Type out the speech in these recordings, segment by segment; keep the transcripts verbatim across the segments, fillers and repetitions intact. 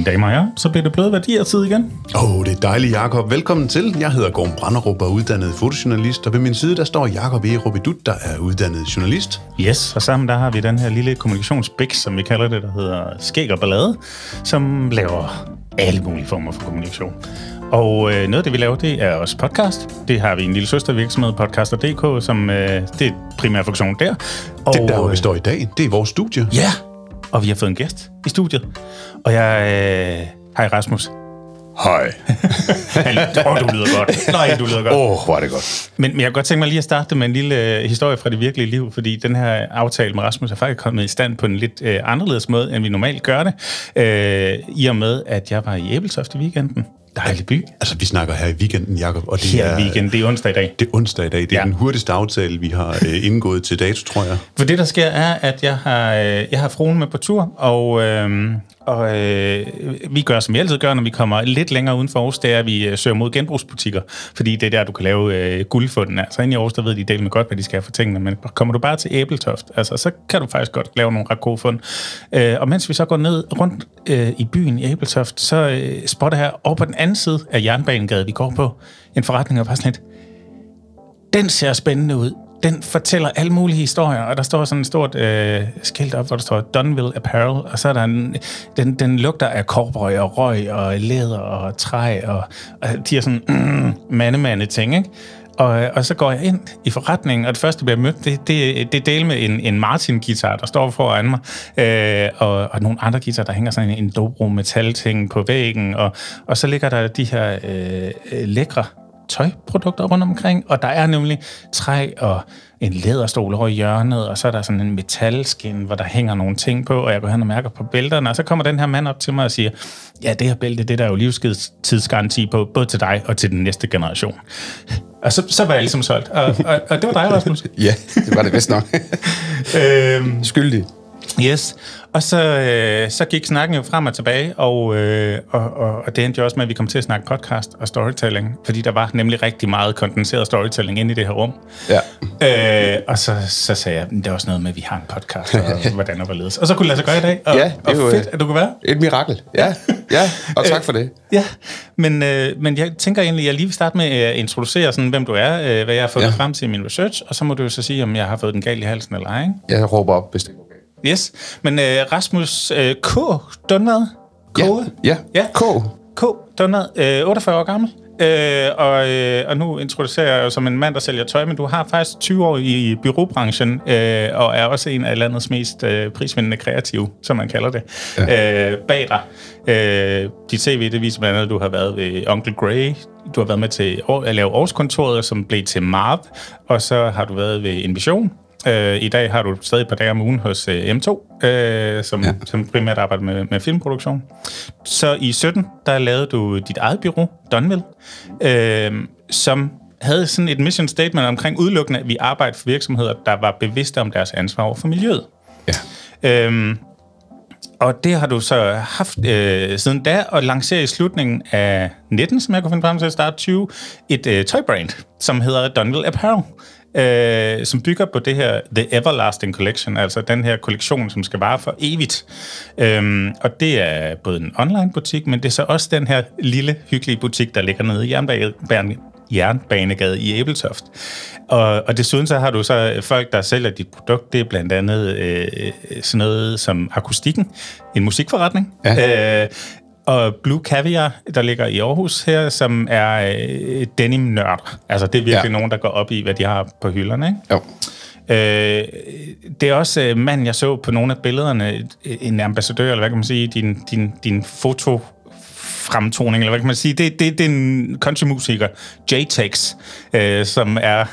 mine damer og herrer, så bliver det bløde værdier-tid igen. Åh, oh, det er dejligt, Jakob. Velkommen til. Jeg hedder Gorm Brønderup og er uddannet fotojournalist, og ved min side, der står Jakob Vejrup, der er uddannet journalist. Yes, og sammen der har vi den her lille kommunikationsbæk, som vi kalder det, der hedder Skæg og Ballade, som laver alle mulige former for kommunikation. Og øh, noget af det, vi laver, det er også podcast. Det har vi en lille søstervirksomhed, podcaster punktum d k, som øh, det er primære funktion der. Og det der, hvor vi står i dag, det er vores studie. Ja, yeah. Og vi har fået en gæst i studiet. Og jeg... Øh, hej, Rasmus. Hej. Åh, oh, du lyder godt. Nej, du lyder godt. Åh, oh, hvor er det godt. Men, men jeg kunne godt tænke mig lige at starte med en lille øh, historie fra det virkelige liv, fordi den her aftale med Rasmus er faktisk kommet i stand på en lidt øh, anderledes måde, end vi normalt gør det. Øh, I og med, at jeg var i Ebeltoft i weekenden. Dejlig by. Altså, vi snakker her i weekenden, Jakob. Og det her er weekend, det er onsdag i dag. Det er onsdag i dag. Det er ja. Den hurtigste aftale, vi har øh, indgået til dato, tror jeg. For det, der sker, er, at jeg har, øh, jeg har fruen med på tur, og, øh, og øh, vi gør, som vi altid gør, når vi kommer lidt længere uden for Aarhus, det er, at vi øh, søger mod genbrugsbutikker, fordi det er der, du kan lave øh, guldfunden. Altså, inde i Aarhus, der ved de del med godt, hvad de skal have for tingene, men kommer du bare til Ebeltoft, altså, så kan du faktisk godt lave nogle ret gode fund. Øh, og mens vi så går ned rundt øh, i byen i Ebeltoft, så øh, spotter her op den anden side af Jernbanegade, vi går på, en forretning, og bare sådan lidt, den ser spændende ud. Den fortæller alle mulige historier, og der står sådan et stort øh, skilt op, hvor der står Dunwell Apparel, og så er der en, den, den lugter af korbrøg og røg og læder og træ, og, og de er sådan mm, mande-mande ting, ikke? Og, og så går jeg ind i forretningen, og det første, jeg bliver mødt, det, det, det er del med en, en Martin-guitar, der står foran mig, øh, og, og nogle andre guitarer, der hænger sådan en, en dobro-metal-ting på væggen, og, og så ligger der de her øh, lækre tøjprodukter rundt omkring, og der er nemlig træ og en læderstol over i hjørnet, og så er der sådan en metalskin, hvor der hænger nogle ting på, og jeg går hen og mærker på bælterne, og så kommer den her mand op til mig og siger, ja, det her bælte, det der er jo livstidsgaranti på, både til dig og til den næste generation. Og så, så var jeg ligesom solgt. Og, og, og det var dig, Rasmus. Ja, det var det vist nok. øhm, Skyldig. Yes. Og så, øh, så gik snakken jo frem og tilbage, og, øh, og, og, og det endte jo også med, at vi kom til at snakke podcast og storytelling, fordi der var nemlig rigtig meget kondenseret storytelling inde i det her rum. Ja. Øh, og så, så sagde jeg, det er også noget med, at vi har en podcast, og hvordan og hvorledes. Og så kunne det lade sig gøre i dag, og, ja, og fedt, at du kunne være. Et mirakel, ja. Ja, og tak for det. Ja, men, øh, men jeg tænker egentlig, at jeg lige vil starte med at introducere, sådan, hvem du er, øh, hvad jeg har fået ja. frem til i min research, og så må du jo så sige, om jeg har fået den galt i halsen eller ej. Jeg råber op, bestemt. Yes, men øh, Rasmus øh, K. Dunnede. K. Ja, ja. ja. K. K. Dunnede, øh, otteogfyrre år gammel. Øh, og, øh, og nu introducerer jeg jo som en mand, der sælger tøj, men du har faktisk tyve år i bureaubranchen, øh, og er også en af landets mest øh, prisvindende kreative, som man kalder det, ja. øh, bag dig. Øh, dit C V, det viser blandt andet, at du har været ved Uncle Grey, du har været med til at lave årskontoret, som blev til M A P, og så har du været ved InVision. Øh, I dag har du stadig et par dage om ugen hos øh, M to, øh, som, ja. som primært arbejder med, med filmproduktion. Så i sytten, der lavede du dit eget bureau, Dunwell, øh, som havde sådan et mission statement omkring udelukkende, at vi arbejder for virksomheder, der var bevidste om deres ansvar over for miljøet. Ja. Øh, og det har du så haft øh, siden da, og lancerer i slutningen af nitten, som jeg kunne finde frem til at starte tyve, et øh, tøjbrand, som hedder Dunwell Apparel. Øh, som bygger på det her The Everlasting Collection, altså den her kollektion, som skal vare for evigt. Øhm, og det er både en online-butik, men det er så også den her lille, hyggelige butik, der ligger nede i Jernbanegade i Ebeltoft. Og, og desuden så har du så folk, der sælger dit produkt. Det er blandt andet øh, sådan noget som Akustikken, en musikforretning. Ja. Øh, og Blue Caviar, der ligger i Aarhus her, som er øh, denim-nørd. Altså, det er virkelig ja. nogen, der går op i, hvad de har på hylderne, ikke? Jo. Øh, det er også øh, mand, jeg så på nogle af billederne, en ambassadør, eller hvad kan man sige, din, din, din fotofremtoning, eller hvad kan man sige, det, det, det er en countrymusiker, J-Tex, øh, som er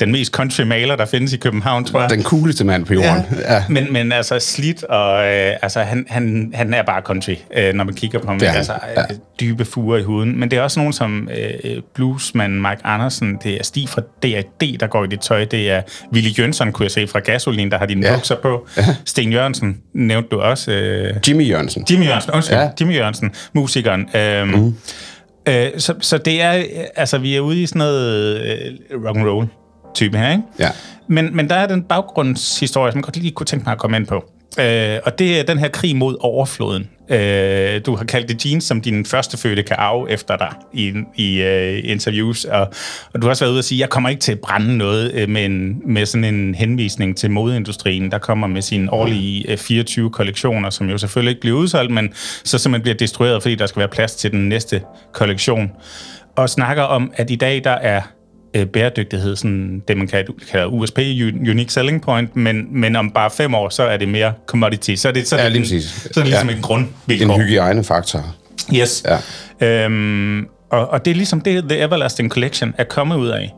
den mest countrymaler, der findes i København, tror jeg. Den cooleste mand på jorden. Ja. Ja. Men, men altså slidt, og øh, altså, han, han, han er bare country, øh, når man kigger på ham. Ja. Altså ja. dybe furer i huden. Men det er også nogen som øh, bluesmanden Mike Andersen, det er Stig fra D A D, der går i det tøj, det er Ville Jønsson, kunne jeg se, fra Gasoline, der har dine ja. bukser på. Ja. Sten Jørgensen nævnte du også. Øh, Jimmy Jørgensen. Jimmy Jørgensen, undskyld. Ja. Jimmy Jørgensen, musikeren. Øh, mm. Så, så det er, altså vi er ude i sådan noget øh, rock'n'roll type her, ikke? Ja. Men, men der er den baggrundshistorie, som jeg godt lige kunne tænke mig at komme ind på. Øh, og det er den her krig mod overfloden, Øh, du har kaldt det jeans, som din førstefødte kan arve efter dig i, i øh, interviews. Og, og du har også været ude og sige, jeg kommer ikke til at brænde noget øh, med, en, med sådan en henvisning til modeindustrien, der kommer med sine årlige øh, fireogtyve kollektioner, som jo selvfølgelig ikke bliver udsolgt, men så simpelthen bliver destrueret, fordi der skal være plads til den næste kollektion. Og snakker om, at i dag der er bæredygtighed, sådan det man kalder U S P, Unique Selling Point, men, men om bare fem år, så er det mere commodity. Så er det, så er det, ja, lige en, så er det ligesom ja. et grundvilkår. En hygiejnefaktor. Yes. Ja. Øhm, og, og det er ligesom det, The Everlasting Collection er kommet ud af.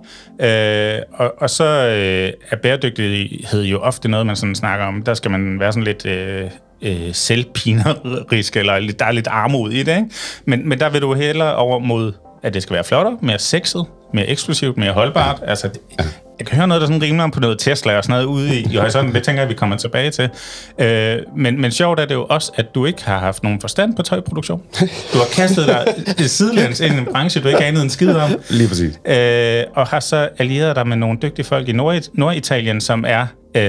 Øh, og, og så øh, er bæredygtighed jo ofte noget, man sådan snakker om. Der skal man være sådan lidt... Øh, Øh, selvpinerisk, eller der er lidt armod i det, ikke? Men, men der vil du hellere over mod, at det skal være flottere, mere sexet, mere eksklusivt, mere holdbart. Ja. Altså, det, jeg kan høre noget, der sådan rimer om på noget Tesla og sådan noget ude i, i horisonten. Det tænker jeg, vi kommer tilbage til. Øh, men, men sjovt er det jo også, at du ikke har haft nogen forstand på tøjproduktion. Du har kastet dig sidelæns ind i en branche, du ikke anede en skid om. Lige præcis. Øh, og har så allieret dig med nogle dygtige folk i Nord- Norditalien, som er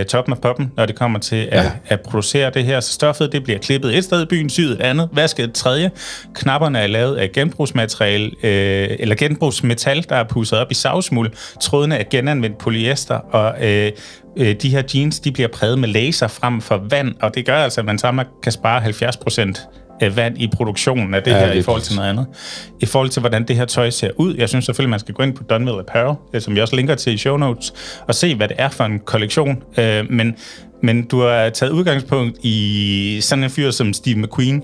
toppen af poppen, når det kommer til at, ja. at producere det her. Så stoffet, det bliver klippet et sted i byen, syet et andet, vasket et tredje. Knapperne er lavet af genbrugsmateriale, øh, eller genbrugsmetal, der er pusset op i savsmuld. Trådene er genanvendt polyester, og øh, øh, de her jeans, de bliver præget med laser frem for vand, og det gør altså, at man sammen kan spare halvfjerds procent vand i produktionen af det ja, her i forhold til noget andet. I forhold til, hvordan det her tøj ser ud. Jeg synes selvfølgelig, man skal gå ind på Dunwell Apparel, som jeg også linker til i show notes, og se, hvad det er for en kollektion. Men, men du har taget udgangspunkt i sådan en fyr som Steve McQueen,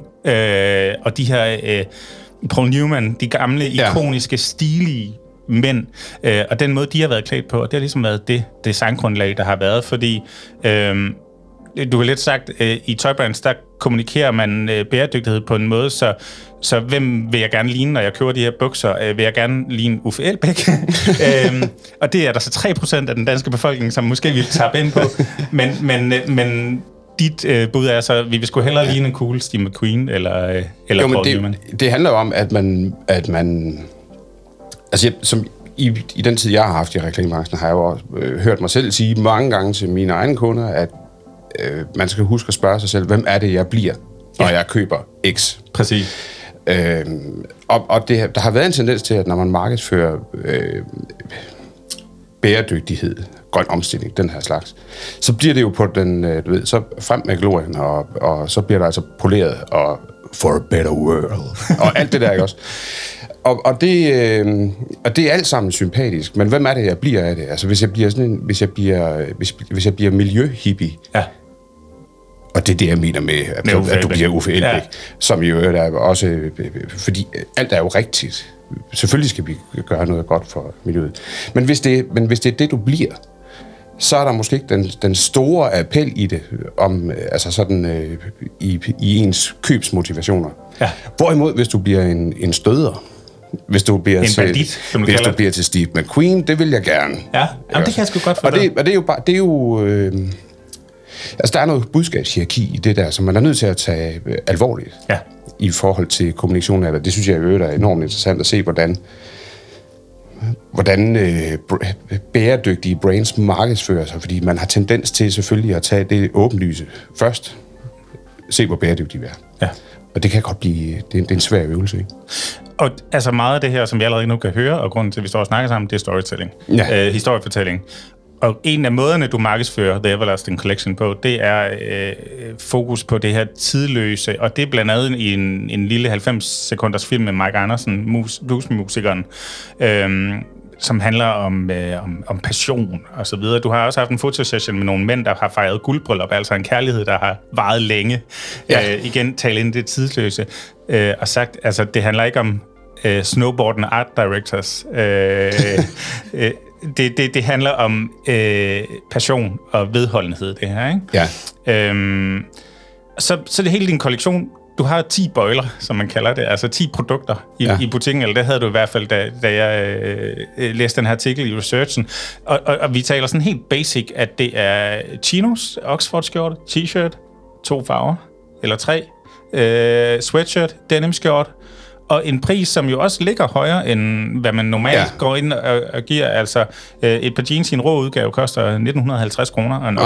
og de her Paul Newman, de gamle, ikoniske, stilige mænd, og den måde, de har været klædt på, det har ligesom været det designgrundlag, der har været, fordi du har lidt sagt, øh, i tøjbrands, der kommunikerer man øh, bæredygtighed på en måde, så, så hvem vil jeg gerne ligne, når jeg køber de her bukser? Øh, vil jeg gerne ligne Uffe Elbæk? øhm, og det er der så tre procent af den danske befolkning, som måske vil tabe ind på. Men, men, øh, men dit øh, bud er så, vi vil sgu hellere ligne en cool Steve McQueen eller, øh, eller jo, Paul det, Newman. Det handler jo om, at man... At man altså, jeg, som... I, I den tid, jeg har haft i reklamebranchen, har jeg jo også øh, hørt mig selv sige mange gange til mine egne kunder, at man skal huske at spørge sig selv, hvem er det, jeg bliver, når ja. jeg køber X? Præcis. Øhm, og og det, der har været en tendens til, at når man markedsfører øh, bæredygtighed, grøn omstilling, den her slags, så bliver det jo på den, øh, du ved, så frem med glorien, og, og så bliver der altså poleret, og for a better world, og alt det der, ikke også? Og, og, det, øh, og det er alt sammen sympatisk, men hvem er det, jeg bliver af det? Altså, hvis jeg bliver sådan en, hvis jeg bliver, hvis, hvis jeg bliver miljøhippie, ja. Og det er det, jeg mener med, at, med at, at du bliver Uffe Elbæk, ja. Som jo er også, fordi alt er jo rigtigt. Selvfølgelig skal vi gøre noget godt for miljøet. Men hvis det, men hvis det er det, du bliver, så er der måske ikke den, den store appel i det, om, altså sådan øh, i, i ens købsmotivationer. Ja. Hvorimod, hvis du bliver en, en støder, hvis du bliver, en bandit, til, som du hvis du bliver til Steve McQueen, det vil jeg gerne. Ja, jamen, det kan jeg sgu godt forstå. Og det, og det er jo bare, det er jo, øh, altså der er noget budskabshierarki i det der, som man er nødt til at tage øh, alvorligt ja. I forhold til kommunikationen af det. Det synes jeg i øvrigt er enormt interessant at se, hvordan hvordan øh, bæredygtige brands markedsfører sig, fordi man har tendens til selvfølgelig at tage det åbenlyse først, se hvor bæredygtige vi er. Ja. Og det kan godt blive, det er, det er en svær øvelse, ikke? Og altså meget af det her, som vi allerede nu kan høre, og grunden til, at vi står og snakker sammen, det er storytelling. Ja. Øh, historiefortælling. Og en af måderne, du markedsfører The Everlasting Collection på, det er øh, fokus på det her tidløse, og det er blandt andet i en, en lille halvfems sekunders film med Mike Andersen, bluesmusikeren, øhm, som handler om, øh, om, om passion og så videre. Du har også haft en fotosession med nogle mænd, der har fejret guldbryllup, altså en kærlighed, der har varet længe. Ja. Øh, igen, tale ind i det tidløse. Øh, og sagt, altså det handler ikke om øh, snowboarden art directors. Øh, øh, Det, det, det handler om øh, passion og vedholdenhed, det her, ikke? Ja. Øhm, så, så det hele din kollektion, du har ti bøjler, som man kalder det, altså ti produkter i, ja. I butikken, eller det havde du i hvert fald, da, da jeg øh, læste den her artikel i researchen. Og, og, og vi taler sådan helt basic, at det er chinos, Oxford-skjorte, t-shirt, to farver, eller tre, øh, sweatshirt, denim-skjorte, og en pris, som jo også ligger højere, end hvad man normalt ja. Går ind og, og giver. Altså, øh, et par jeans i en rå udgave koster nitten halvtreds kroner. Og en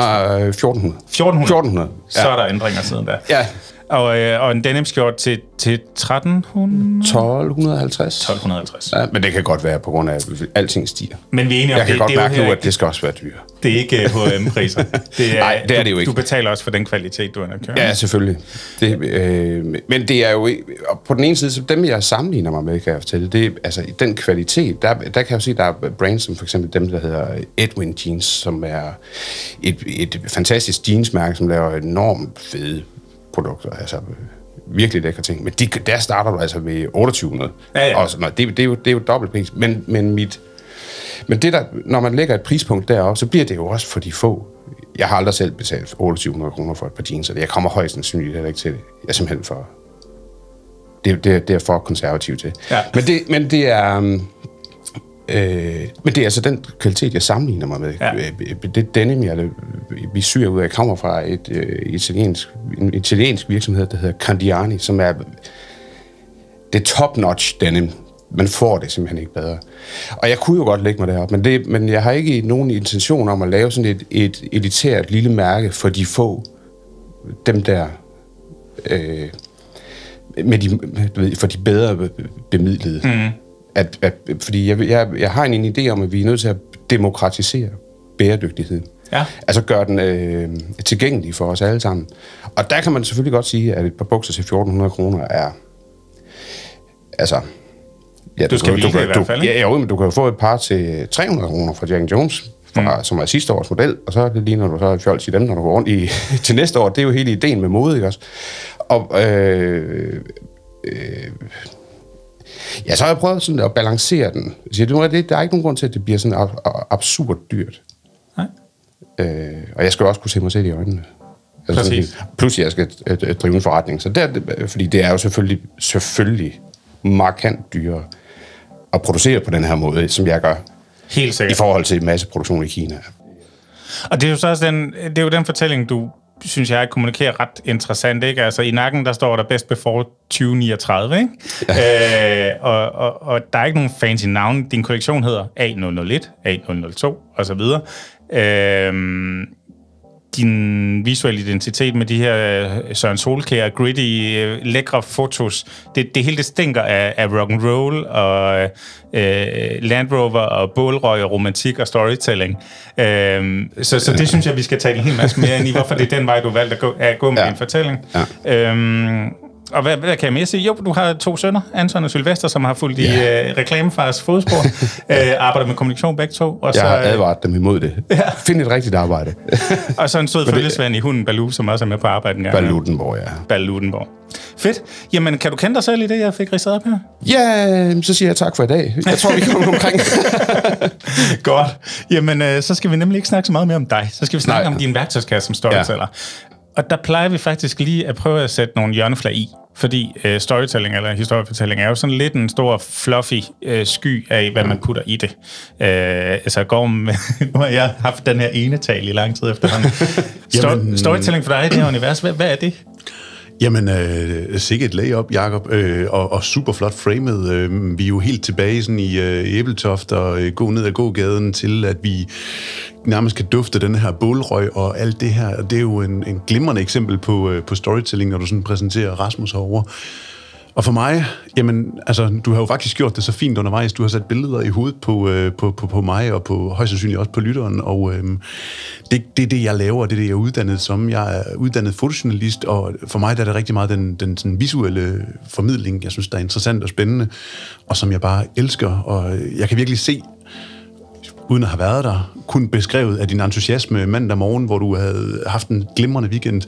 uh, fjorten hundrede. fjorten hundrede. fjorten hundrede. Ja. Så er der ændringer siden da. Ja. Og, øh, og en denimskjort til, til tretten hundrede? tolv halvtreds. tolv halvtreds. Ja, men det kan godt være, på grund af, at alting stiger. Men vi er enige om, jeg det, kan det, godt det mærke nu, at det skal også være dyre. Det er ikke H og M-priser. Det er, nej, det er det jo ikke. Du betaler også for den kvalitet, du har kørt. Ja, selvfølgelig. Det, øh, men det er jo... Og på den ene side, så dem, jeg sammenligner mig med, kan jeg fortælle, det er altså den kvalitet. Der, der kan jeg jo sige, der er brands som for eksempel dem, der hedder Edwin Jeans, som er et, et fantastisk jeansmærke, som laver enormt fede produkter, altså virkelig lækre ting. Men de, der starter du altså ved otteogtyve hundrede. Ja, ja. Og sådan noget. Det, det, er jo, det er jo dobbelt pris. Men, men, mit, men det der, når man lægger et prispunkt deroppe, så bliver det jo også for de få. Jeg har aldrig selv betalt otteogtyve hundrede kroner for et par jeans, og jeg kommer højst sandsynligt heller ikke til det. Jeg er simpelthen for... Det, det, det er for konservativ til. Ja. Men, det, men det er... Øh, men det er altså den kvalitet, jeg sammenligner mig med. Ja. Det er denim, jeg vi syr ud af. Jeg kommer fra et, øh, italiensk, en italiensk virksomhed, der hedder Candiani, som er det top-notch denim. Man får det simpelthen ikke bedre. Og jeg kunne jo godt lægge mig derop, men, det, men jeg har ikke nogen intention om at lave sådan et, et elitært lille mærke for de få, dem der... Øh, med de, med, for de bedre bemidlede. Mm. At, at, fordi jeg, jeg, jeg har en, en idé om, at vi er nødt til at demokratisere bæredygtigheden. Ja. Altså gøre den øh, tilgængelig for os alle sammen. Og der kan man selvfølgelig godt sige, at et par bukser til fjorten hundrede kroner er... Altså... Ja, du skal du, du, det i hvert fald, ikke? Ja, jo, men du kan jo få et par til tre hundrede kroner fra Jack and Jones, fra, mm. som er sidste års model, og så ligner du så et fjols i dem, når du går rundt i, til næste år. Det er jo hele ideen med mode, ikke også? Og... Øh, øh, Ja, så har jeg prøvet sådan at balancere den. Så der er ikke nogen grund til, at det bliver sådan absurd dyrt. Nej. Øh, og jeg skal også kunne se mig selv i øjnene. Altså præcis. Plus jeg skal drive en forretning. Så der, fordi det er jo selvfølgelig, selvfølgelig markant dyrere at producere på den her måde, som jeg gør. Helt sikkert. I forhold til masseproduktion i Kina. Og det er jo så også den, det er jo den fortælling, du synes jeg, kommunikerer ret interessant, ikke? Altså, i nakken, der står der best before tyve niogtredive, ikke? Ja. Øh, og, og, og der er ikke nogen fancy navn. Din kollektion hedder A nul nul et, A nul nul to, osv. Øh, din visuelle identitet med de her Søren Solkær, gritty, lækre fotos, det, det hele det stinker af, af rock'n'roll og øh, Land Rover og bålrøg og romantik og storytelling. Øh, så, så det synes jeg, vi skal tale en hel masse mere ind i, hvorfor det er den vej, du valgte at gå, at gå med ja. Din fortælling. Ja. Øh, og hvad, hvad kan jeg mere sige? Jo, du har to sønner, Antoine og Sylvester, som har fulgt ja. i øh, reklamefars fodspor, øh, arbejder med kommunikation begge to. Og jeg så, har advaret dem imod det. Ja. Find et rigtigt arbejde. Og så en sød følgesvend i hunden Balu, som også er med på arbejde en gang. Balu Uttenborg, ja. Balu Uttenborg. Fedt. Jamen, kan du kende dig selv i det, jeg fik ridset op her? Ja, så siger jeg tak for i dag. Jeg tror, vi kommer omkring. Godt. Jamen, øh, så skal vi nemlig ikke snakke så meget mere om dig. Så skal vi snakke Nej. om din værktøjskasse som storyteller. Ja. Og der plejer vi faktisk lige at prøve at sætte nogle hjørneflag i, fordi øh, storytelling eller historiefortælling er jo sådan lidt en stor fluffy øh, sky af, hvad man putter i det. Øh, altså Gorm, nu har jeg haft den her ene tale i lang tid efterhånden. Jamen, Sto- storytelling for dig i det her univers, hvad, hvad er det? Jamen, øh, sikkert et layup, Jakob, øh, og, og super flot framet. Øh, vi er jo helt tilbage sådan i øh, Ebeltoft og øh, gå ned ad gågaden til, at vi nærmest kan dufte den her bålrøg og alt det her. Og det er jo en, en glimrende eksempel på, øh, på storytelling, når du sådan præsenterer Rasmus herovre. Og for mig, jamen, altså, du har jo faktisk gjort det så fint undervejs. Du har sat billeder i hovedet på, øh, på, på, på mig, og på, højst sandsynligt også på lytteren. Og øh, det, det er det, jeg laver, det er det, jeg er uddannet som. Jeg er uddannet fotojournalist, og for mig der er det rigtig meget den, den sådan visuelle formidling, jeg synes, der er interessant og spændende, og som jeg bare elsker. Og jeg kan virkelig se, uden at have været der, kun beskrevet af din entusiasme mandag morgen, hvor du havde haft en glimrende weekend,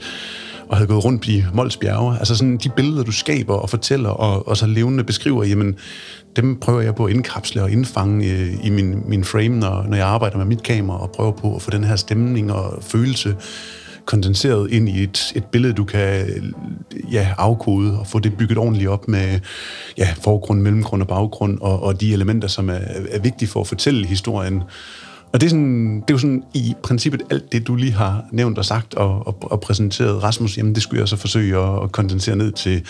og havde gået rundt i Mols bjerge. Altså sådan de billeder, du skaber og fortæller, og, og så levende beskriver, jamen, dem prøver jeg på at indkapsle og indfange øh, i min, min frame, når, når jeg arbejder med mit kamera, og prøver på at få den her stemning og følelse kondenseret ind i et, et billede, du kan ja, afkode, og få det bygget ordentligt op med ja, forgrund, mellemgrund og baggrund, og, og de elementer, som er, er vigtige for at fortælle historien. Og det er, sådan, det er jo sådan i princippet alt det, du lige har nævnt og sagt og, og, og præsenteret, Rasmus, jamen det skulle jeg så forsøge at, at kondensere ned til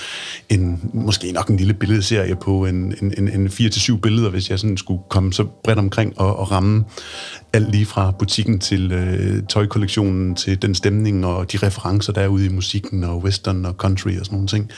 en, måske nok en lille billedserie på en, en, en, en fire til syv billeder, hvis jeg sådan skulle komme så bredt omkring og, og ramme alt lige fra butikken til øh, tøjkollektionen, til den stemning og de referencer, der er ude i musikken og western og country og sådan nogle ting.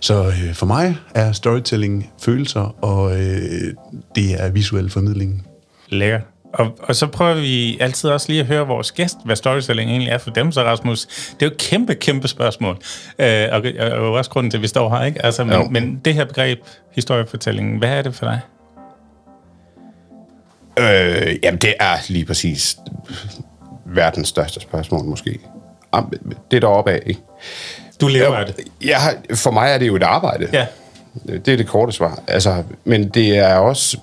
Så øh, for mig er storytelling følelser, og øh, det er visuel formidling. Lækkert. Og, og så prøver vi altid også lige at høre vores gæst, hvad storytelling egentlig er for dem, så Rasmus. Det er jo et kæmpe, kæmpe spørgsmål. Øh, og, og også grunden til, at vi står her, ikke? Altså, men, men det her begreb, historiefortællingen, hvad er det for dig? Øh, jamen, det er lige præcis verdens største spørgsmål, måske. Det er deroppe af, ikke? Du lever af det. Jeg, jeg, for mig er det jo et arbejde. Ja. Det er det korte svar. Altså, men det er også...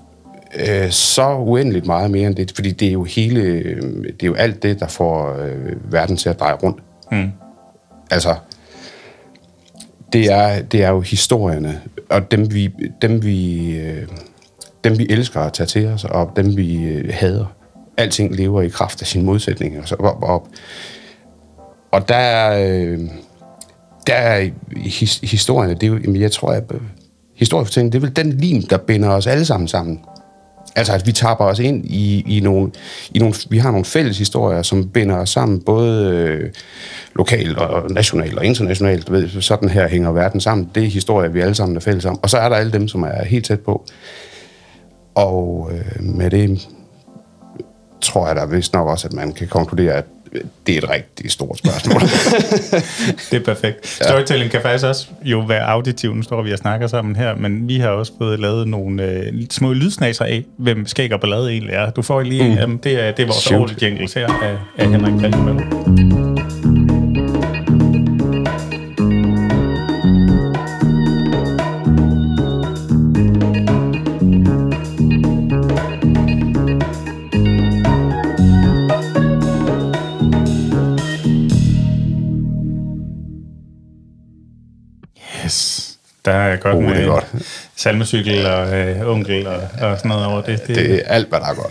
så uendeligt meget mere end det, fordi det er jo hele, det er jo alt det, der får øh, verden til at dreje rundt. Mm. Altså, det er, det er jo historierne, og dem vi, dem vi, øh, dem vi elsker at tage til os, og dem vi øh, hader. Alting lever i kraft af sine modsætninger. Så op, op. Og der er, øh, der er his, historierne, det er jo, jeg tror, at historiefortællingen, det er vel den lim, der binder os alle sammen sammen. Altså, at vi tapper os ind i, i, nogle, i nogle... Vi har nogle fælles historier, som binder os sammen, både øh, lokalt og nationalt og internationalt. Du ved, sådan her hænger verden sammen. Det er historier, vi alle sammen er fælles om. Og så er der alle dem, som er helt tæt på. Og øh, med det tror jeg da vist nok også, at man kan konkludere, at det er et rigtig stort spørgsmål. Det er perfekt. Storytelling kan faktisk også jo være auditiv. Nu står vi og snakker sammen her, men vi har også fået lavet nogle øh, små lydsnaser af, hvem Skæg og Ballade egentlig er. Du får lige mm. jamen, det, er, det er vores årlige jingles her af, af Henrik Kallmøller. Der er godt oh, med godt. Salmecykel og øh, onkel og, og sådan noget over det. Det, det er alt, hvad der er godt.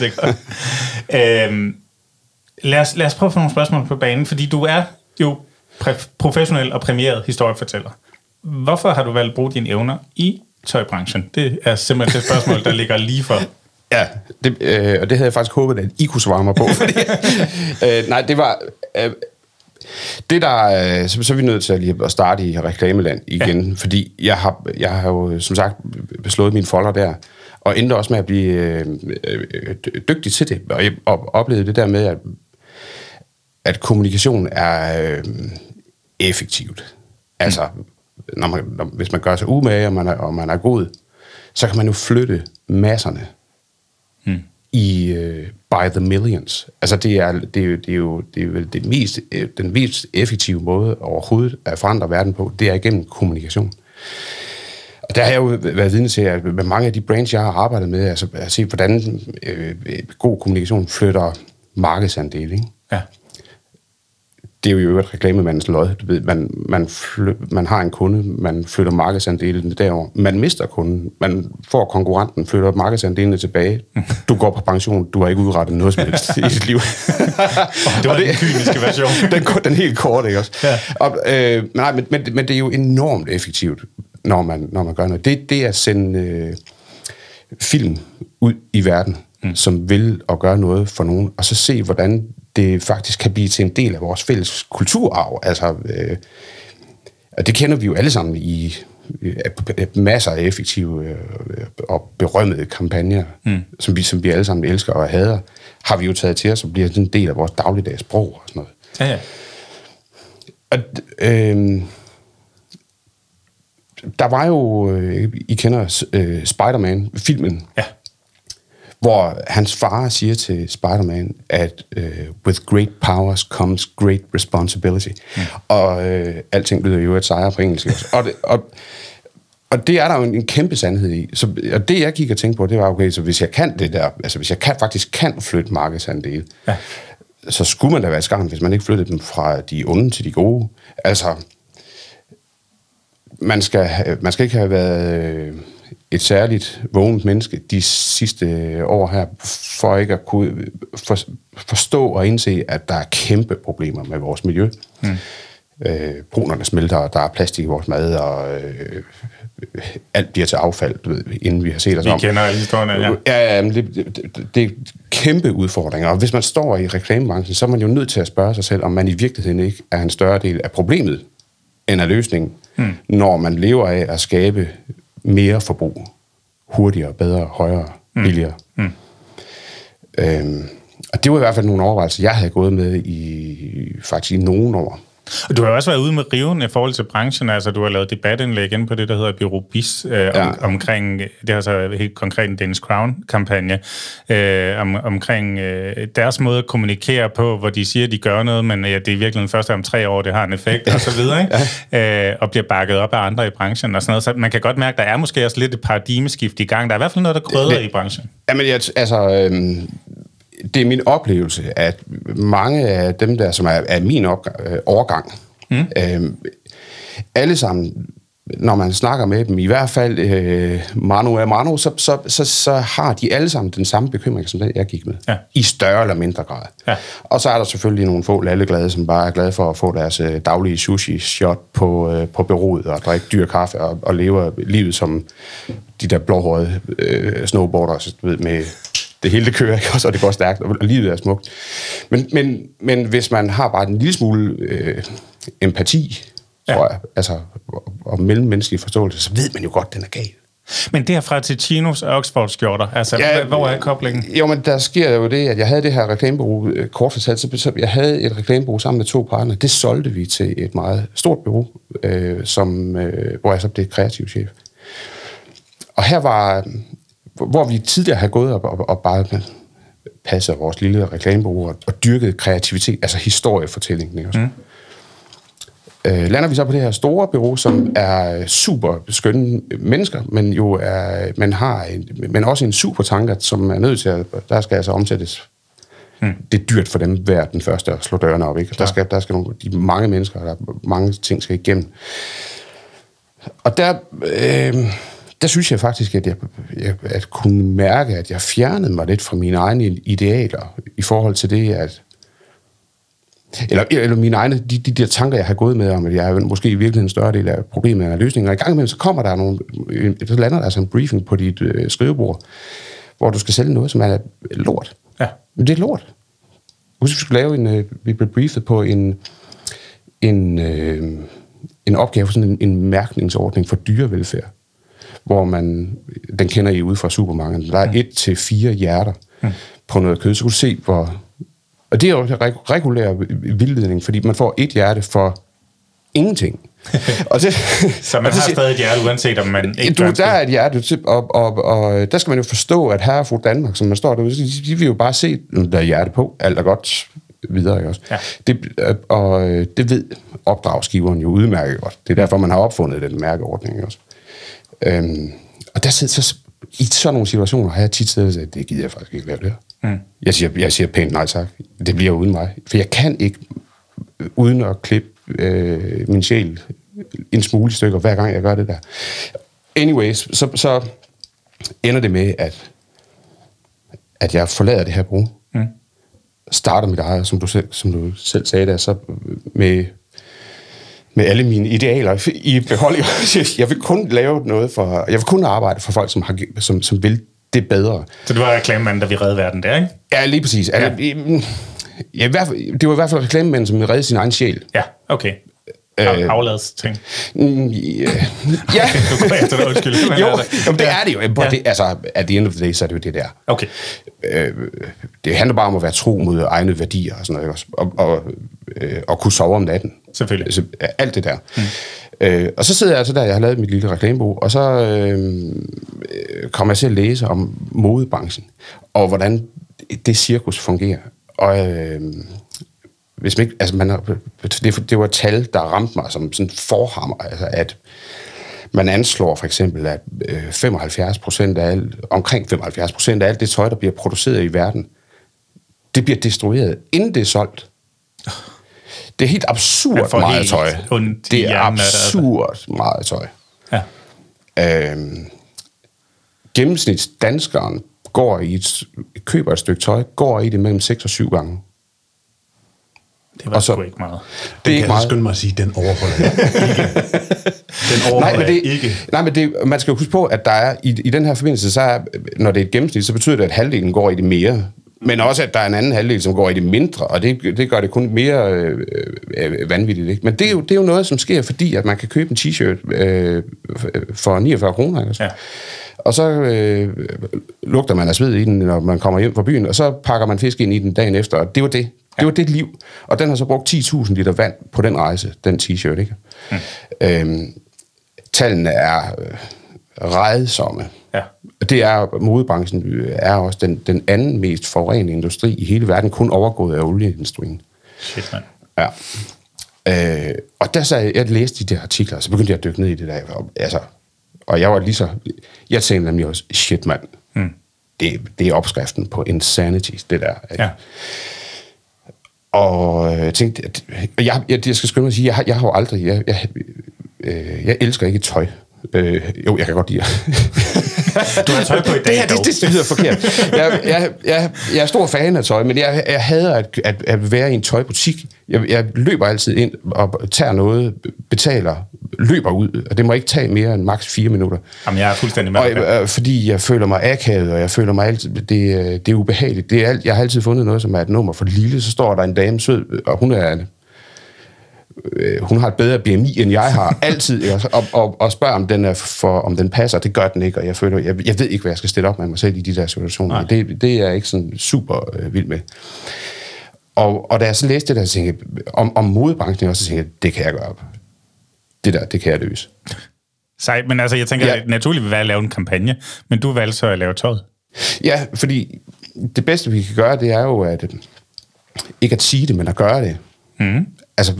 Det er godt. Øhm, lad, os, lad os prøve at få nogle spørgsmål på banen, fordi du er jo præf- professionel og premieret historiefortæller. Hvorfor har du valgt at bruge dine evner i tøjbranchen? Det er simpelthen det spørgsmål, der ligger lige for. Ja, det, øh, og det havde jeg faktisk håbet, at I kunne svare mig på. Fordi, øh, nej, det var... Øh, Det der, så, så er vi nødt til at, lige at starte i reklameland igen, ja. Fordi jeg har, jeg har jo som sagt beslået mine folder der, og endte også med at blive øh, øh, dygtig til det, og jeg oplevede det der med, at, at kommunikation er øh, effektivt. Altså, mm. når man, når, hvis man gør sig umage, og man er, og man er god, så kan man jo flytte masserne mm. i... Øh, by the millions. Altså, det er, det er jo, det er jo, det er jo det mest, den mest effektive måde overhovedet at forandre verden på, det er igennem kommunikation. Og der har jeg jo været vidne til, at med mange af de brands, jeg har arbejdet med, altså at se, hvordan øh, god kommunikation flytter markedsandel, ikke? Ja. Det er jo et reklamemandens lod. Du ved, man, man, fly, man har en kunde, man flytter markedsandelen derover. Man mister kunden, man får konkurrenten, flytter markedsandelene tilbage. Du går på pension, du har ikke udrettet noget som helst i dit liv. Det var det, den kyniske version. den, den helt korte, ikke også? Ja. Og, øh, nej, men, men, men det er jo enormt effektivt, når man, når man gør noget. Det, det er at sende øh, film ud i verden, mm. som vil og gøre noget for nogen, og så se, hvordan... det faktisk kan blive til en del af vores fælles kulturarv. Altså, øh, og det kender vi jo alle sammen i øh, masser af effektive øh, og berømmede kampagner, mm. som, vi, som vi alle sammen elsker og hader, har vi jo taget til os og bliver en del af vores dagligdags sprog og sådan noget. Ja, ja. Og, øh, der var jo, øh, I kender øh, Spider-Man-filmen. Ja. Hvor hans far siger til Spider-Man, at uh, with great powers comes great responsibility. Mm. Og uh, alting lyder jo et sejre på engelsk. og, det, og, og det er der jo en, en kæmpe sandhed i. Så, og det, jeg gik og tænkte på, det var, okay, så hvis jeg kan det der, altså hvis jeg kan, faktisk kan flytte markedsandele, ja. Så skulle man da være i skarn, hvis man ikke flyttede dem fra de onde til de gode. Altså, man skal, man skal ikke have været... et særligt vågent menneske de sidste år her, for ikke at kunne for, forstå og indse, at der er kæmpe problemer med vores miljø. Mm. Øh, brunerne smelter, og der er plastik i vores mad, og øh, alt bliver til affald, du ved, inden vi har set os om. Vi kender historien, ja. Ja, ja, det, det, det er kæmpe udfordringer, og hvis man står i reklamebranchen, så er man jo nødt til at spørge sig selv, om man i virkeligheden ikke er en større del af problemet, end af løsningen, mm. når man lever af at skabe mere forbrug, hurtigere, bedre, højere, mm. billigere. Mm. Øhm, og det var i hvert fald nogle overvejelser, jeg havde gået med i faktisk i nogle år. Og du har også været ude med riven i forhold til branchen, altså du har lavet debatindlæg inde på det, der hedder Bureau Bis, øh, ja. om, omkring, det har så helt konkret en Danish Crown-kampagne, øh, om, omkring øh, deres måde at kommunikere på, hvor de siger, at de gør noget, men ja, det er virkelig først om tre år, det har en effekt, og så videre, ikke? Ja. øh, og bliver bakket op af andre i branchen, og sådan noget, så man kan godt mærke, der er måske også lidt et paradigmeskift i gang, der er i hvert fald noget, der krydder i branchen. Jamen, jeg, altså... Øh... Det er min oplevelse, at mange af dem der, som er, er min opg- overgang, mm. øh, alle sammen, når man snakker med dem, i hvert fald øh, mano a mano, så, så, så, så har de alle sammen den samme bekymring, som den jeg gik med. Ja. I større eller mindre grad. Ja. Og så er der selvfølgelig nogle få lalleglade, som bare er glade for at få deres øh, daglige sushi-shot på, øh, på bureauet, og drikke dyr kaffe, og, og leve livet som de der blåhårede øh, snowboarders, du ved, med... Det hele det kører, ikke? Også, og det går stærkt, og livet er smukt. Men, men, men hvis man har bare en lille smule øh, empati, ja. tror jeg, altså, og, og mellemmenneskelig forståelse, så ved man jo godt, den er gal. Men derfra til chinos og Oxford-skjorter, altså, ja, hvor er koblingen? Jo, men der sker jo det, at jeg havde det her reklamebureau, kort fortalt, så jeg havde et reklamebureau sammen med to partnere. Det solgte vi til et meget stort bureau, øh, som, øh, hvor jeg så blev kreativ chef. Og her var... hvor vi tidligere havde gået op og, og bare passet vores lille reklamebureau og, og dyrket kreativitet, altså historiefortællingen også. Mm. Øh, lander vi så på det her store bureau, som er super skønne mennesker, men jo er, man har en, men også en supertanker, som er nødt til at, der skal altså omsættes. Mm. Det er dyrt for dem hver den første at slå dørene op, ikke? Der skal, der skal nogle, de mange mennesker, der mange ting skal igennem. Og der... Øh, Der synes jeg faktisk, at jeg, jeg at kunne mærke, at jeg fjernede mig lidt fra mine egne idealer i forhold til det, at... Eller, eller mine egne, de, de der tanker, jeg har gået med om, at jeg er måske i virkeligheden en større del af problemet og løsningen. Og i gang imellem, så kommer der nogle... Så lander der altså en briefing på dit øh, skrivebord, hvor du skal sælge noget, som er lort. Ja. Men det er lort. Husk, vi skulle lave en... Øh, vi blev briefet på en... En, øh, en opgave for sådan en, en mærkningsordning for dyrevelfærd, hvor man, den kender I ude fra supermarkedet, der er mm. et til fire hjerter mm. på noget kød, så kan du se, hvor... Og det er jo regulær vildledning, fordi man får et hjerte for ingenting. Og det, så man og har det, stadig et hjerte, uanset om man ikke du, der er et hjerte, og, og, og der skal man jo forstå, at her er fra Danmark, som man står derude, de, de vil jo bare se, der er hjerte på, alt er godt, videre også. Ja. Det, og det ved opdragsgiveren jo udmærket godt. Det er derfor, man har opfundet den mærkeordning også. Øhm, og der sidder så i sådan nogle situationer har jeg tit siddet at det gider jeg faktisk ikke lave det her. Mm. Jeg siger, jeg siger pænt nej tak. Det bliver uden mig, for jeg kan ikke uden at klippe øh, min sjæl en smule stykker hver gang jeg gør det der. Anyways, så, så ender det med at at jeg forlader det her brug, mm. starter mit eget, som du selv, som du selv sagde der, så med med alle mine idealer i behold. Jeg vil kun lave noget for... Jeg vil kun arbejde for folk, som, har, som, som vil det bedre. Så du var reklamemanden, der ville redde verden der, ikke? Ja, lige præcis. Ja. Altså, ja, i hvert fald, det var i hvert fald reklamemanden, som ville redde sin egen sjæl. Ja, okay. Øh, Aflads ting. Mm, yeah. Ja. Du går efter det, undskyld. Jo, jamen, det er det jo. Ja. Det, altså, at the end of the day, så er det jo det der. Okay. Øh, det handler bare om at være tro mod egne værdier og sådan noget, og, og, øh, og kunne sove om natten. Selvfølgelig. Alt det der. Mm. Øh, og så sidder jeg altså der, jeg har lavet mit lille reklamebog, og så øh, kommer jeg til at læse om modebranchen, og hvordan det cirkus fungerer. Og... Øh, Hvis man ikke, altså man har, det, det var et tal, der ramte mig som sådan en forhammer, altså at man anslår for eksempel, at femoghalvfjerds procent af alt, omkring femoghalvfjerds procent af alt det tøj, der bliver produceret i verden, det bliver destrueret, inden det er solgt. Det er helt absurd meget helt tøj. Det er absurd meget tøj. Ja. Øhm, gennemsnitsdanskeren går i et, køber et stykke tøj, går i det mellem seks og syv gange. Det var så, sgu ikke meget. Det, det er ikke meget. Skønne mig at sige, den overholder jeg ikke. Den overholder nej, det, ikke. Nej, men det, man skal jo huske på, at der er, i, i den her forbindelse, så er, når det er et gennemsnit, så betyder det, at halvdelen går i det mere. Men også, at der er en anden halvdel, som går i det mindre, og det, det gør det kun mere øh, øh, vanvittigt. Ikke? Men det er, jo, det er jo noget, som sker, fordi at man kan købe en t-shirt øh, for niogfyrre kroner. Ja. Og så øh, lugter man af sved i den, når man kommer hjem fra byen, og så pakker man fisk ind i den dagen efter, og det var det. Det var det liv. Og den har så brugt ti tusind liter vand på den rejse, den t-shirt. Ikke? Mm. Øhm, tallene er øh, redsomme. Ja. Det er, modebranchen er også den, den anden mest forurenende industri i hele verden, kun overgået af olieindustrien. Shit, man. Ja. Øh, og der så, jeg læste de der artikler, så begyndte jeg at dykke ned i det der. Og, altså, og jeg var lige så, jeg tænkte nemlig også, shit, mand. Mm. Det, det er opskriften på insanity, det der. Ikke? Ja. Og jeg tænkte, at jeg, jeg, jeg skal skynde mig at sige, jeg, jeg har jo aldrig, jeg, jeg, øh, jeg elsker ikke tøj. Øh, jo, jeg kan godt lide du har tøj på i dag, det her, det, det lyder forkert. Jeg, jeg, jeg, jeg er stor fan af tøj, men jeg, jeg hader at, at, at være i en tøjbutik. Jeg, jeg løber altid ind og tager noget, betaler, løber ud, og det må ikke tage mere end maks fire minutter. Jamen, jeg er fuldstændig med. Og, øh, fordi jeg føler mig akavet, og jeg føler mig altid, det, det er ubehageligt. Det er alt, jeg har altid fundet noget, som er et nummer for lille, så står der en dame sød, og hun er en, hun har et bedre B M I, end jeg har altid, og, og, og spørger, om den, er for, om den passer. Det gør den ikke, og jeg føler, jeg, jeg ved ikke, hvad jeg skal stille op med mig selv i de der situationer. Det, det er jeg ikke sådan super øh, vild med. Og, og da jeg så læste det der, så tænkte jeg, om, om modebranchen også, så tænkte jeg, det kan jeg gøre op. Det der, det kan jeg løse. Sejt, men altså, jeg tænker, ja. Naturligt vil være at lave en kampagne, men du valgte så at lave tøjet. Ja, fordi det bedste, vi kan gøre, det er jo, at ikke at sige det, men at gøre det. Mm. Altså,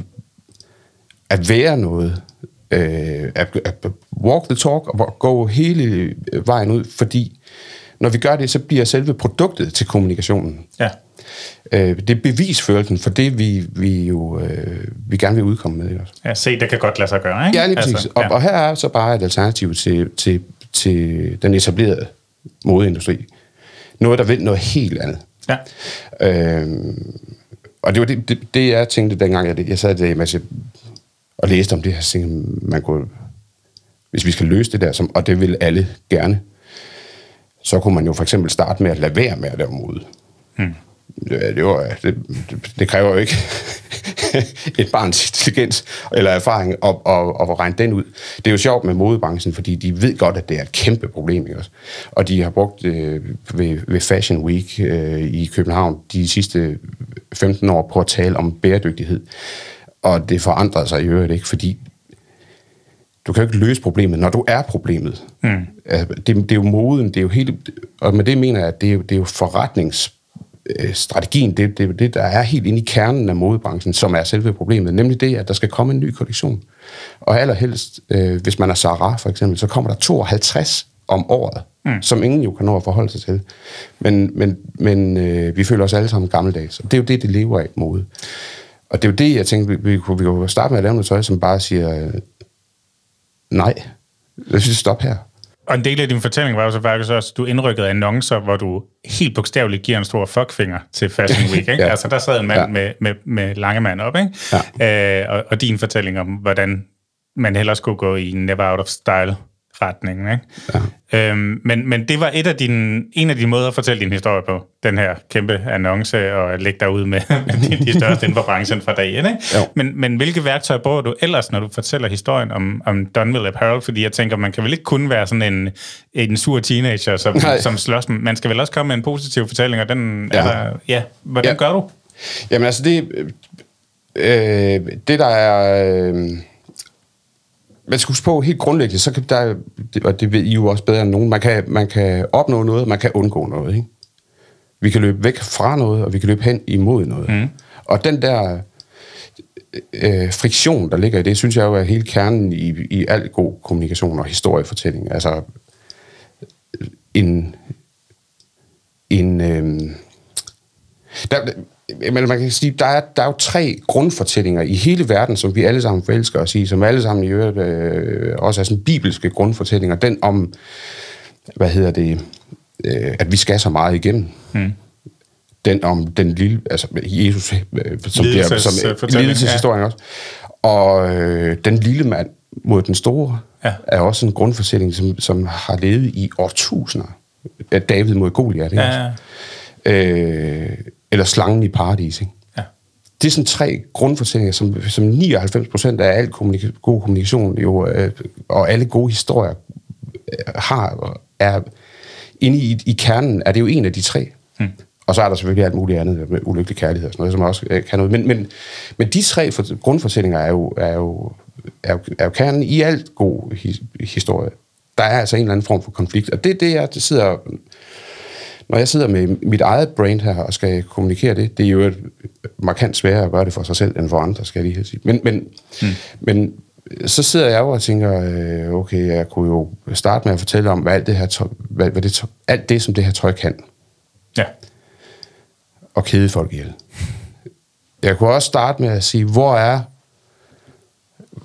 at være noget, øh, at, at walk the talk og gå hele vejen ud, fordi når vi gør det, så bliver selve produktet til kommunikationen. Ja. Øh, det er bevisførelsen for det, vi, vi jo øh, vi gerne vil udkomme med. Også. Ja, se, det kan godt lade sig gøre, ikke? Ja, lige præcis. Altså, ja. Og, og her er så bare et alternativ til, til, til den etablerede modeindustri. Noget, der vil noget helt andet. Ja. Øh, og det var det, det, det jeg tænkte dengang, jeg, jeg sad der, masse og læste om det her, så man kunne, hvis vi skal løse det der, som, og det vil alle gerne, så kunne man jo for eksempel starte med at lade være med at lave mode. Hmm. Det, det, var, det, det, det kræver jo ikke et barns intelligens eller erfaring at, at, at regne den ud. Det er jo sjovt med modebranchen, fordi de ved godt, at det er et kæmpe problem. Ikke også? Og de har brugt øh, ved, ved Fashion Week øh, i København de sidste femten år på at tale om bæredygtighed. Og det forandrer sig i øvrigt ikke, fordi du kan jo ikke løse problemet, når du er problemet. Mm. Det, det er jo moden, det er jo hele, og med det mener jeg, at det er jo, det er jo forretningsstrategien, det, det er det, der er helt inde i kernen af modebranchen, som er selve problemet, nemlig det, at der skal komme en ny kollektion. Og allerhelst, øh, hvis man er Zara for eksempel, så kommer der tooghalvtreds om året, mm. som ingen jo kan nå at forholde sig til. Men, men, men øh, vi føler os alle sammen gammeldags, og det er jo det, det lever af mode. Og det er jo det, jeg tænkte, vi kunne, vi kunne starte med at lave noget tøj, som bare siger, øh, nej, lad os stoppe her. Og en del af din fortælling var jo så faktisk også, at du indrykkede annoncer, hvor du helt bogstaveligt giver en stor fuckfinger til Fashion Week. Ikke? Ja. Altså, der sad en mand ja. med, med, med lange mand op, ikke? Ja. Øh, og, og din fortælling om, hvordan man hellere skulle gå i never out of style retningen, ikke? Ja. Øhm, men, men det var et af dine, en af dine måder at fortælle din historie på, den her kæmpe annonce, og lægge dig ud med de, de største inden for branchen fra dag et, ikke? Men, men hvilke værktøjer bruger du ellers, når du fortæller historien om, om Dunwell Apparel? Fordi jeg tænker, man kan vel ikke kun være sådan en, en sur teenager, som, som slås. Man skal vel også komme med en positiv fortælling, og den, ja. Altså, ja, hvordan ja. Gør du? Jamen altså, det, øh, det der er... Øh, man skal huske på, helt grundlæggende, så kan der, og det ved I jo også bedre end nogen, man kan, man kan opnå noget, man kan undgå noget, ikke? Vi kan løbe væk fra noget, og vi kan løbe hen imod noget. Mm. Og den der øh, friktion, der ligger i det, synes jeg jo er hele kernen i, i al god kommunikation og historiefortælling. Altså, en... en øh, der, men man kan sige, der er, der er jo tre grundfortællinger i hele verden, som vi alle sammen forelsker os i, som alle sammen i øvrigt øh, også er sådan bibelske grundfortællinger. Den om hvad hedder det, øh, at vi skal så meget igennem. Mm. Den om den lille, altså Jesus, øh, som lidelseshistorien ja. også. Og øh, den lille mand mod den store, ja. er også en grundforsætning, som, som har levet i årtusinder. David mod Goliat, ikke ja. også? Øh, eller slangen i paradis, ikke? Det er sådan tre grundforsætninger, som, som nioghalvfems procent af al kommunika- god kommunikation jo, øh, og alle gode historier øh, har, er inde i, i kernen, er det jo en af de tre. Mm. Og så er der selvfølgelig alt muligt andet med ulykkelig kærlighed og sådan noget, som også øh, kan noget. Men, men, men de tre for, grundforsætninger er jo, er, jo, er, jo, er jo kernen i alt god his, historie. Der er altså en eller anden form for konflikt, og det er det, jeg sidder... Når jeg sidder med mit eget brain her og skal kommunikere det, det er jo et markant sværere at gøre det for sig selv end for andre, skal jeg lige her sige. Men, men, mm. men så sidder jeg jo og tænker, okay, jeg kunne jo starte med at fortælle om, hvad alt det, her tøj, hvad, hvad det, alt det som det her tøj kan. Ja. Og kede folk ihjel. Jeg kunne også starte med at sige, hvor er,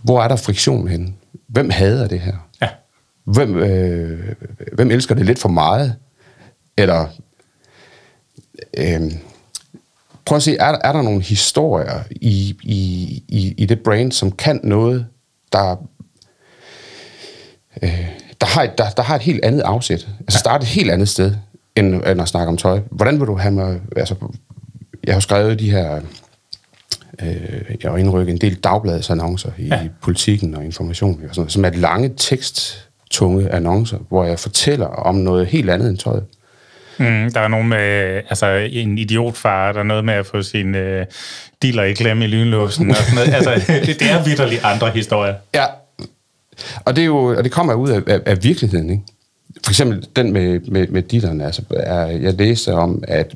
hvor er der friktion henne? Hvem hader det her? Ja. Hvem, øh, hvem elsker det lidt for meget? Eller, øh, prøv at se, er, er der nogle historier i, i, i, i det brand, som kan noget, der, øh, der, har, et, der, der har et helt andet afsæt? Altså starte et helt andet sted, end, end at snakke om tøj. Hvordan vil du have mig... Altså, jeg har skrevet de her... Øh, jeg har indrykket en del dagbladsannoncer i ja. Politikken og Information, og sådan noget, som er et lange teksttunge annoncer, hvor jeg fortæller om noget helt andet end tøj. Mm, der er nogen med, altså en idiotfar, der er noget med at få sin øh, dealer i klemme i lynlåsen og sådan noget. Altså, det, det er vitterligt andre historier. Ja, og det, er jo, og det kommer ud af, af, af virkeligheden, ikke? For eksempel den med, med, med dealerne, altså, er, jeg læste om, at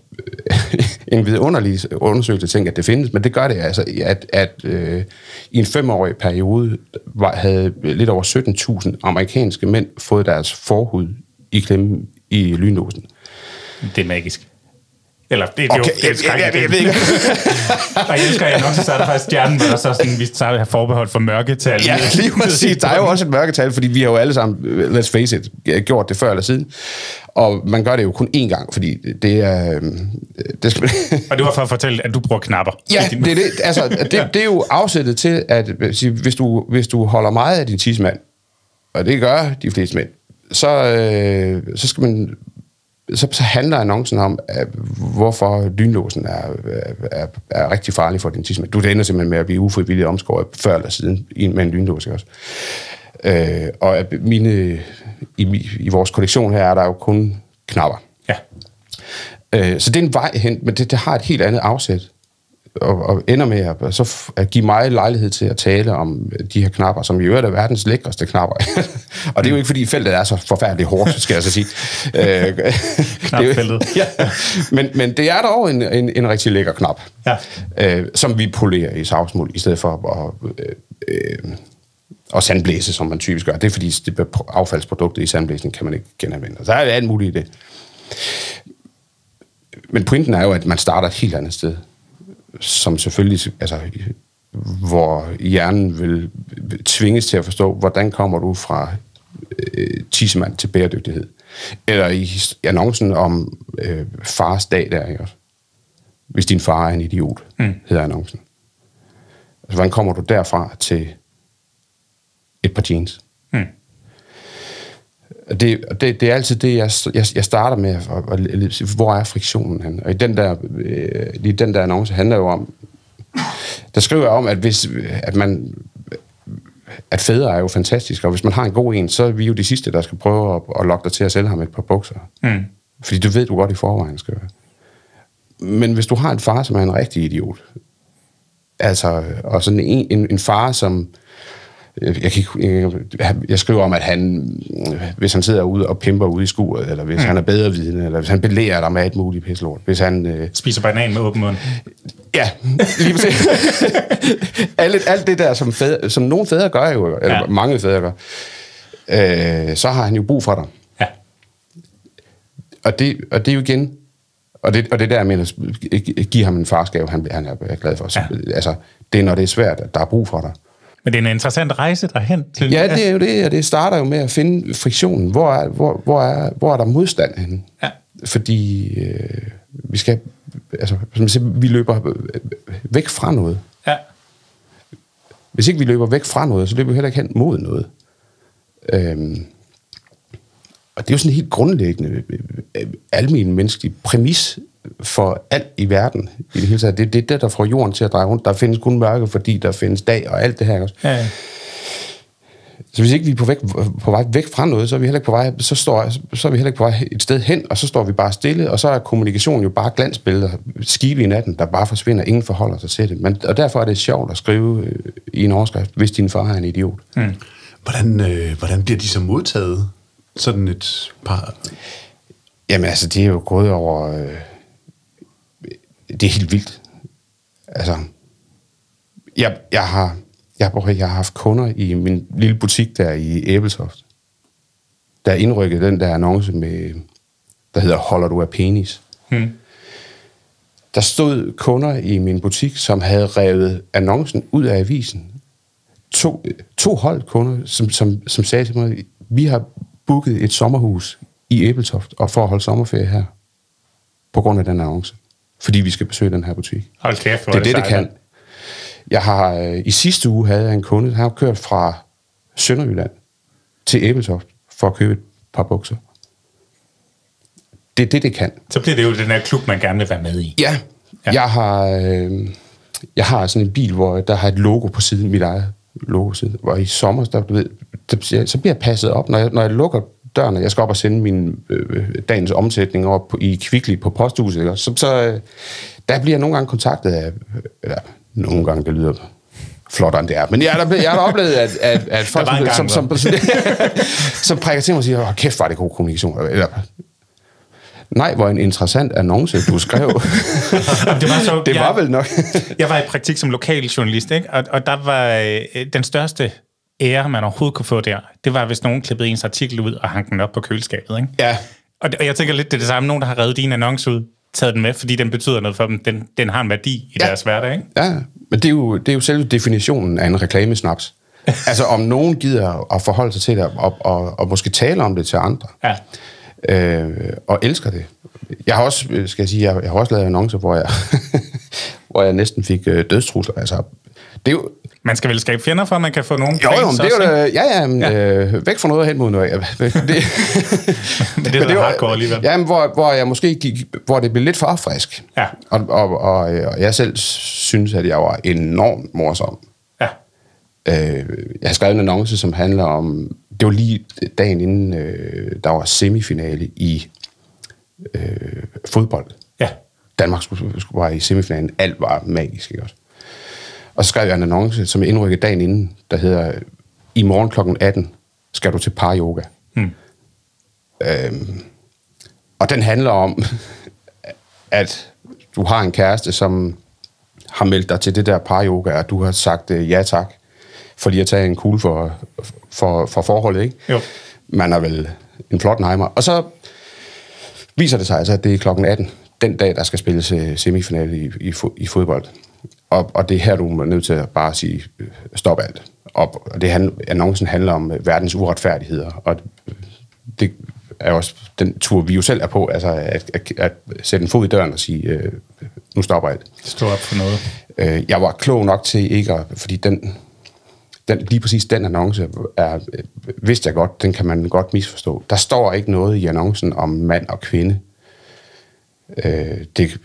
en vidunderlig undersøgelse tænker, at det findes, men det gør det altså, at, at øh, i en femårig periode var, havde lidt over sytten tusind amerikanske mænd fået deres forhud i klemme i lynlåsen. Det er magisk. Eller, det, det okay. jo, det er skræk, ja, ja, det, jeg ved ikke. Og jeg elsker, at jeg nok så starter faktisk stjernen, hvor der så sådan, vi starter her forbehold for mørketal. Ja, lige præcis. Der er jo også et mørketal, fordi vi har jo alle sammen, let's face it, gjort det før eller siden. Og man gør det jo kun én gang, fordi det er... Det skal... Og det var for at fortælle, at du bruger knapper. Ja, det er, det. Altså, det, det er jo afsættet til, at hvis du, hvis du holder meget af din tidsmand, og det gør de fleste mænd, så, øh, så skal man... Så, så handler annoncen om, hvorfor lynlåsen er, er, er rigtig farlig for din tidsmand. Du ender simpelthen med at blive ufrivilligt omskåret før eller siden med en lynlås, ikke også? Øh, og mine, i, i vores kollektion her er der jo kun knapper. Ja. Øh, så det er en vej hen, men det, det har et helt andet afsæt. Og, og ender med at, så at give mig lejlighed til at tale om de her knapper, som i øvrigt er verdens lækreste knapper. Og det er jo ikke, fordi feltet er så forfærdeligt hårdt, skal jeg så sige. Øh, knapfeltet. Ja. Men, men det er dog en, en, en rigtig lækker knap, ja. øh, som vi polerer i savsmuld, i stedet for at øh, øh, sandblæse, som man typisk gør. Det er fordi det, affaldsproduktet i sandblæsning kan man ikke genanvende. Så er det alt muligt i det. Men pointen er jo, at man starter et helt andet sted, som selvfølgelig, altså, hvor hjernen vil tvinges til at forstå, hvordan kommer du fra øh, tissemand til bæredygtighed. Eller i annoncen om øh, fars dag, der er også. Hvis din far er en idiot, mm. hedder annoncen. Altså, hvordan kommer du derfra til et par jeans? Mm. Det, det, det er altid det, jeg, jeg, jeg starter med, at, at, at, hvor er friktionen henne? Og i den der, øh, lige den der annonce handler jo om, der skriver jeg om, at, hvis, at, man, at fædre er jo fantastiske, og hvis man har en god en, så er vi jo de sidste, der skal prøve at, at lokke dig til at sælge ham et par bukser. Mm. Fordi du ved, du godt i forvejen skal være. Men hvis du har en far, som er en rigtig idiot, altså, og sådan en, en, en far, som... Jeg, kan, jeg, jeg skriver om, at han, hvis han sidder ude og pimper ude i skuret, eller hvis mm. han er bedrevidende, eller hvis han belærer dig med et muligt pisselort, hvis han... Øh... Spiser banan med åben mund. Ja, lige præcis. alt, alt det der, som, fædre, som nogle fædre gør jo, eller ja. mange fædre gør, øh, så har han jo brug for dig. Ja. Og det, og det er jo igen... Og det, og det der, jeg mener, give ham en farsgave, han, han er glad for. Ja. Altså, det er, når det er svært, at der er brug for dig. Men det er en interessant rejse derhen til. Ja, det er jo det, og det starter jo med at finde friktionen. Hvor er, hvor, hvor er, hvor er der modstand henne? Ja. Fordi øh, vi skal, altså, som siger, vi løber væk fra noget. Ja. Hvis ikke vi løber væk fra noget, så løber vi heller ikke hen mod noget. Øhm, og det er jo sådan en helt grundlæggende, almen menneskelig præmis for alt i verden. I det hele taget, det er det, der, der får jorden til at dreje rundt. Der findes kun mørke, fordi der findes dag og alt det her. Også. Ja. Så hvis ikke vi er på, væk, på vej væk fra noget, så er vi heller ikke på vej, så står, så er vi heller ikke på vej et sted hen, og så står vi bare stille, og så er kommunikationen jo bare glansbilleder, skibe i natten, der bare forsvinder, ingen forholder sig til det. Men, og derfor er det sjovt at skrive øh, i en overskrift, hvis din far er en idiot. Mm. Hvordan, øh, hvordan bliver de så modtaget? Sådan et par... Jamen altså, det er jo gået over... Øh, det er helt vildt. Altså, jeg, jeg har... Jeg har, jeg har haft kunder i min lille butik der i Ebeltoft, der indrykkede den der annonce med, der hedder "Holder du af penis?" Hmm. Der stod kunder i min butik, som havde revet annoncen ud af avisen. To, to hold kunder, som, som, som sagde til mig, vi har booket et sommerhus i Ebeltoft og for at holde sommerferie her, på grund af den annonce. Fordi vi skal besøge den her butik. Hold kæft, hvor det er det, det, det kan. Jeg har øh, i sidste uge havde jeg en kunde, der har kørt fra Sønderjylland til Ebeltoft for at købe et par bukser. Det er det, det kan. Så bliver det jo den her klub, man gerne vil være med i. Ja, ja. Jeg har øh, jeg har sådan en bil, hvor der har et logo på siden, mit eget logo side, hvor i sommer, der, du ved, der, så bliver jeg passet op, når jeg, når jeg lukker dørene. Jeg skal op og sende min øh, dagens omsætning op på, i Kvickly på posthuset, ikke? Så, så øh, der bliver jeg nogle gange kontaktet af... Øh, Nogle gange, det lyder flottere, end det er. Men jeg har da oplevet, at, at, at folk, gang, som, som, som, som prækker til mig og siger, åh, kæft, var det god kommunikation. Eller, nej, hvor en interessant annonce, du skrev. det var, så, det var jeg, vel nok. Jeg var i praktik som lokal journalist, ikke? Og, og der var øh, den største ære, man overhovedet kunne få der, det var, hvis nogen klippede ens artikel ud og hang den op på køleskabet. Ikke? Ja. Og, og jeg tænker lidt, det er det samme. Nogen, der har reddet din annonce ud, taget den med, fordi den betyder noget for dem. Den, den har en værdi i ja. Deres hverdag, ikke? Ja, men det er jo, det er jo selve definitionen af en reklamesnaps. Altså, om nogen gider at forholde sig til det, og, og, og måske tale om det til andre. Ja. Øh, og elsker det. Jeg har også, skal jeg sige, jeg, jeg har også lavet annoncer, hvor jeg, hvor jeg næsten fik øh, dødstrusler. Altså, det er jo... Man skal vel skabe fjender for, at man kan få nogen... Jo, jo, men det er jo... Ja, ja, men, ja. Øh, væk fra noget og hen mod noget. Det, men det er da hardcore alligevel. Jamen, hvor, hvor jeg måske gik... Hvor det blev lidt for opfrisk. Ja. Og, og, og, og jeg selv synes, at jeg var enormt morsom. Ja. Øh, jeg har skrevet en annonce, som handler om... Det var lige dagen inden, øh, der var semifinale i øh, fodbold. Ja. Danmark skulle, skulle være i semifinalen. Alt var magisk, ikke også? Og så skrev jeg en annonce, som jeg indrykkede dagen inden, der hedder, i morgen klokken atten skal du til par-yoga. Hmm. Øhm, og den handler om, at du har en kæreste, som har meldt dig til det der par-yoga, og du har sagt ja tak, for lige at tage en kugle for, for, for forholdet, ikke? Jo. Man er vel en flottenheimer. Og så viser det sig altså, at det er klokken atten, den dag, der skal spilles semifinale i, i, i fodbold. Og, og det er her, du er nødt til at bare sige, stop alt. Og, og det, annoncen handler om verdens uretfærdigheder, og det er også den tur, vi jo selv er på, altså at, at, at sætte en fod i døren og sige, øh, nu stopper alt. Stå op for noget. Øh, jeg var klog nok til ikke at, fordi den, den, lige præcis den annonce, er, vidste jeg godt, den kan man godt misforstå. Der står ikke noget i annoncen om mand og kvinde. Øh, det...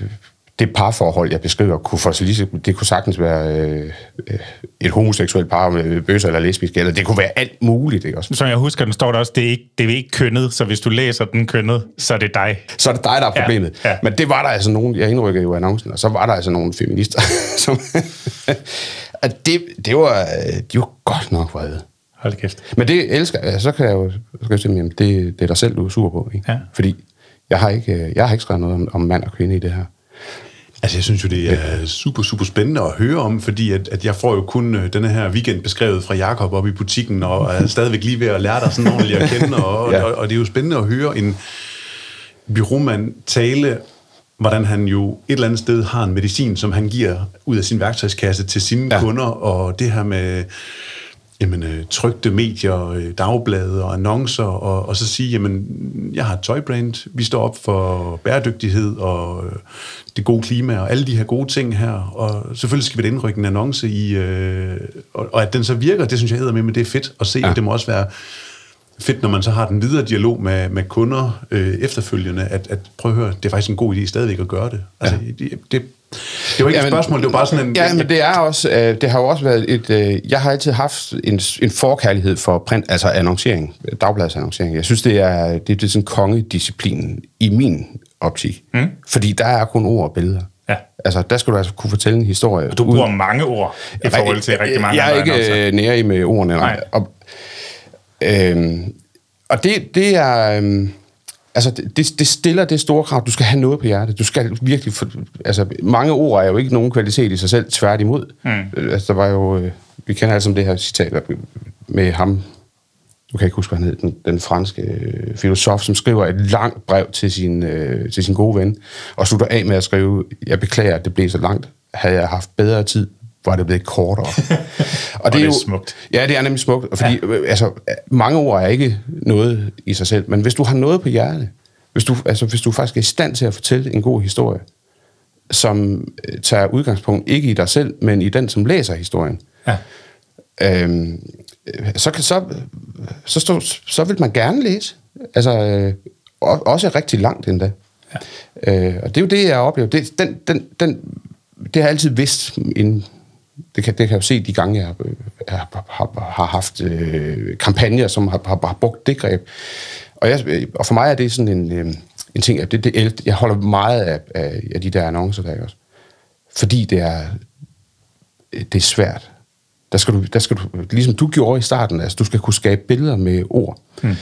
Det parforhold, jeg beskriver, kunne for, det kunne sagtens være øh, et homoseksuelt par med bøsser eller lesbisk, eller det kunne være alt muligt, ikke også? Som jeg husker, den står der også, det er ikke, det er ikke kønnet, så hvis du læser den kønnet, så er det dig. Så er det dig, der er problemet. Ja, ja. Men det var der altså nogen, jeg indrykkede jo annoncen, og så var der altså nogle feminister, som... at det, det var, de var godt nok vrede. Hold kæft. Men det elsker jeg, så kan jeg jo sige, at det, det er dig selv, du er sur på, ikke? Ja. Fordi jeg har ikke, jeg har ikke skrevet noget om, om mand og kvinde i det her. Altså, jeg synes jo, det er super, super spændende at høre om, fordi at, at jeg får jo kun denne her weekend beskrevet fra Jakob op i butikken, og er stadigvæk lige ved at lære dig sådan ordentligt at kende, og, ja. og, og det er jo spændende at høre en bureaumand tale hvordan han jo et eller andet sted har en medicin, som han giver ud af sin værktøjskasse til sine ja. kunder, og det her med jamen, trykte medier, dagblade og annoncer, og, og så sige, jamen, jeg har et tøjbrand, vi står op for bæredygtighed og det gode klima og alle de her gode ting her, og selvfølgelig skal vi indrykke en annonce i, øh, og, og at den så virker, det synes jeg hedder med, men det er fedt at se, ja. og det må også være fedt, når man så har den videre dialog med, med kunder øh, efterfølgende, at, at prøv at høre, det er faktisk en god idé stadigvæk at gøre det. Altså, ja. det, det Det var ikke Jamen, et spørgsmål, det var bare sådan en... Ja, men det, er også, øh, det har jo også været et... Øh, jeg har altid haft en, en forkærlighed for print, altså annoncering, dagbladsannoncering. Jeg synes, det er, det, det er sådan kongedisciplinen i min optik. Mm. Fordi der er kun ord og billeder. Ja. Altså, der skulle du altså kunne fortælle en historie. Og du bruger uden... mange ord i forhold til jeg, rigtig mange jeg, andre. Jeg er ikke øh, nære i med ordene. Nej. Og, øh, og det, det er... Øh, Altså, det, det stiller det store krav. Du skal have noget på hjertet. Du skal virkelig... For, altså, mange ord er jo ikke nogen kvalitet i sig selv, tværtimod. Mm. Altså, der var jo... Vi kender alle sammen det her citat med ham. Du kan ikke huske, hvad han hed. Den, den franske filosof, som skriver et langt brev til sin, øh, til sin gode ven, og slutter af med at skrive, jeg beklager, at det blev så langt. Havde jeg haft bedre tid, var det blevet kortere. Og, og det er, jo, det er smukt. Ja, det er nemlig smukt, fordi ja. altså, mange ord er ikke noget i sig selv, men hvis du har noget på hjertet, hvis du, altså, hvis du faktisk er i stand til at fortælle en god historie, som tager udgangspunkt ikke i dig selv, men i den, som læser historien, ja. øhm, så, kan, så, så, stå, så vil man gerne læse. Altså, øh, også rigtig langt endda. Ja. Øh, og det er jo det, jeg oplever. Det, den, den, den, det har jeg altid vidst inden. Det kan, det kan jeg jo se de gange, jeg har, har, har, har haft øh, kampagner, som har, har, har brugt det greb. Og, jeg, og for mig er det sådan en, øh, en ting, at det, det, jeg holder meget af, af, af de der annoncer der også. Fordi det er, det er svært. Der skal, du, der skal du, ligesom du gjorde i starten, altså du skal kunne skabe billeder med ord. Hmm.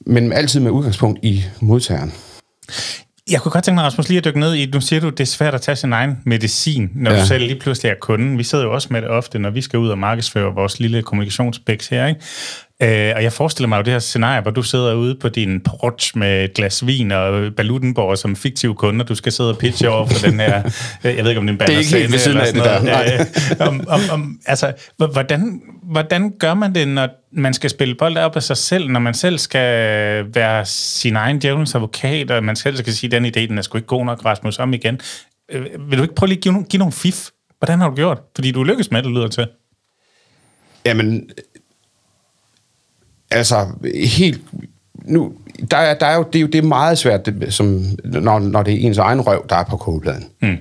Men altid med udgangspunkt i modtageren. Jeg kunne godt tænke mig, Rasmus, lige at dykke ned i, nu siger du, det er svært at tage sin egen medicin, når ja. du selv lige pludselig er kunden. Vi sidder jo også med det ofte, når vi skal ud og markedsføre vores lille kommunikationsbæks her, ikke? Øh, og jeg forestiller mig jo det her scenarie, hvor du sidder ude på din porch med et glas vin og Balu Uttenborg som fiktive kunder. Du skal sidde og pitche over for den her... Jeg ved ikke, om det er en banderscene eller sådan noget. Det er øh, om, om, om, altså, hvordan, hvordan gør man det, når man skal spille bold op af sig selv, når man selv skal være sin egen djævelens advokat, og man selv skal sige, den idé, den er sgu ikke god nok, Rasmus, om igen. Øh, vil du ikke prøve lige at give, no- give nogle fif? Hvordan har du gjort? Fordi du lykkes med, det lyder til. Jamen... Altså, helt... Nu, der er, der er jo, det er jo det er meget svært, det, som, når, når det er ens egen røv, der er på kogepladen. Mm.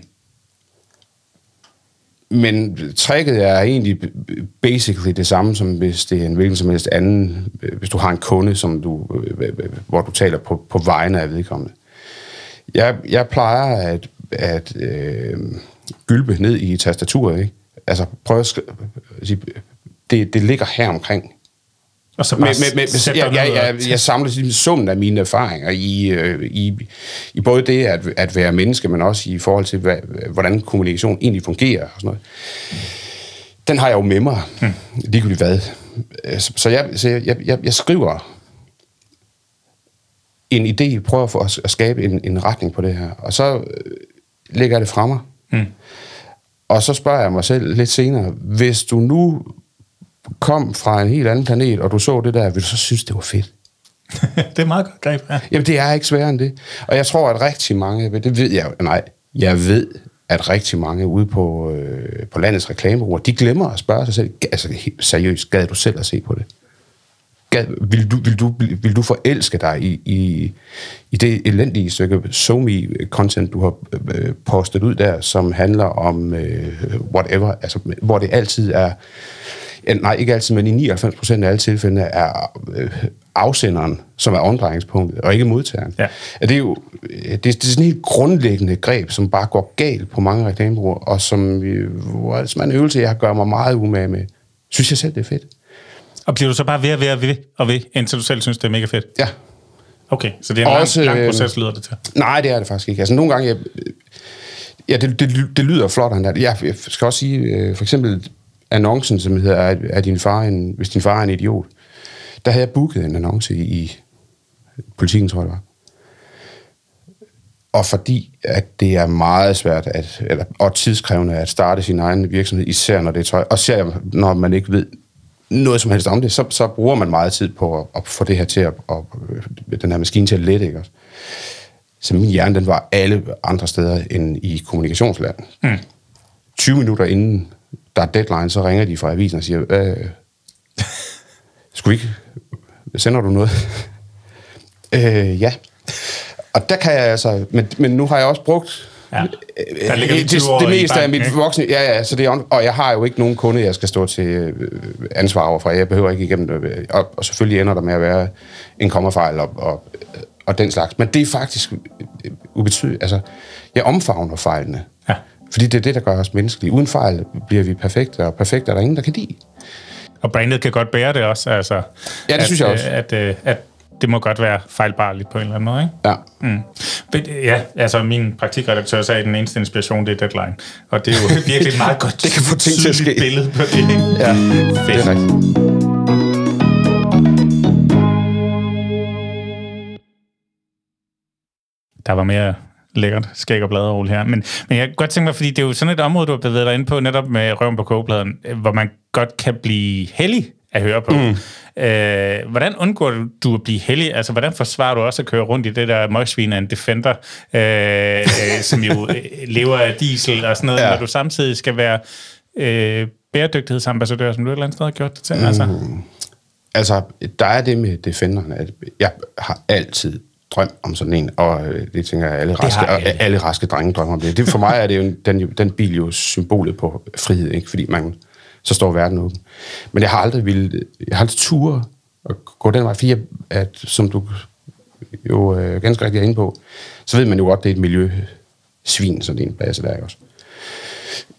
Men tricket er egentlig basically det samme, som hvis det er en hvilken som helst anden... Hvis du har en kunde, som du, hvor du taler på, på vegne af vedkommende. Jeg, jeg plejer at, at øh, gylpe ned i tastaturet, ikke? Altså, prøv at sige... Det, det ligger her omkring... Og så bare med, med, med, jeg, jeg, jeg, jeg samler summen af mine erfaringer i, i, i både det at, at være menneske, men også i forhold til, hvad, hvordan kommunikation egentlig fungerer og sådan noget. Den har jeg jo med mig, hmm. ligegyldigt hvad. Så, så, jeg, så jeg, jeg, jeg skriver en idé, prøver for at, at skabe en, en retning på det her, og så lægger jeg det fra mig. Hmm. Og så spørger jeg mig selv lidt senere, hvis du nu... kom fra en helt anden planet, og du så det der, ville du så synes, det var fedt? Det er meget godt greb, ja. Jamen, det er ikke sværere end det. Og jeg tror, at rigtig mange, det ved jeg nej, jeg ved, at rigtig mange ude på, øh, på landets reklamebureauer, de glemmer at spørge sig selv, altså seriøst, gad du selv at se på det? Gad, vil, du, vil, du, vil du forelske dig i, i, i det elendige stykke SoMe-content, du har øh, postet ud der, som handler om øh, whatever, altså, hvor det altid er nej, ikke altid, men i nioghalvfems procent af alle tilfælde er afsenderen, som er omdrejningspunktet, og ikke modtageren. Ja. Det er jo det er sådan et helt grundlæggende greb, som bare går galt på mange reklamebureauer, og som, som er en øvelse, jeg gør mig meget umage med. Synes jeg selv, det er fedt. Og bliver du så bare ved og ved og ved, og ved indtil du selv synes, det er mega fedt? Ja. Okay, så det er en Også, lang, lang proces, lyder det til? Nej, det er det faktisk ikke. Altså nogle gange, jeg, ja, det, det, det lyder flot. Jeg, jeg skal også sige, for eksempel... annoncen, som hedder, er din far en, hvis din far er en idiot, der havde jeg booket en annonce i, i Politikken, tror jeg det var. Og fordi at det er meget svært at, eller, og tidskrævende at starte sin egen virksomhed, især når det er tøj, og især når man ikke ved noget som helst om det, så, så bruger man meget tid på at, at få det her til at, og, den her maskine til at lette, ikke også? Så min hjerne, den var alle andre steder end i kommunikationslandet. Mm. tyve minutter inden der er deadline, så ringer de fra avisen og siger, øh, skulle vi ikke, sender du noget? øh, ja. Og der kan jeg altså, men, men nu har jeg også brugt ja. øh, det, det, det meste af mit voksne, ja, ja, så det er, og jeg har jo ikke nogen kunde, jeg skal stå til ansvar overfor. Jeg behøver ikke igennem det, og, og selvfølgelig ender der med at være en kommafejl og, og, og den slags. Men det er faktisk ubetydeligt. Altså, jeg omfavner fejlene. Ja. Fordi det er det, der gør os menneskelige. Uden fejl bliver vi perfekte, og perfekt er der ingen, der kan lide. Og brandet kan godt bære det også. Altså, ja, det at, synes jeg også. At, at, at det må godt være fejlbarligt på en eller anden måde, ikke? Ja. Mm. Men, ja, altså min praktikredaktør sagde, at den eneste inspiration, det er deadline. Og det er jo virkelig meget godt. Det kan få ting til at ske. Billede på det, ikke? Ja, fedt. Det er rigtigt. Der var mere lækkert skæg og blade her. Men, men jeg kan godt tænke mig, fordi det er jo sådan et område, du har bevæget dig ind på, netop med røven på kogepladen, hvor man godt kan blive heldig at høre på. Mm. Øh, hvordan undgår du at blive heldig? Altså, hvordan forsvarer du også at køre rundt i det der møgsvin af en Defender, øh, som jo lever af diesel og sådan noget, ja. Når du samtidig skal være øh, bæredygtighedsambassadør, som du et eller andet sted har gjort det til? Mm. Altså. altså, der er det med Defenderen, at jeg har altid drøm om sådan en, og det tænker jeg, alle raske, alle. alle raske drenge drømmer om det. det. For mig er det jo, den, den bil jo symbolet på frihed, ikke? Fordi man, så står verden åben. Men jeg har aldrig ville, jeg har aldrig ture at gå den vej, fordi jeg, at, som du jo øh, ganske rigtig er inde på, så ved man jo godt, det er et miljøsvin, sådan en base der også.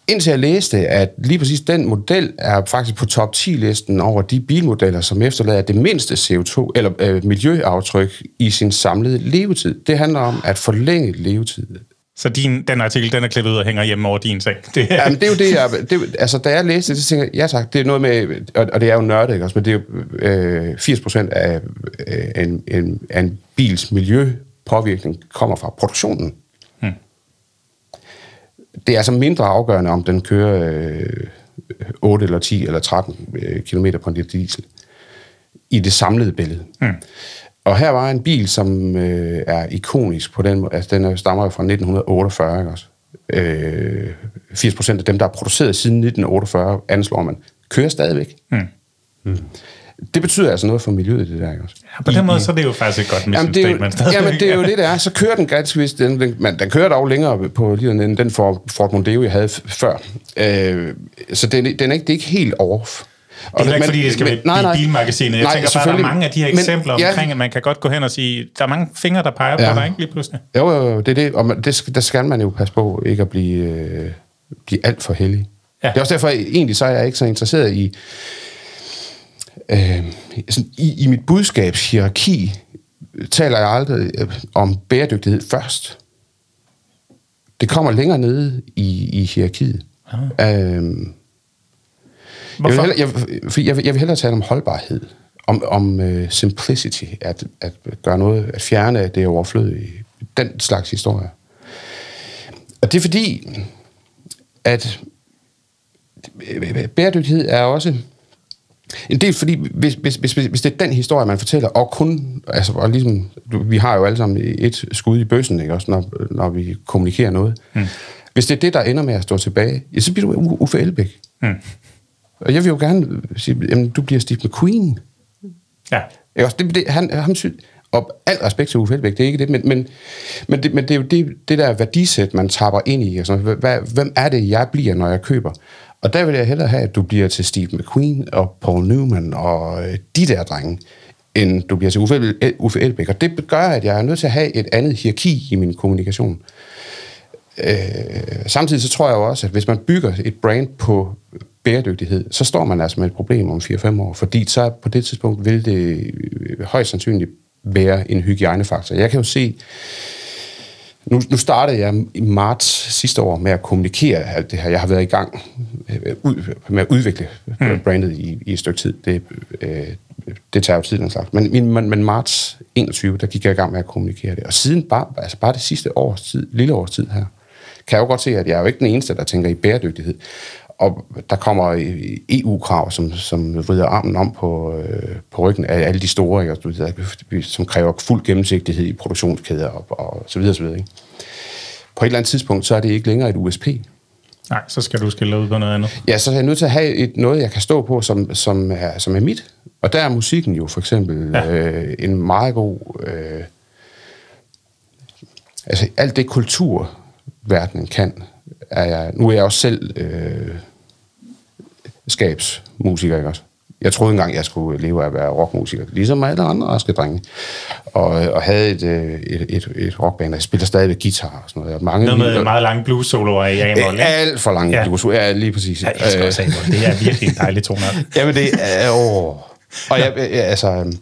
Indtil jeg læste, at lige præcis den model er faktisk på top ti-listen over de bilmodeller, som efterlader det mindste C O to, eller øh, miljøaftryk i sin samlede levetid. Det handler om at forlænge levetiden. Så din, den artikel, den er klippet ud og hænger hjemme over din seng? Det er... Jamen, det er jo det, jeg... Det, altså, da jeg læste det, så tænkte jeg, ja tak, det er noget med... Og, og det er jo nørdet, ikke også? Men det er jo øh, firs procent af øh, en, en, en bils miljøpåvirkning kommer fra produktionen. Det er altså mindre afgørende, om den kører øh, otte eller ti eller tretten øh, kilometer på en liter diesel i det samlede billede. Mm. Og her var en bil, som øh, er ikonisk på den måde. Altså, den stammer jo fra nitten otteogfyrre, ikke også? Øh, firs procent af dem, der er produceret siden nitten otteogfyrre, anslår man, kører stadigvæk. Mm. Mm. Det betyder altså noget for miljøet, det der, ikke også? Ja, på den måde, så er det jo faktisk et godt missionstatement. Jamen, det er jo det, der er. Så kører den ganske vist. Den, den, man, den kører dog længere på literen, end den Ford Mondeo, jeg havde før. Øh, så den, den er ikke, det er ikke helt off. Det er og, ikke, men, fordi det skal men, være nej, nej, bilmagasinet. Jeg nej, tænker bare, der er mange af de her eksempler men, ja, omkring, at man kan godt gå hen og sige, der er mange fingre, der peger ja. På dig, ikke lige pludselig? Jo, jo, jo, det er det. Og man, det skal, der skal man jo passe på, ikke at blive, øh, blive alt for heldig. Ja. Det er også derfor, at egentlig så er jeg ikke så interesseret i... Øh, i, i mit budskabshierarki taler jeg aldrig øh, om bæredygtighed først. Det kommer længere nede i, i hierarkiet. Ah. Øh, jeg, vil hellere, jeg, jeg, vil, jeg vil hellere tale om holdbarhed, om, om øh, simplicity, at, at gøre noget, at fjerne det overflødige, den slags historie. Og det er fordi, at bæredygtighed er også... En del, fordi hvis, hvis, hvis, hvis det er den historie, man fortæller, og kun, altså, og ligesom, vi har jo alle sammen et skud i bøssen, ikke også, når, når vi kommunikerer noget. Mm. Hvis det er det, der ender med at stå tilbage, ja, så bliver du Uffe Elbæk. Mm. Og jeg vil jo gerne sige, jamen, du bliver Steve McQueen. Ja. Ikke også, det, det, han, han synes, og alt respekt til Uffe Elbæk, det er ikke det, men, men, men, det, men det er jo det, det der værdisæt, man tapper ind i. Altså, hvem er det, jeg bliver, når jeg køber? Og der vil jeg hellere have, at du bliver til Steve McQueen og Paul Newman og de der drenge, end du bliver til Uffe Elbæk. Og det gør, at jeg er nødt til at have et andet hierarki i min kommunikation. Øh, samtidig så tror jeg også, at hvis man bygger et brand på bæredygtighed, så står man altså med et problem om fire til fem år, fordi så på det tidspunkt vil det højst sandsynligt være en hygiejnefaktor. Jeg kan jo se... Nu, nu startede jeg i marts sidste år med at kommunikere alt det her. Jeg har været i gang med at udvikle brandet i, i et stykke tid. Det, øh, det tager jo tid, den slags. Men, men, men marts enogtyve, der gik jeg i gang med at kommunikere det. Og siden bare, altså bare det sidste års tid, lille års tid her, kan jeg jo godt se, at jeg er jo ikke den eneste, der tænker i bæredygtighed. Og der kommer E U-krav, som, som vrider armen om på, øh, på ryggen af alle de store, ikke? Som kræver fuld gennemsigtighed i produktionskæder og, og så videre, så videre, ikke? På et eller andet tidspunkt, så er det ikke længere et U S P. Nej, så skal du skille ud på noget andet. Ja, så er jeg nødt til at have et, noget, jeg kan stå på, som, som, er, som er mit. Og der er musikken jo for eksempel ja. øh, en meget god... Øh, altså alt det kulturverdenen kan, er jeg... Nu er jeg også selv øh, skabsmusiker, ikke også? Jeg troede engang, jeg skulle leve af at være rockmusiker, ligesom alle andre raske drenge. Og, og havde et, et, et, et rockband, der spiller stadigvæk guitar og sådan noget. Mange noget med meget lange blues-soloer i A-mål, ikke? Alt for lange ja. blues-soloer, ja, lige præcis. Ja, jeg skal også A-mål. Det er virkelig en dejlig tone. Jamen det er... Åh. Og jeg, jeg, altså...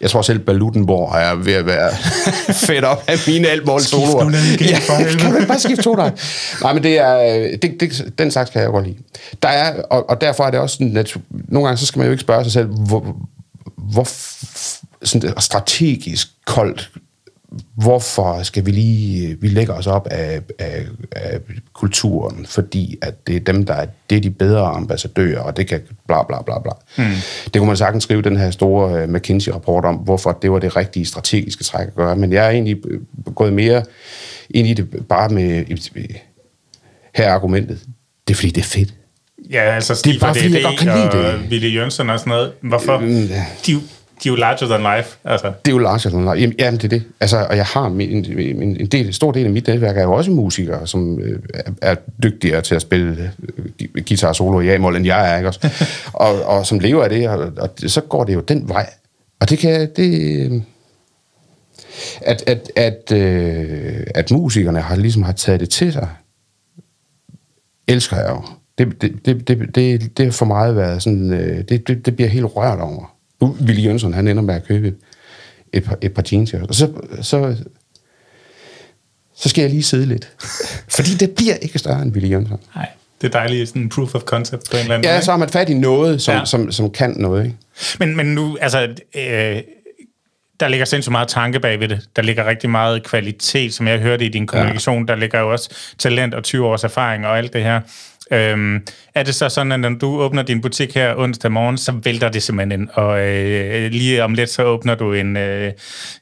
Jeg tror selv, Balu Uttenborg er ved at være fedt op af mine altmål-soloer. Ja, kan man bare skifte to dig? Nej, men det er, det, det, den slags kan jeg godt lide. Der er, og, og derfor er det også sådan, at nogle gange så skal man jo ikke spørge sig selv, hvor, hvor sådan strategisk koldt, hvorfor skal vi lige, vi lægger os op af, af, af kulturen, fordi at det er dem, der er, det er de bedre ambassadører, og det kan bla bla bla bla. Mm. Det kunne man sagtens skrive den her store McKinsey-rapport om, hvorfor det var det rigtige strategiske træk at gøre, men jeg er egentlig gået mere ind i det bare med her argumentet. Det er fordi, det er fedt. Ja, altså Stig fra D A D og Ville Jønsson og sådan noget. Hvorfor? Mm. De De er jo larger than life, altså. Det er jo larger than life. Jamen, jamen det er det. Altså, og jeg har min, min, en del, stor del af mit netværk er jo også musikere, som er, er dygtigere til at spille guitar solo i A-mål, end jeg er, ikke også? og, og som lever af det, og, og så går det jo den vej. Og det kan... Det, at, at, at, øh, at musikerne har, ligesom har taget det til sig, elsker jeg jo. Det, det, det, det, det, det har for meget været sådan... Det, det, det bliver helt rørt over. Ville Jønsson, han ender med at købe et par, et par jeans, og så, så, så skal jeg lige sidde lidt. Fordi det bliver ikke større end Ville Jønsson. Nej, det er dejligt, sådan en proof of concept på en eller anden måde. Ja, så har man fat i noget, som, ja. som, som, som kan noget. Ikke? Men, men nu, altså, øh, der ligger sindssygt meget tanke bag ved det. Der ligger rigtig meget kvalitet, som jeg hørte i din kommunikation. Ja. Der ligger jo også talent og tyve års erfaring og alt det her. Øhm, er det så sådan, at når du åbner din butik her onsdag morgen, så vælter det simpelthen ind, og øh, lige om lidt så åbner du en, øh,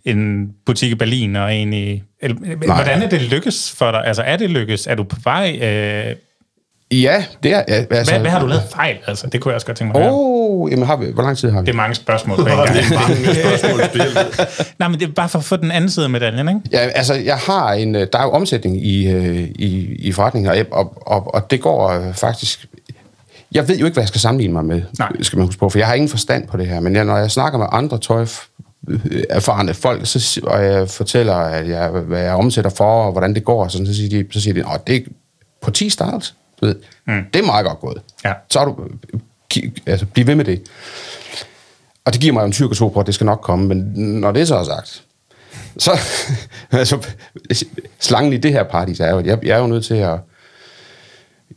en butik i Berlin og en i... Eller, hvordan er det lykkes for dig? Altså, er det lykkes? Er du på vej? Øh... Ja, det er... Ja, altså, hvad, hvad har du lavet fejl? Altså, det kunne jeg også godt tænke mig at høre. Oh, jamen, har vi, hvor lang tid har vi? Det er mange spørgsmål. Det er mange spørgsmål. Nej, men det er bare for at få den anden side af medaljen, ikke? Ja, altså, jeg har en... Der er jo omsætning i, i, i forretninger, og, og, og, og det går faktisk... Jeg ved jo ikke, hvad jeg skal sammenligne mig med, Nej. skal man huske på, for jeg har ingen forstand på det her. Men jeg, når jeg snakker med andre tøjerfarende folk, så, og jeg fortæller, at jeg, hvad jeg omsætter for, og hvordan det går, og sådan, så siger de, så siger de, åh, det er på ti starts. Mm. Det er meget godt gået. Ja. Så har du... Altså, blive ved med det. Og det giver mig en tyrk og tro på, at det skal nok komme, men når det så er sagt, så... altså, slangen i det her party, så er jo, at jeg, jeg er jo nødt til at...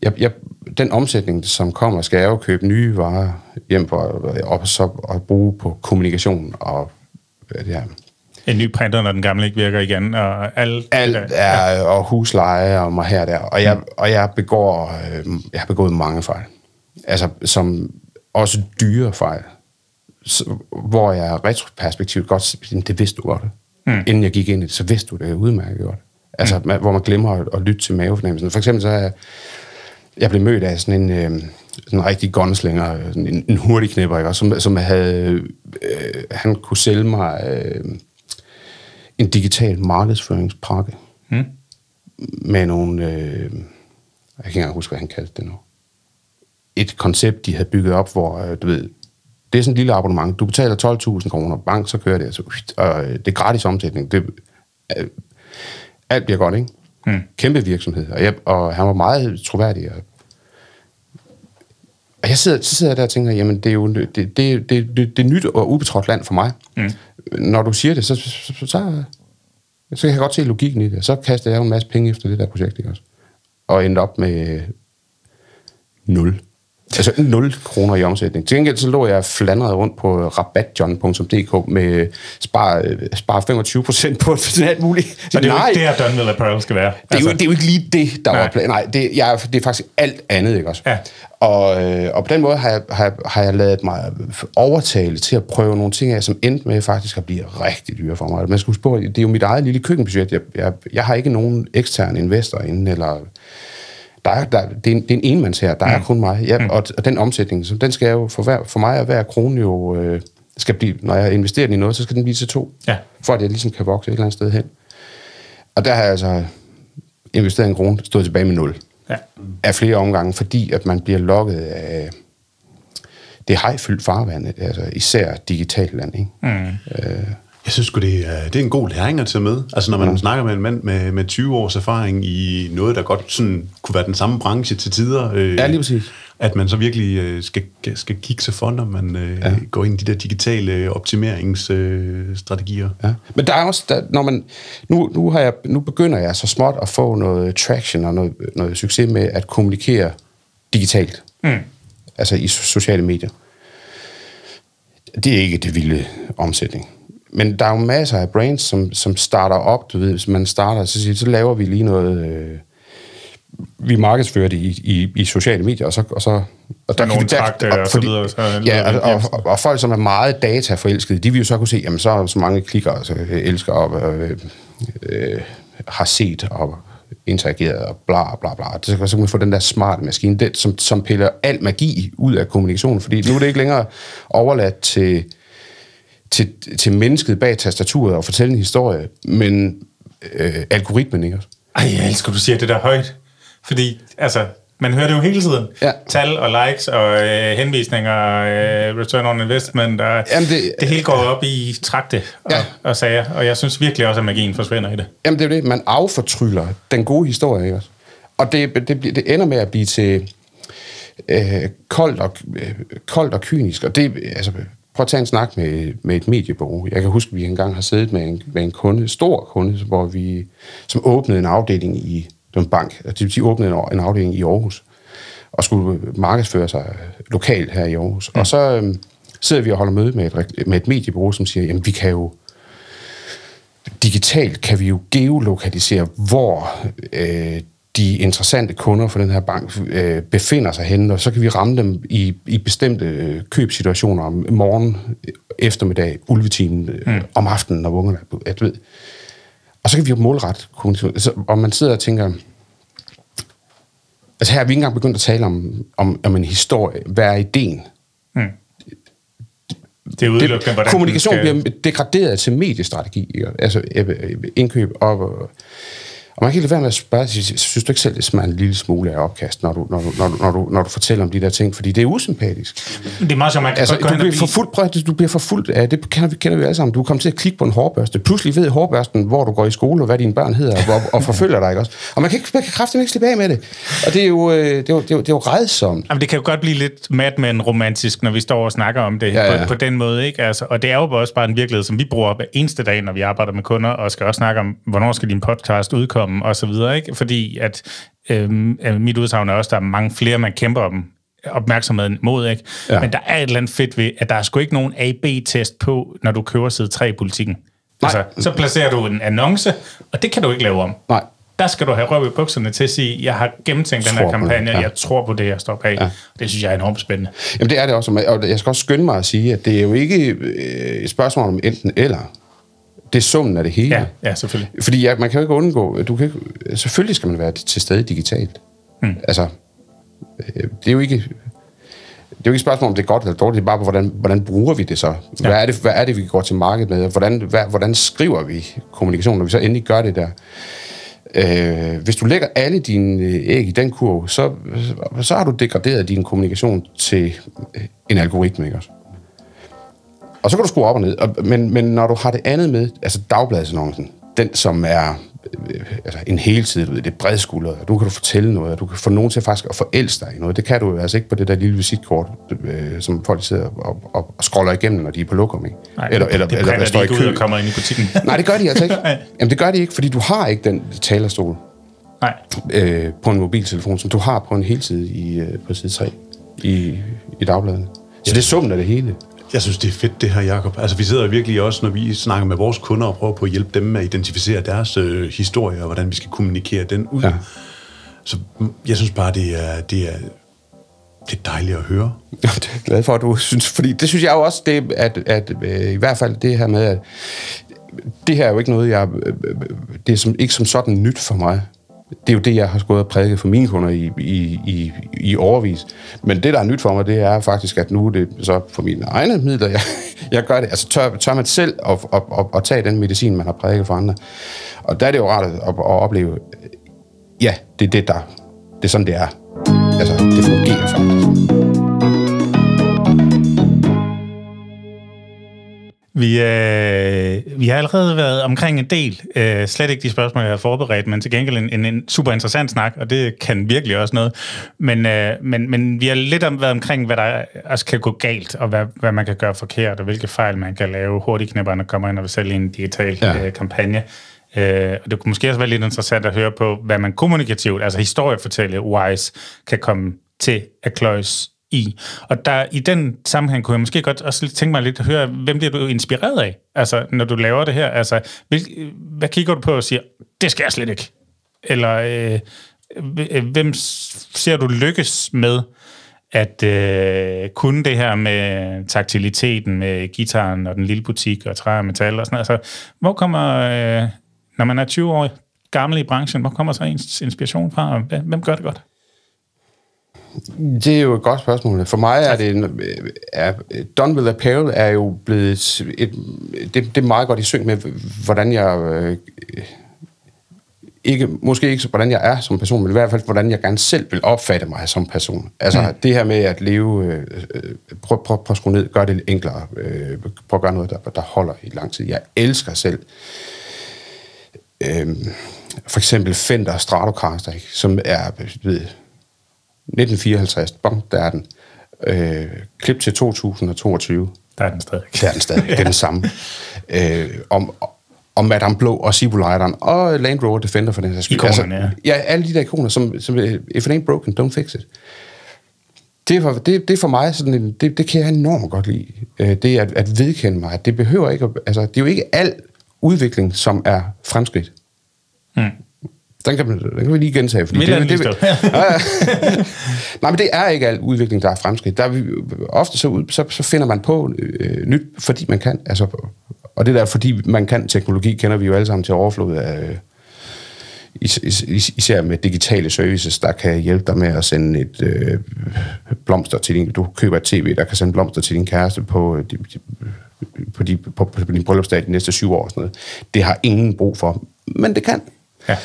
Jeg, jeg, den omsætning, som kommer, skal jeg jo købe nye varer hjem for, og, så, og bruge på kommunikation og det her. En ny printer, når den gamle ikke virker igen, og alt... Alt er, ja. og husleje og mig her og der. Og jeg, og jeg begår... Jeg har begået mange fejl. Altså, som også dyre fejl, så, hvor jeg retroperspektivt godt siger, det vidste du godt. Mm. Inden jeg gik ind i det, så vidste du det udmærket godt. Altså, mm. man, hvor man glemmer at, at lytte til mavefornemmelsen. For eksempel så er jeg, jeg blev mødt af sådan en, øh, sådan en rigtig gunslinger, sådan en, en hurtig knæpper, ikke? Som, som havde, øh, han kunne sælge mig øh, en digital markedsføringspakke mm. med nogle, øh, jeg kan ikke engang huske, hvad han kaldte det nu. Et koncept, de havde bygget op, hvor, du ved, det er sådan et lille abonnement. Du betaler tolv tusind kroner, bank, så kører det. Altså, og det er gratis omsætning. Det, alt bliver godt, ikke? Mm. Kæmpe virksomhed. Og, jeg, og han var meget troværdig. Og, og jeg sidder, så sidder jeg der og tænker, jamen, det er jo det, det, det, det, det er nyt og ubetrådt land for mig. Mm. Når du siger det, så, så, så, så, så kan jeg godt se logikken i det. Så kaster jeg en masse penge efter det der projekt, ikke også? Og endte op med nul. Altså nul kroner i omsætning. Til gengæld så lå jeg flandret rundt på rabatjohn punktum d k med spar, spar femogtyve procent på sådan alt muligt. Og det er nej, jo ikke det, at Dunwell Apparel skal være. Det er, altså. jo, det er jo ikke lige det, der nej. var planen. Nej, det, jeg, det er faktisk alt andet, ikke også? Ja. Og, øh, og på den måde har jeg, har, har jeg ladet mig overtale til at prøve nogle ting af, som endte med faktisk at blive rigtig dyre for mig. Man skal huske på, det er jo mit eget lille køkkenbudget. Jeg, jeg, jeg har ikke nogen eksterne investor inden, eller... Der er, der, det, er en, det er en enmands her, der mm. er kun mig. Ja, mm. og, og den omsætning, så den skal jo for, hver, for mig og hver krone jo øh, skal blive, når jeg investerer den i noget, så skal den blive til to, ja. for at jeg ligesom kan vokse et eller andet sted hen. Og der har jeg altså investeret en krone, stået tilbage med nul ja. af flere omgange, fordi at man bliver lokket af det hejfyldt farvandet, altså især digitalt land, ikke? Mm. Øh. Jeg synes sgu, det er, det er en god læring at tage med. Altså, når man ja. snakker med en mand med, med tyve års erfaring i noget, der godt sådan, kunne være den samme branche til tider. Øh, ja, lige præcis. At man så virkelig øh, skal, skal kigge sig for, når man øh, ja. går ind i de der digitale optimeringsstrategier. Øh, ja. Men der er også, der, når man... Nu, nu, har jeg, nu begynder jeg så småt at få noget traction og noget, noget succes med at kommunikere digitalt. Mm. Altså i sociale medier. Det er ikke det vilde omsætning. Men der er jo masser af brands, som, som starter op, du ved, hvis man starter, så, siger, så laver vi lige noget, øh, vi markedsfører det i, i, i sociale medier, og så... Og så og der er nogle trakter, og, og så videre. Så ja, og, og, og, og folk, som er meget dataforelskede, de vil jo så kunne se, jamen så er så mange klikker, altså elsker og øh, øh, har set og interageret og bla bla bla. Så, så kan man få den der smarte maskine, det, som, som piller al magi ud af kommunikationen, fordi nu er det ikke længere overladt til... Til, til mennesket bag tastaturet og fortælle en historie, men øh, algoritmen ikke også. Ej, jeg elsker, du siger det der højt. Fordi, altså, man hører det jo hele tiden. Ja. Tal og likes og øh, henvisninger og øh, return on investment. Og jamen det, det hele går op i trakte og, ja. og sager, og jeg synes virkelig også, at magien forsvinder i det. Jamen det er jo det, man affortryller den gode historie, ikke også? Og det, det, det ender med at blive til øh, koldt, og, øh, koldt og kynisk, og det altså... Prøv at tage en snak med, med et mediebureau. Jeg kan huske, at vi engang har siddet med en, med en kunde, stor kunde, hvor vi, som åbnede en afdeling i en bank. Det vil sige, åbnede en afdeling i Aarhus, og skulle markedsføre sig lokalt her i Aarhus. Ja. Og så øhm, sidder vi og holder møde med et, med et mediebureau, som siger, jamen vi kan jo, digitalt kan vi jo geolokalisere, hvor øh, de interessante kunder for den her bank øh, befinder sig henne, og så kan vi ramme dem i, i bestemte øh, købsituationer om morgen, eftermiddag, ulvetimen, øh, mm. om aftenen, når ungerne er at ved. Og så kan vi jo målrette kommunikationen. Og man sidder og tænker... Altså her er vi ikke engang begyndt at tale om, om, om en historie. Hvad er idéen? Mm. Det udelukker, hvordan kommunikation skal... bliver degraderet til mediestrategi, altså indkøb og... Og man kan ikke lade være med at spørge, synes du ikke selv, det smager en lille smule af opkast, når du, når, du, når, du, når, du, når du fortæller om de der ting, fordi det er usympatisk. Det er meget som, man kan altså, godt du, bliver forfuldt, prøv, du bliver forfulgt af, det kender vi, kender vi alle sammen, du kommer til at klikke på en hårbørste. Pludselig ved hårbørsten, hvor du går i skole, og hvad dine børn hedder, og, og forfølger dig, ikke også? Og man kan, ikke, man kan kraftigt ikke slippe af med det. Og det er jo, det er jo, det er jo, det er jo redsomt. Jamen, det kan jo godt blive lidt Mad Men romantisk, når vi står og snakker om det ja, ja. På, på den måde, ikke? Altså, og det er jo også bare en virkelighed, som vi bruger hver eneste dag, når vi arbejder med kunder, og skal også snakke om, hvornår skal din podcast udkomme og så videre, ikke? Fordi at øh, mit udsagn er også, der er mange flere, man kæmper om opmærksomheden mod, ikke? Ja. Men der er et eller andet fedt ved, at der er sgu ikke nogen A B test på, når du kører side tre i Politikken. Altså, så placerer du en annonce, og det kan du ikke lave om. Nej. Der skal du have røv i bukserne til at sige, jeg har gennemtænkt den her kampagne, ja. jeg tror på det, jeg står bag. Ja. Det synes jeg er enormt spændende. Jamen det er det også, og jeg skal også skynde mig at sige, at det er jo ikke et spørgsmål om enten eller. Det er summen af det hele. Ja, ja selvfølgelig. Fordi ja, man kan jo ikke undgå... Du kan ikke, selvfølgelig skal man være til stede digitalt. Mm. Altså, det er jo ikke... Det er jo ikke et spørgsmål, om det er godt eller dårligt. Det er bare, hvordan, hvordan bruger vi det så? Hvad, ja. er det, hvad er det, vi går til markedet med? Hvordan, hvad, hvordan skriver vi kommunikationen, når vi så endelig gør det der? Øh, hvis du lægger alle dine æg i den kurv, så, så har du degraderet din kommunikation til en algoritme, ikke også? Og så kan du skrue op og ned, og, men, men når du har det andet med, altså dagbladsannoncen, den som er øh, altså en heltid, det er bredskuldret, og du kan du fortælle noget, og du kan få nogen til faktisk at forelske dig i noget, det kan du jo altså ikke på det der lille visitkort, øh, som folk sidder og, og, og scroller igennem, når de er på lokum, ikke? Nej, eller, det, eller, det eller, eller står de ikke i kø. Ud og kommer ind i butikken. Nej, det gør de altså ikke. Jamen det gør de ikke, fordi du har ikke den talerstol øh, på en mobiltelefon, som du har på en heltid i, øh, på side tre. i, i dagbladet. Så det er summen af det hele. Jeg synes, det er fedt, det her, Jakob. Altså, vi sidder jo virkelig også, når vi snakker med vores kunder, og prøver på at hjælpe dem med at identificere deres øh, historie, og hvordan vi skal kommunikere den ud. Ja. Så jeg synes bare, det er, det, er, det er dejligt at høre. Det er jeg glad for, at du synes. Fordi det synes jeg jo også, det, at, at øh, i hvert fald det her med, at det her er jo ikke noget, jeg... Øh, det er som, ikke som sådan nyt for mig. Det er jo det, jeg har gået og prædiket for mine kunder i, i, i, i overvis. Men det, der er nyt for mig, det er faktisk, at nu er det så for mine egne midler, jeg, jeg gør det. Altså tør, tør man selv at, at, at, at tage den medicin, man har prædiket for andre. Og der er det jo rart at, at, at opleve, ja, det er det, der, det er sådan, det er. Altså, det fungerer faktisk. Vi, øh, vi har allerede været omkring en del, øh, slet ikke de spørgsmål, jeg har forberedt, men til gengæld en, en, en super interessant snak, og det kan virkelig også noget. Men, øh, men, men vi har lidt om, været omkring, hvad der også kan gå galt, og hvad, hvad man kan gøre forkert, og hvilke fejl man kan lave. Hurtigknæpperne kommer ind og vil sælge en digital ja. øh, kampagne. Øh, og det kunne måske også være lidt interessant at høre på, hvad man kommunikativt, altså historiefortælle-wise, kan komme til at kløjes i. Og der i den sammenhæng kunne jeg måske godt også tænke mig lidt at høre, hvem bliver du inspireret af, altså når du laver det her? Altså, hvil, hvad kigger du på og siger, det skal jeg slet ikke? Eller øh, hvem ser du lykkes med at øh, kunne det her med taktiliteten, med gitaren og den lille butik og træ og metal og sådan noget? Altså, hvor kommer, øh, når man er tyve år gammel i branchen, hvor kommer så ens inspiration fra? Hvem gør det godt? Det er jo et godt spørgsmål. For mig er det en... Er, Dunwell Apparel er jo blevet... Et, det, det er meget godt i synk med, hvordan jeg... Øh, ikke, måske ikke så, hvordan jeg er som person, men i hvert fald, hvordan jeg gerne selv vil opfatte mig som person. Altså, mm. det her med at leve... Øh, prøv, prøv, prøv at skrue ned. Gør det lidt enklere. Øh, prøv at gøre noget, der, der holder i lang tid. Jeg elsker selv... Øh, for eksempel Fender Stratocaster, ikke? Som er... Ved, nitten fireoghalvtreds, bom, der er den. Øh, klip til to tusind og toogtyve. Der er den stadig. Der er den stadig, det er den samme. Øh, om, om Madame Blå og Sibulejderen og Land Rover Defender for den her skyld. Ikonerne, altså, ja. Ja, alle de der ikoner, som, som if it ain't broken, don't fix it. Det er for, det, det er for mig sådan en, det, det kan jeg enormt godt lide. Øh, det at, at vedkende mig, det behøver ikke, at, altså det er jo ikke al udvikling, som er fremskridt. Hmm. Den kan, man, den kan vi lige gentage. Fordi det, det, det, nej, men det er ikke al udvikling, der er fremskridt. Der er vi, ofte så, ud, så, så finder man på øh, nyt, fordi man kan. Altså, og det der, fordi man kan teknologi, kender vi jo alle sammen til overflod af... Øh, is, is, is, især med digitale services, der kan hjælpe dig med at sende et øh, blomster til din... Du køber et tv, der kan sende blomster til din kæreste på... De, de, på, de, på, på din bryllupsdag de næste syv år og sådan noget. Det har ingen brug for, men det kan. Ja.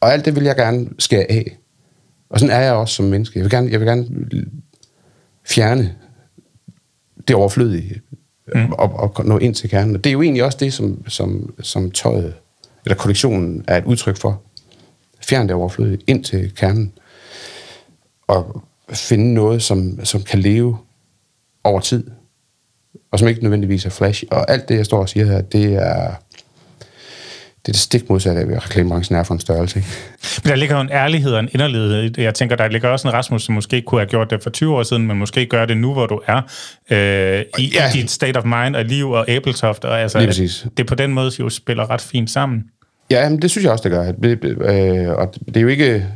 Og alt det vil jeg gerne skære af. Og sådan er jeg også som menneske. Jeg vil gerne, jeg vil gerne fjerne det overflødige mm. og, og nå ind til kernen. Og det er jo egentlig også det, som, som, som tøjet, eller kollektionen, er et udtryk for. Fjerne det overflødige ind til kernen. Og finde noget, som, som kan leve over tid. Og som ikke nødvendigvis er flash. Og alt det, jeg står og siger her, det er... Det er det stik modsatte af, hvad reklamebranchen er for en størrelse. Ikke? Men der ligger jo en ærlighed og en inderlighed. Jeg tænker, der ligger også en Rasmus, som måske kunne have gjort det for tyve år siden, men måske gør det nu, hvor du er øh, i, ja. i dit state of mind og liv og Ebeltoft. Og altså, at det på den måde jo spiller ret fint sammen. Ja, men det synes jeg også, det gør. Det, øh, og det er jo ikke...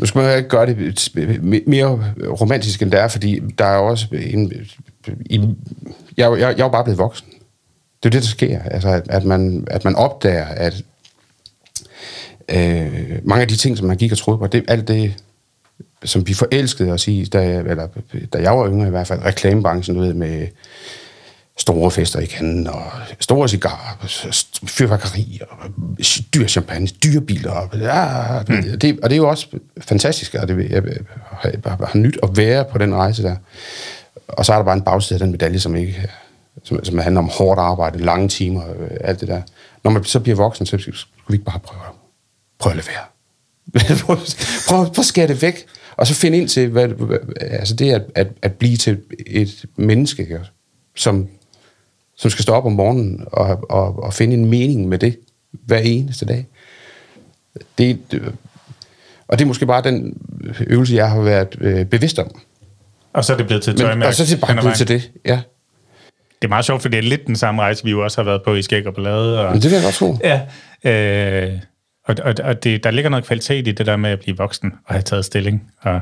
Nu skal man jo ikke gøre det mere romantisk, end det er, fordi der er også en... en jeg, jeg, jeg er jo bare blevet voksen. Det er det, der sker, altså, at, at, man, at man opdager, at øh, mange af de ting, som man gik og troede på, det, alt det, som vi forelskede os i, da jeg, eller, da jeg var yngre i hvert fald, reklamebranchen, du ved, med store fester i kanden, og store cigarer, fyrværkeri, og dyr champagne, dyre biler, og, ja, mm. det, og det er jo også fantastisk, og det, jeg har nyt at være på den rejse der. Og så er der bare en bagside af den medalje, som ikke... Som, som handler om hårdt arbejde, lange timer, øh, alt det der. Når man så bliver voksen, så skal vi ikke bare prøve, prøve at lade være. prøv, prøv, prøv at skære det væk, og så finde ind til, hvad, altså det at, at, at blive til et menneske, ikke? Som, som skal stå op om morgenen og, og, og finde en mening med det hver eneste dag. Det, Og det er måske bare den øvelse, jeg har været øh, bevidst om. Og så er det blevet til tøjmærke. Men, og så er det bare blevet til det, ja. Det er meget sjovt, for det er lidt den samme rejse, vi jo også har været på i Skæg og Ballade. Og, det vil jeg godt tro. Ja, øh, og, og, og det, der ligger noget kvalitet i det der med at blive voksen og have taget stilling. Og...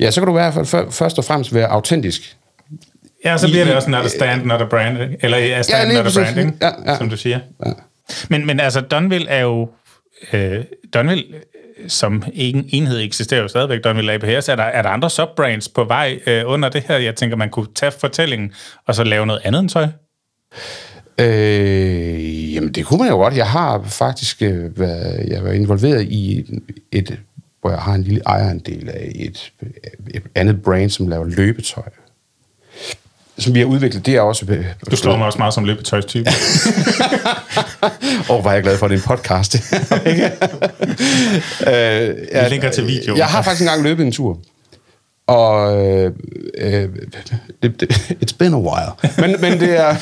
Ja, så kan du være, for, først og fremmest være autentisk. Ja, så bliver det også not a stand, not a brand, eller a stand, ja, not a branding, ja, ja, som du siger. Ja. Men, men altså, Dunwell er jo... Øh, Dunwell, som ingen enhed eksisterer jo stadigvæk, Dunwell Apparel, så er der, er der andre subbrands på vej øh, under det her? Jeg tænker, man kunne tage fortællingen, og så lave noget andet end tøj? Øh, jamen, det kunne man jo godt. Jeg har faktisk øh, været, jeg var involveret i et, hvor jeg har en lille ejerandel af et, et andet brand, som laver løbetøj, som vi har udviklet, det er også... Du slår mig også meget som løbetøjstype. Åh, oh, var jeg glad for, at det er en podcast. øh, jeg, Vi linker til videoen. Jeg har faktisk engang løbet en tur. Og... Øh, det, det, it's been a while. Men, men, det er,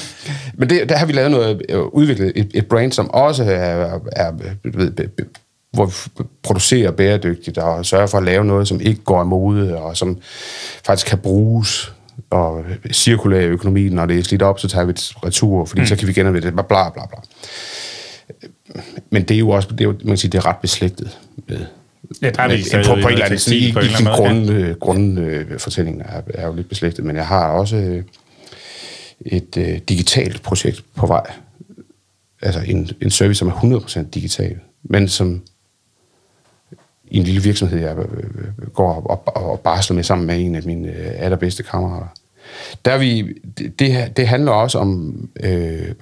men det, der har vi lavet noget, udviklet et, et brand, som også er... er ved, be, be, hvor vi producerer bæredygtigt, og sørger for at lave noget, som ikke går imod, og som faktisk kan bruges... og cirkulær økonomi, når det er slidt op, så tager vi et retur, fordi mm. så kan vi genanvende det, bla bla bla. Men det er jo også, det er jo, man kan sige, det er ret beslægtet med, ja, der er med det, en, på, på en eller anden side, ikke sin grund, grundfortælling er, er jo lidt beslægtet, men jeg har også et uh, digitalt projekt på vej, altså en, en service, som er hundrede procent digital, men som i en lille virksomhed, jeg går og, og, og barsler med sammen med en af mine allerbedste kammerater. Der vi, det, det handler også om, øh,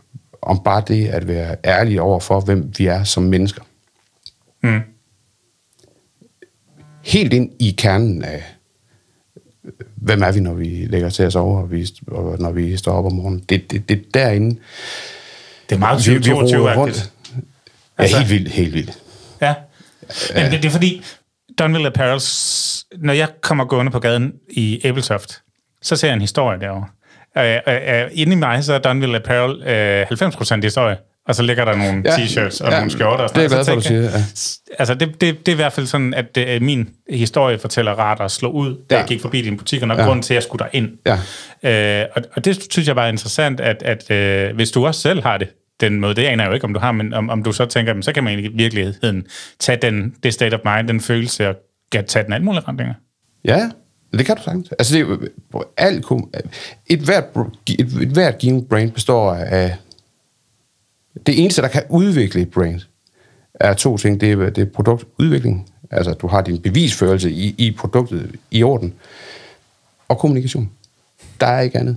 om bare det at være ærlige over for, hvem vi er som mennesker. Mm. Helt ind i kernen af, hvem er vi, når vi lægger til at sove, og, vi, og når vi står op om morgenen. Det, det, det er derinde. Det er meget tyve toogtyve-agtigt. Ja, altså, helt vildt, helt vildt. Ja. Men det, det er fordi, Dunwell Apparel, når jeg kommer gående på gaden i Ebeltoft, så ser jeg en historie derovre. Øh, øh, inde i mig, så er Dunwell Apparel øh, halvfems procent historie, og så ligger der nogle ja, t-shirts og ja, nogle skjorter. Og sådan, det er glad, du siger. Ja. Altså, det, det, det er i hvert fald sådan, at det, min historie fortæller ret at slå ud, da ja. jeg gik forbi din butik, og nok ja. grunden til, at jeg skulle derind. Ja. Øh, og, og det synes jeg bare er interessant, at, at øh, hvis du også selv har det, den måde, det aner jeg jo ikke, om du har, men om, om du så tænker, jamen, så kan man i virkeligheden tage den, det state of mind, den følelse, og tage den alle mulige retninger. Ja, det kan du sagtens. Altså, det er jo, alt, et, hvert, et, et hvert given brand består af, det eneste, der kan udvikle et brand, er to ting. Det er, det er produktudvikling, altså du har din bevisførelse i, i produktet i orden, og kommunikation. Der er ikke andet.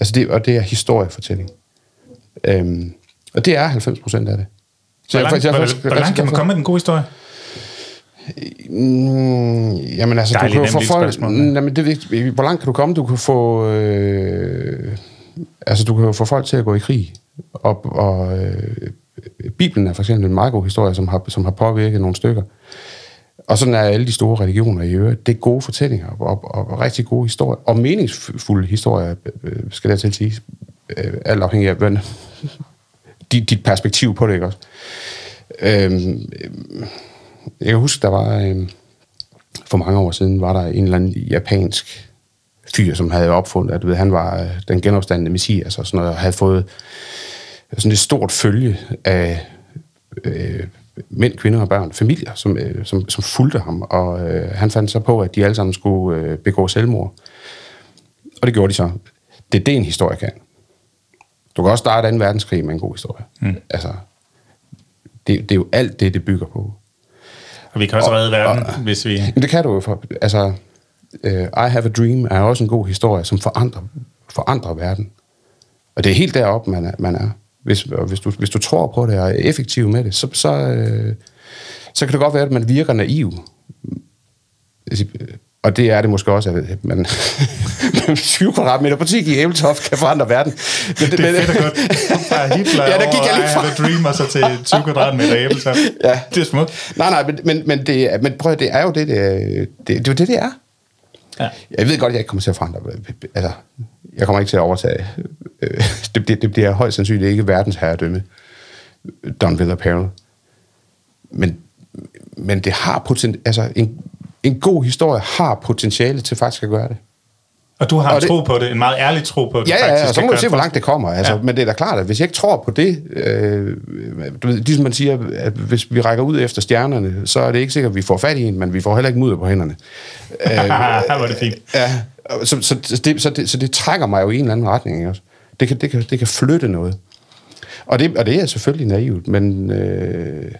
Altså, det, og det er historiefortælling. Øhm, og det er halvfems procent af det. Så hvor langt, jeg, jeg, jeg, hvor, hvor langt kan man komme med den gode historie? Mm, jamen altså, dejligt, du kan få folk... Jamen, det, hvor langt kan du komme? Du kan få... Øh, altså, du kan få folk til at gå i krig. Og, og øh, Bibelen er for eksempel en meget god historie, som har, som har påvirket nogle stykker. Og sådan er alle de store religioner i øvrigt. Det er gode fortællinger, og, og, og rigtig gode historier. Og meningsfulde historier, skal der til at sige... alt afhængig af hvordan, dit, dit perspektiv på det, ikke også? Øhm, jeg kan huske, der var øhm, for mange år siden, var der en eller anden japansk fyr, som havde opfundet, at ved, han var øh, den genopstandende messias og sådan noget, og havde fået sådan et stort følge af øh, mænd, kvinder og børn, familier, som, øh, som, som fulgte ham, og øh, han fandt så på, at de alle sammen skulle øh, begå selvmord. Og det gjorde de så. Det er det, en historie kan. Du kan også starte anden verdenskrig med en god historie. Mm. Altså, det, det er jo alt det, det bygger på. Og vi kan også og, redde verden, og, hvis vi... Det kan du jo. For, altså, uh, I Have a Dream er også en god historie, som forandrer, forandrer verden. Og det er helt deroppe, man er. Man er. Hvis, hvis, du, hvis du tror på det og er effektiv med det, så, så, uh, så kan det godt være, at man virker naiv. Og det er det måske også, at man tyve kvadratmeter butik i Ebeltoft kan forandre verden. Men det, det er fedt og godt. Fra Hitler ja, der gik over I Have a Dream og så til tyve kvadratmeter i Ebeltoft. Ja. Det er smukt. Nej, nej, men, men, men, det, men prøv at det er jo det, det er. Det, det, det, det er. Ja. Jeg ved godt, at jeg ikke kommer til at forandre. Altså, jeg kommer ikke til at overtage. Det, det, det bliver højst sandsynligt ikke verdensherredømme. Dunwell Apparel. Men, men det har poten- altså en, en god historie har potentiale til faktisk at gøre det. Og du har og en det, tro på det, en meget ærlig tro på det. Ja, faktisk, ja, og så må du se, hvor langt det kommer. Altså, ja. Men det er da klart, at hvis jeg ikke tror på det, øh, du ved, ligesom man siger, at hvis vi rækker ud efter stjernerne, så er det ikke sikkert, at vi får fat i en, men vi får heller ikke mudder på hænderne. øh, Her var det fint. Ja, så, så, det, så, det, så det trækker mig jo i en eller anden retning. Også. Det, kan, det, kan, det kan flytte noget. Og det, og det er selvfølgelig naivt, men øh,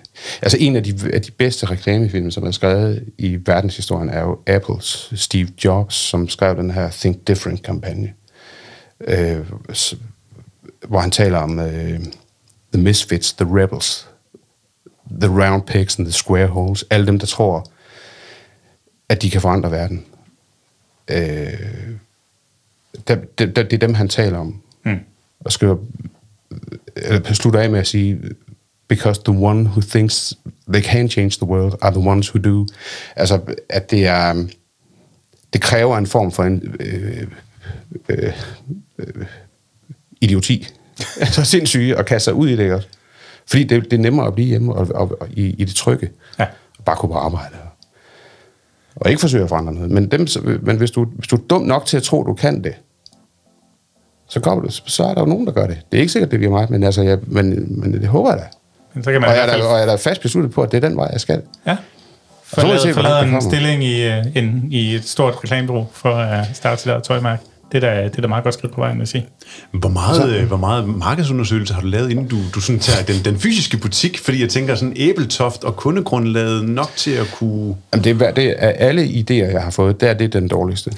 altså en af de, af de bedste reklamefilmer, som er skrevet i verdenshistorien, er jo Apples Steve Jobs, som skrev den her Think Different-kampagne, øh, hvor han taler om øh, the misfits, the rebels, the round pegs and the square holes, alle dem, der tror, at de kan forandre verden. Øh, det, det, det er dem, han taler om. Mm. Og skriver... Jeg slutter af med at sige, because the one who thinks they can change the world are the ones who do. Altså, at det er... Det kræver en form for en... Øh, øh, øh, idioti. Altså sindssyge at kaste sig ud i det også. Fordi det, det er nemmere at blive hjemme og, og, og i, i det trygge. Ja. Bare gå på arbejde. Og ikke forsøge at forandre noget. Men, dem, men hvis, du, hvis du er dum nok til at tro, du kan det, så kommer det, så er der jo nogen, der gør det. Det er ikke sikkert, det bliver mig, men, altså, jeg, men, men det håber jeg da. Så kan man og, jeg der, og jeg er da fast besluttet på, at det er den vej, jeg skal. Ja. Forlader en stilling i, en, i et stort reklamebureau for at starte til der tøjmærke. Det er da meget godt skridt på vejen, vil jeg sige. Hvor meget, så, hvor meget markedsundersøgelse har du lavet, inden du, du sådan tager den, den fysiske butik? Fordi jeg tænker, sådan Ebeltoft og kundegrundlaget nok til at kunne... Jamen det er, det er alle idéer, jeg har fået, der er det den dårligste.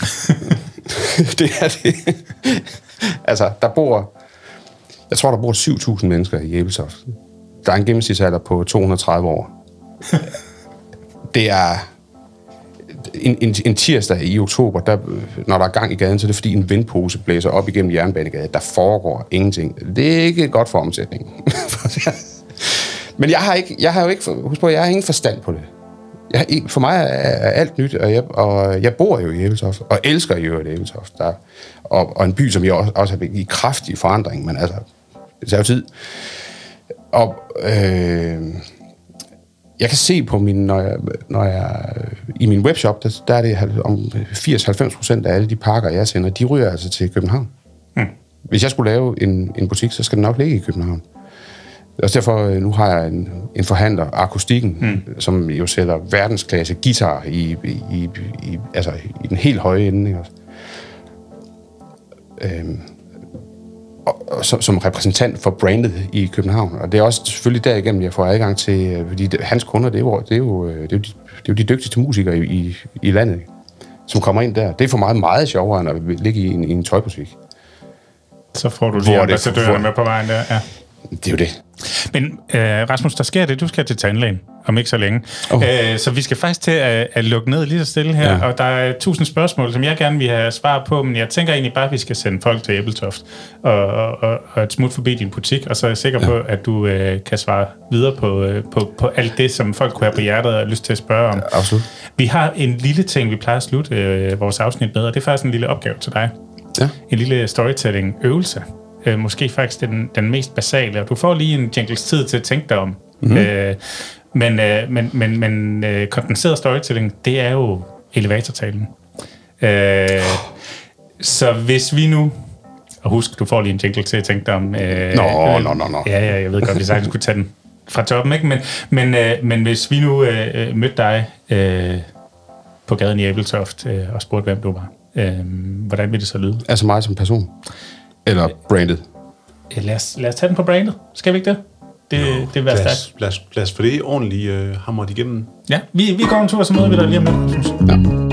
Det er det. Altså, der bor... Jeg tror, der bor syv tusind mennesker i Ebeltoft. Der er en gennemsnitsalder på to hundrede og tredive år. Det er... En, en, en tirsdag i oktober, der, når der er gang i gaden, så er det fordi en vindpose blæser op igennem Jernbanegade. Der foregår ingenting. Det er ikke godt for omsætningen. Men jeg har, ikke, jeg har jo ikke... Husk på, jeg har ingen forstand på det. Jeg, for mig er alt nyt, og jeg, og jeg bor jo i Ebeltoft, og elsker jo i Ebeltoft. Der, og, og en by, som jeg også, også er i kraftig forandring, men altså, det tager jo tid. Og... Øh, Jeg kan se på min, når jeg, når jeg i min webshop, der, der er det om firs til halvfems procent af alle de pakker, jeg sender, de ryger altså til København. Mm. Hvis jeg skulle lave en, en butik, så skal den nok ligge i København. Og derfor, nu har jeg en, en forhandler, Akustikken, mm. som jo sælger verdensklasse guitar i, i, i, i, altså, i den helt høje ende. Ikke? Øhm, og, og, som, som repræsentant for brandet i København. Og det er også selvfølgelig derigennem, jeg får adgang til, fordi hans kunder, det er jo, det er jo, det er jo, de, det er jo de dygtigste musikere i, i, i landet, som kommer ind der. Det er for mig meget sjovere, end at ligge i en, i en tøjbutik. Så får du lige ambassadørerne med på vejen der, ja. Det er jo det. Men øh, Rasmus, der sker det, du skal til tandlægen om ikke så længe. Okay. Æ, så vi skal faktisk til at, at lukke ned lige så stille her, ja. Og der er tusind spørgsmål, som jeg gerne vil have svar på, men jeg tænker egentlig bare, at vi skal sende folk til Ebeltoft og, og, og, og et smut forbi din butik, og så er jeg sikker ja. på, at du øh, kan svare videre på, øh, på, på alt det, som folk kunne have på hjertet og lyst til at spørge om. Ja, absolut. Vi har en lille ting, vi plejer at slutte øh, vores afsnit med, og det er faktisk en lille opgave til dig. Ja. En lille storytelling-øvelse. Øh, måske faktisk den, den mest basale, og du får lige en jingles tid til at tænke dig om. Mm-hmm. Øh, men øh, men, men, men øh, kondenseret storytelling, det er jo elevatortalen. Øh, oh. Så hvis vi nu, og husk, du får lige en jingle til at tænke dig om. Øh, nå, øh, nå, nå, nå. Ja, ja, jeg ved godt, vi sagtens skulle tage den fra toppen, ikke? Men, men, øh, men hvis vi nu øh, mødte dig øh, på gaden i Ebeltoft øh, og spurgte, hvem du var, øh, hvordan ville det så lyde? Altså mig som person? Eller brandet. Lad os, lad os tage den på brandet. Skal vi ikke det? Det, no, det vil være stærkt. Lad, lad os få det ordentligt øh, hamret igennem. Ja, vi, vi går en tur, og så møder vi dig lige om lidt. Ja.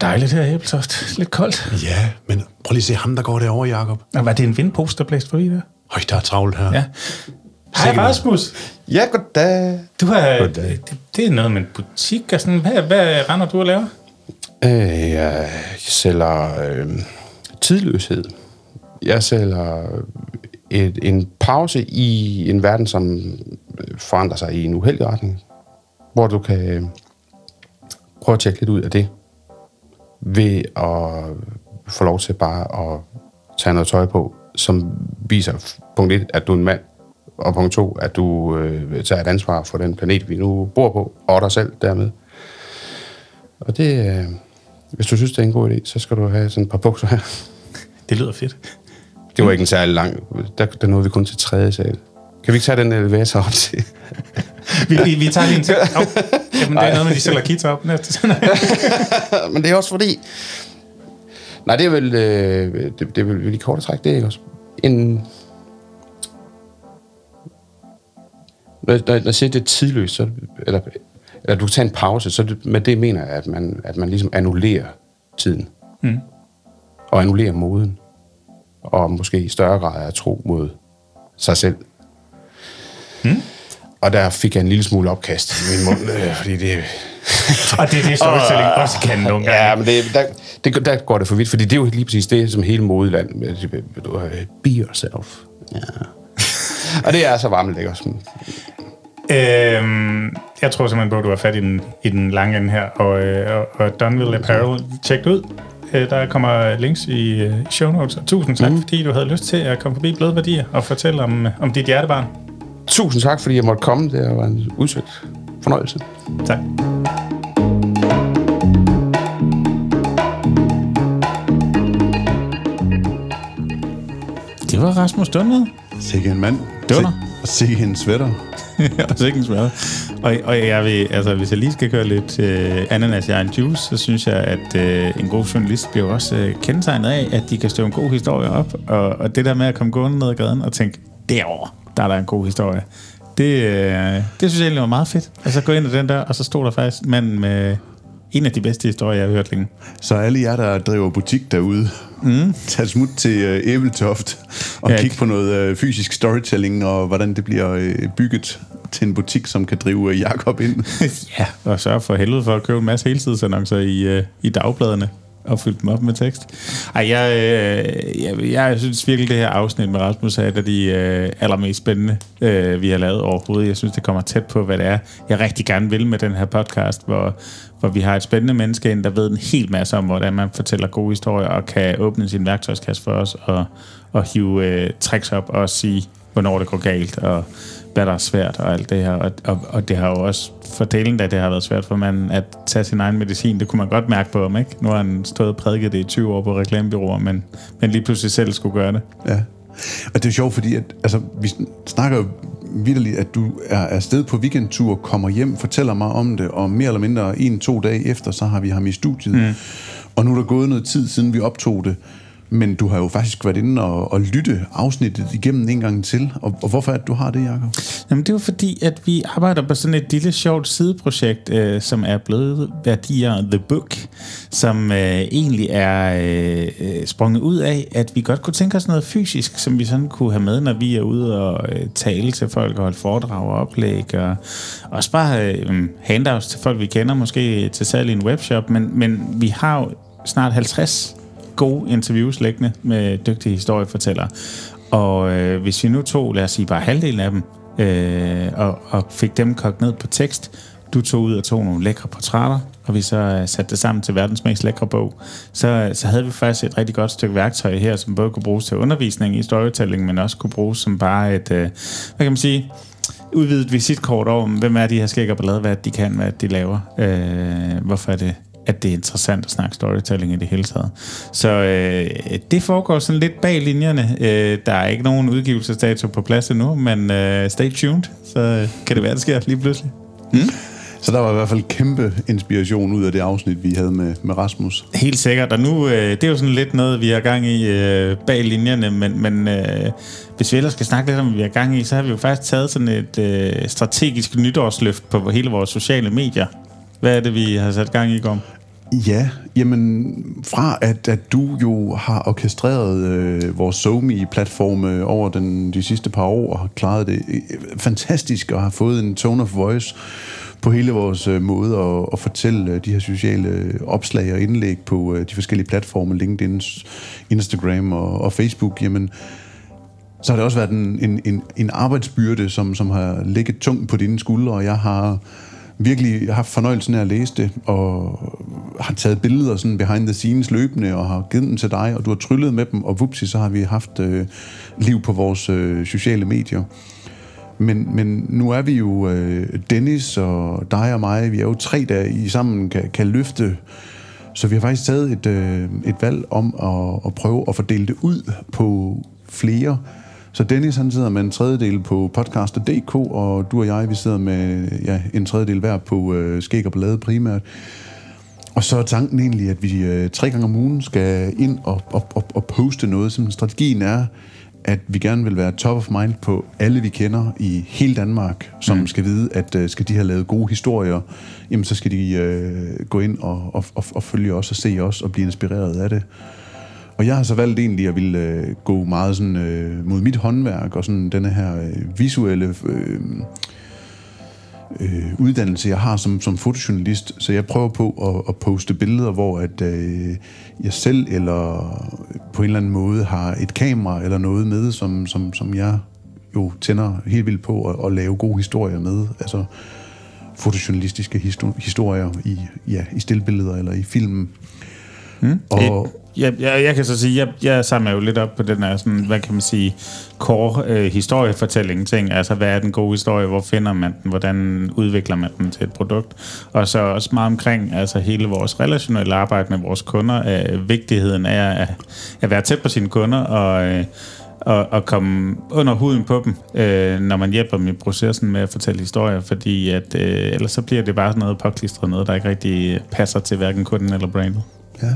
Dejligt her i Ebeltoft. Lidt koldt. Ja, men prøv lige at se ham, der går derovre, Jakob. Var det en vindpost, der blæste forbi der? Høj, der er travlt her. Ja. Hej, Rasmus. Ja, goddag. Du har, goddag. Det, det er noget med en butik og sådan. Hvad, hvad render du og laver? Øh, jeg sælger øh, tidløshed. Jeg sælger et, en pause i en verden, som forandrer sig i en uheldig retning, hvor du kan prøve at tjekke lidt ud af det, ved at få lov til bare at tage noget tøj på, som viser punkt et, at du er en mand, og punkt to, at du øh, tager et ansvar for den planet, vi nu bor på, og dig selv dermed. Og det, øh, hvis du synes, det er en god idé, så skal du have sådan et par bukser her. Det lyder fedt. Det var ikke en særlig lang. Der, der nåede vi kun til tredje sal. Kan vi ikke tage den elevator op til? vi, vi, vi tager lige en til. Oh. Jamen, det er noget med, de sælger kitter op. Men det er også fordi... Nej, det er vel... Øh, det, det er vel i korte træk, det er ikke også... En... Når, når jeg siger, det er tidløst, så... Eller, eller du kan tage en pause, så det, med det mener jeg, at man, at man ligesom annullerer tiden. Mm. Og annullerer moden. Og måske i større grad at tro mod sig selv. Mm. Og der fik jeg en lille smule opkast i min mund, øh, fordi det... og det er det, storytelling også kan nogle gange. Ja, men det, der, det, der går det for vidt, fordi det er jo lige præcis det, som hele modeland... Be yourself. Ja. Og det er så varmt, ikke også? Øhm, jeg tror simpelthen på, at du har fat i den, i den lange ende her, og, og, og Dunwell Apparel, tjek ud. Der kommer links i show notes, og tusind tak, mm. fordi du havde lyst til at komme forbi Bløde Værdier og fortælle om, om dit hjertebarn. Tusind tak, fordi jeg måtte komme. Det var en udsøgt fornøjelse. Tak. Det var Rasmus Dunnede. Sikke en mand. Dunner. Og sikke en sweater. og sikke en sweater. Og, og jeg vil, altså, hvis jeg lige skal køre lidt øh, ananas i egen juice, så synes jeg, at øh, en god journalist bliver også øh, kendetegnet af, at de kan støve en god historie op. Og, og det der med at komme gående ned ad gaden og tænke, derovre, der er der en god historie. Det, øh, det synes jeg egentlig var meget fedt. Og så gå ind ad den der, og så stod der faktisk manden med en af de bedste historier, jeg har hørt længe. Så alle jer, der driver butik derude, mm. tag smut til uh, Ebeltoft og ja, kig på noget uh, fysisk storytelling, og hvordan det bliver uh, bygget til en butik, som kan drive uh, Jakob ind. ja, og sørg for helvede for at købe en masse helsidesannoncer i, uh, i dagbladene og fylde dem op med tekst. Ej, jeg, øh, jeg, jeg synes virkelig, det her afsnit med Rasmus er et af de øh, allermest spændende, øh, vi har lavet overhovedet. Jeg synes, det kommer tæt på, hvad det er, jeg rigtig gerne vil med den her podcast, hvor, hvor vi har et spændende menneske ind, der ved en hel masse om, hvordan man fortæller gode historier og kan åbne sin værktøjskasse for os og, og hive øh, tricks op og sige, hvornår det går galt og hvad der er svært og alt det her. Og, og, og det har jo også fortælling, at det har været svært for manden at tage sin egen medicin. Det kunne man godt mærke på ham, ikke? Nu har han stået og prædiket det i tyve år på reklamebyråer, men, men lige pludselig selv skulle gøre det. Ja, og det er sjovt, fordi at, altså, vi snakker jo vitterligt, at du er afsted på weekendtur, kommer hjem, fortæller mig om det, og mere eller mindre en, to dage efter, så har vi ham i studiet. Mm. Og nu er der gået noget tid, siden vi optog det. Men du har jo faktisk været inde og, og lytte afsnittet igennem en gang til. Og, og hvorfor at du har det, Jakob? Jamen det er jo fordi, at vi arbejder på sådan et lille sjovt sideprojekt, øh, som er blevet værdier The Book, som øh, egentlig er øh, sprunget ud af, at vi godt kunne tænke os noget fysisk, som vi sådan kunne have med, når vi er ude og øh, tale til folk og holde foredrag og oplæg. Og også bare øh, handouts til folk, vi kender, måske til salg i en webshop. Men, men vi har jo snart halvtreds gode interviews liggende med dygtige historiefortællere. Og øh, hvis vi nu tog, lad os sige, bare halvdelen af dem, øh, og, og fik dem kogt ned på tekst, du tog ud og tog nogle lækre portrætter, og vi så satte det sammen til verdens mest lækre bog, så, så havde vi faktisk et rigtig godt stykke værktøj her, som både kunne bruges til undervisning i storytelling, men også kunne bruges som bare et, øh, hvad kan man sige, udvidet visitkort over, hvem er de her skæg og ballade, hvad de kan, hvad de laver, øh, hvorfor er det at det er interessant at snakke storytelling i det hele taget. Så øh, det foregår sådan lidt bag linjerne. Øh, der er ikke nogen udgivelsesdato på plads endnu, men øh, stay tuned, så øh, kan det være, det sker lige pludselig. Mm? Så der var i hvert fald kæmpe inspiration ud af det afsnit, vi havde med, med Rasmus. Helt sikkert, og nu, øh, det er jo sådan lidt noget, vi har gang i øh, bag linjerne, men, men øh, hvis vi ellers skal snakke lidt om, hvad vi har gang i, så har vi jo faktisk taget sådan et øh, strategisk nytårsløft på hele vores sociale medier. Hvad er det, vi har sat gang i, Gorm? Ja, jamen fra at, at du jo har orkestreret øh, vores SoMe-platforme over den, de sidste par år og har klaret det øh, fantastisk og har fået en tone of voice på hele vores øh, måde at, at fortælle øh, de her sociale opslag og indlæg på øh, de forskellige platforme, LinkedIn, Instagram og, og Facebook, jamen så har det også været en, en, en, en arbejdsbyrde, som, som har ligget tungt på dine skuldre, og jeg har virkelig haft fornøjelsen af at læse det, og har taget billeder sådan behind the scenes løbende, og har givet dem til dig, og du har tryllet med dem, og vupsi, så har vi haft øh, liv på vores øh, sociale medier. Men, men nu er vi jo, øh, Dennis og dig og mig, vi er jo tre, der i sammen kan, kan løfte. Så vi har faktisk taget et, øh, et valg om at, at prøve at fordele det ud på flere. Så Dennis, han sidder med en tredjedel på podcaster punktum d k, og du og jeg, vi sidder med ja, en tredjedel hver på øh, Skæg og Ballade primært. Og så er tanken egentlig, at vi øh, tre gange om ugen skal ind og, og, og, og poste noget. Som strategien er, at vi gerne vil være top of mind på alle, vi kender i hele Danmark, som mm. skal vide, at øh, skal de have lavet gode historier, jamen så skal de øh, gå ind og, og, og, og følge os og se os og blive inspireret af det. Og jeg har så valgt egentlig, at jeg ville øh, gå meget sådan, øh, mod mit håndværk og sådan denne her øh, visuelle øh, øh, uddannelse, jeg har som, som fotojournalist. Så jeg prøver på at, at poste billeder, hvor at, øh, jeg selv eller på en eller anden måde har et kamera eller noget med, som, som, som jeg jo tænder helt vildt på at, at lave gode historier med. Altså fotojournalistiske histor- historier i, ja, i stillbilleder eller i film. Mm. Og... Jeg, jeg, jeg kan så sige, jeg, jeg samler jo lidt op på den her, sådan, hvad kan man sige, core øh, historiefortælling ting. Altså, hvad er den gode historie? Hvor finder man den? Hvordan udvikler man den til et produkt? Og så også meget omkring altså, hele vores relationelle arbejde med vores kunder. Øh, vigtigheden af at, at være tæt på sine kunder og... Øh, Og, og komme under huden på dem, øh, når man hjælper dem i processen med at fortælle historier, fordi at, øh, ellers så bliver det bare sådan noget påklistret noget, der ikke rigtig passer til hverken kunden eller brandet. Ja,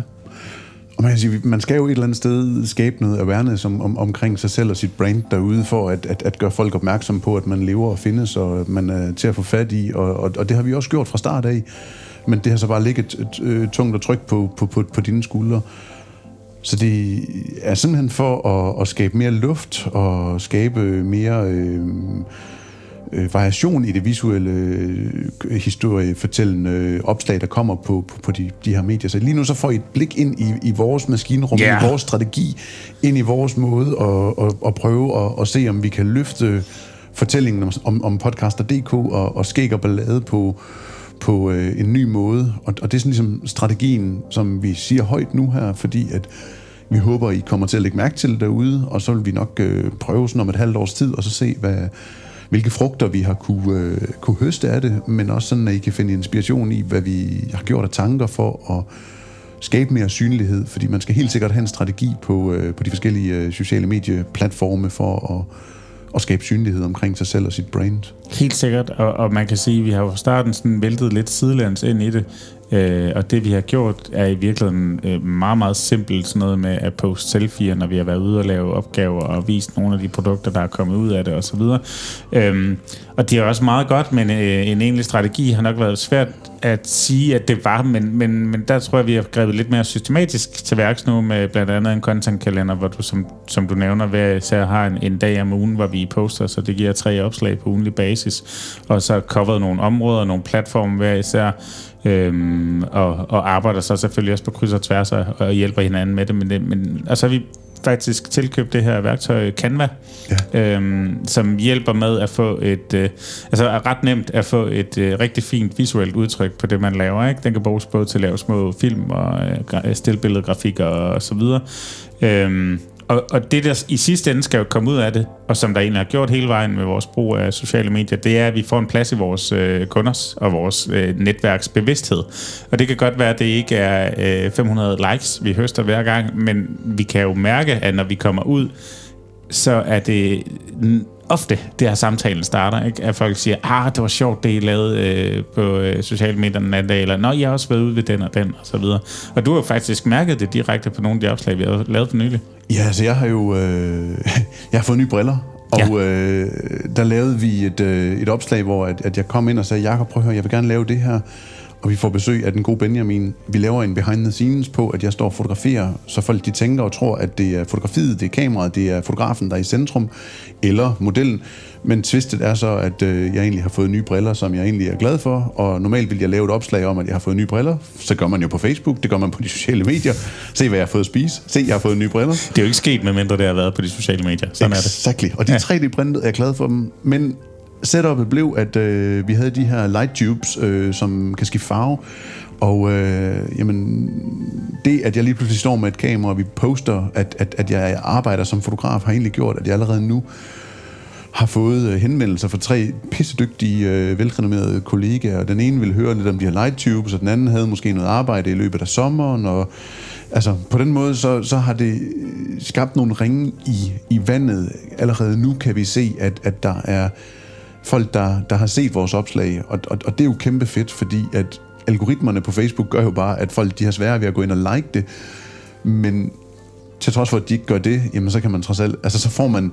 og man kan sige, man skal jo et eller andet sted skabe noget awareness om, om, omkring sig selv og sit brand derude, for at, at, at gøre folk opmærksom på, at man lever og findes, og at man er til at få fat i, og, og, og det har vi også gjort fra start af, men det har så bare ligget et, et, et, et tungt og tryk på, på, på, på dine skuldre. Så det er simpelthen for at, at skabe mere luft og skabe mere øh, øh, variation i det visuelle øh, historiefortællende opslag, der kommer på, på, på de, de her medier. Så lige nu så får I et blik ind i, i vores maskinrum, yeah. i vores strategi, ind i vores måde at, at, at prøve at, at se, om vi kan løfte fortællingen om, om, om podcaster punktum d k og, og Skæg og Ballade på... på øh, en ny måde, og, og det er sådan ligesom strategien, som vi siger højt nu her, fordi at vi håber, I kommer til at lægge mærke til derude, og så vil vi nok øh, prøve sådan om et halvt års tid, og så se, hvad, hvilke frugter vi har kunne, øh, kunne høste af det, men også sådan, at I kan finde inspiration i, hvad vi har gjort af tanker for at skabe mere synlighed, fordi man skal helt sikkert have en strategi på, øh, på de forskellige øh, sociale medieplatforme for at og skabe synlighed omkring sig selv og sit brand. Helt sikkert, og, og man kan sige, at vi har jo starten sådan væltet lidt sidelands ind i det, øh, og det vi har gjort er i virkeligheden øh, meget, meget simpelt, sådan noget med at poste selfies, når vi har været ude og lave opgaver og vise nogle af de produkter, der er kommet ud af det osv. Øhm, og det er også meget godt, men øh, en egentlig strategi har nok været svært at sige, at det var, men, men, men der tror jeg, vi har grebet lidt mere systematisk til værks nu, med blandt andet en contentkalender, hvor du, som, som du nævner, hver især har en, en dag om ugen, hvor vi poster, så det giver tre opslag på ugenlig basis, og så coveret nogle områder, nogle platforme hver især, øhm, og, og arbejder så selvfølgelig også på kryds og tværs, og, og hjælper hinanden med det, men, det, men og så er vi faktisk tilkøbt det her værktøj Canva, ja. øhm, som hjælper med at få et, øh, altså er ret nemt at få et øh, rigtig fint visuelt udtryk på det, man laver, ikke? Den kan bruges både til at lave små film og øh, stillbilledgrafikker og, og så videre. Øhm, og, og det, der i sidste ende skal jo komme ud af det, og som der egentlig har gjort hele vejen med vores brug af sociale medier, det er, at vi får en plads i vores øh, kunders og vores øh, netværks bevidsthed. Og det kan godt være, at det ikke er øh, fem hundrede likes, vi høster hver gang, men vi kan jo mærke, at når vi kommer ud, så er det ofte, det her samtalen starter, ikke? At folk siger, ah, det var sjovt, det I lavede øh, på øh, sociale medier den anden dag, eller nå, jeg har også været ude ved den og den, og så videre. Og du har faktisk mærket det direkte på nogle af de opslag, vi har lavet for nylig. Ja, altså jeg har jo øh, jeg har fået nye briller, og ja. øh, der lavede vi et, øh, et opslag, hvor at, at jeg kom ind og sagde, Jakob, prøv at høre, jeg vil gerne lave det her. og vi får besøg af den gode Benjamin. Vi laver en behind the scenes på, at jeg står og fotograferer, så folk de tænker og tror, at det er fotografiet, det er kameraet, det er fotografen, der er i centrum, eller modellen. Men twistet er så, at øh, jeg egentlig har fået nye briller, som jeg egentlig er glad for, og normalt vil jeg lave et opslag om, at jeg har fået nye briller. Så gør man jo på Facebook, det gør man på de sociale medier. Se, hvad jeg har fået at spise. Se, jeg har fået nye briller. Det er jo ikke sket, medmindre det har været på de sociale medier. Sådan exactly. er det. Og de tre, de printede, er jeg glad for dem, men setupet blev, at øh, vi havde de her light tubes, øh, som kan skifte farve, og øh, jamen, det, at jeg lige pludselig står med et kamera, og vi poster, at, at, at jeg arbejder som fotograf, har egentlig gjort, at jeg allerede nu har fået henvendelser fra tre pissedygtige, øh, velrenommerede kollegaer, og den ene ville høre lidt om de her light tubes, og den anden havde måske noget arbejde i løbet af sommeren, og altså, på den måde, så, så har det skabt nogle ringe i, i vandet. Allerede nu kan vi se, at, at der er folk, der, der har set vores opslag, og, og, og det er jo kæmpe fedt, fordi at algoritmerne på Facebook gør jo bare, at folk de har svært ved at gå ind og like det, men til trods for, at de ikke gør det, jamen så kan man trods alt, altså så får man,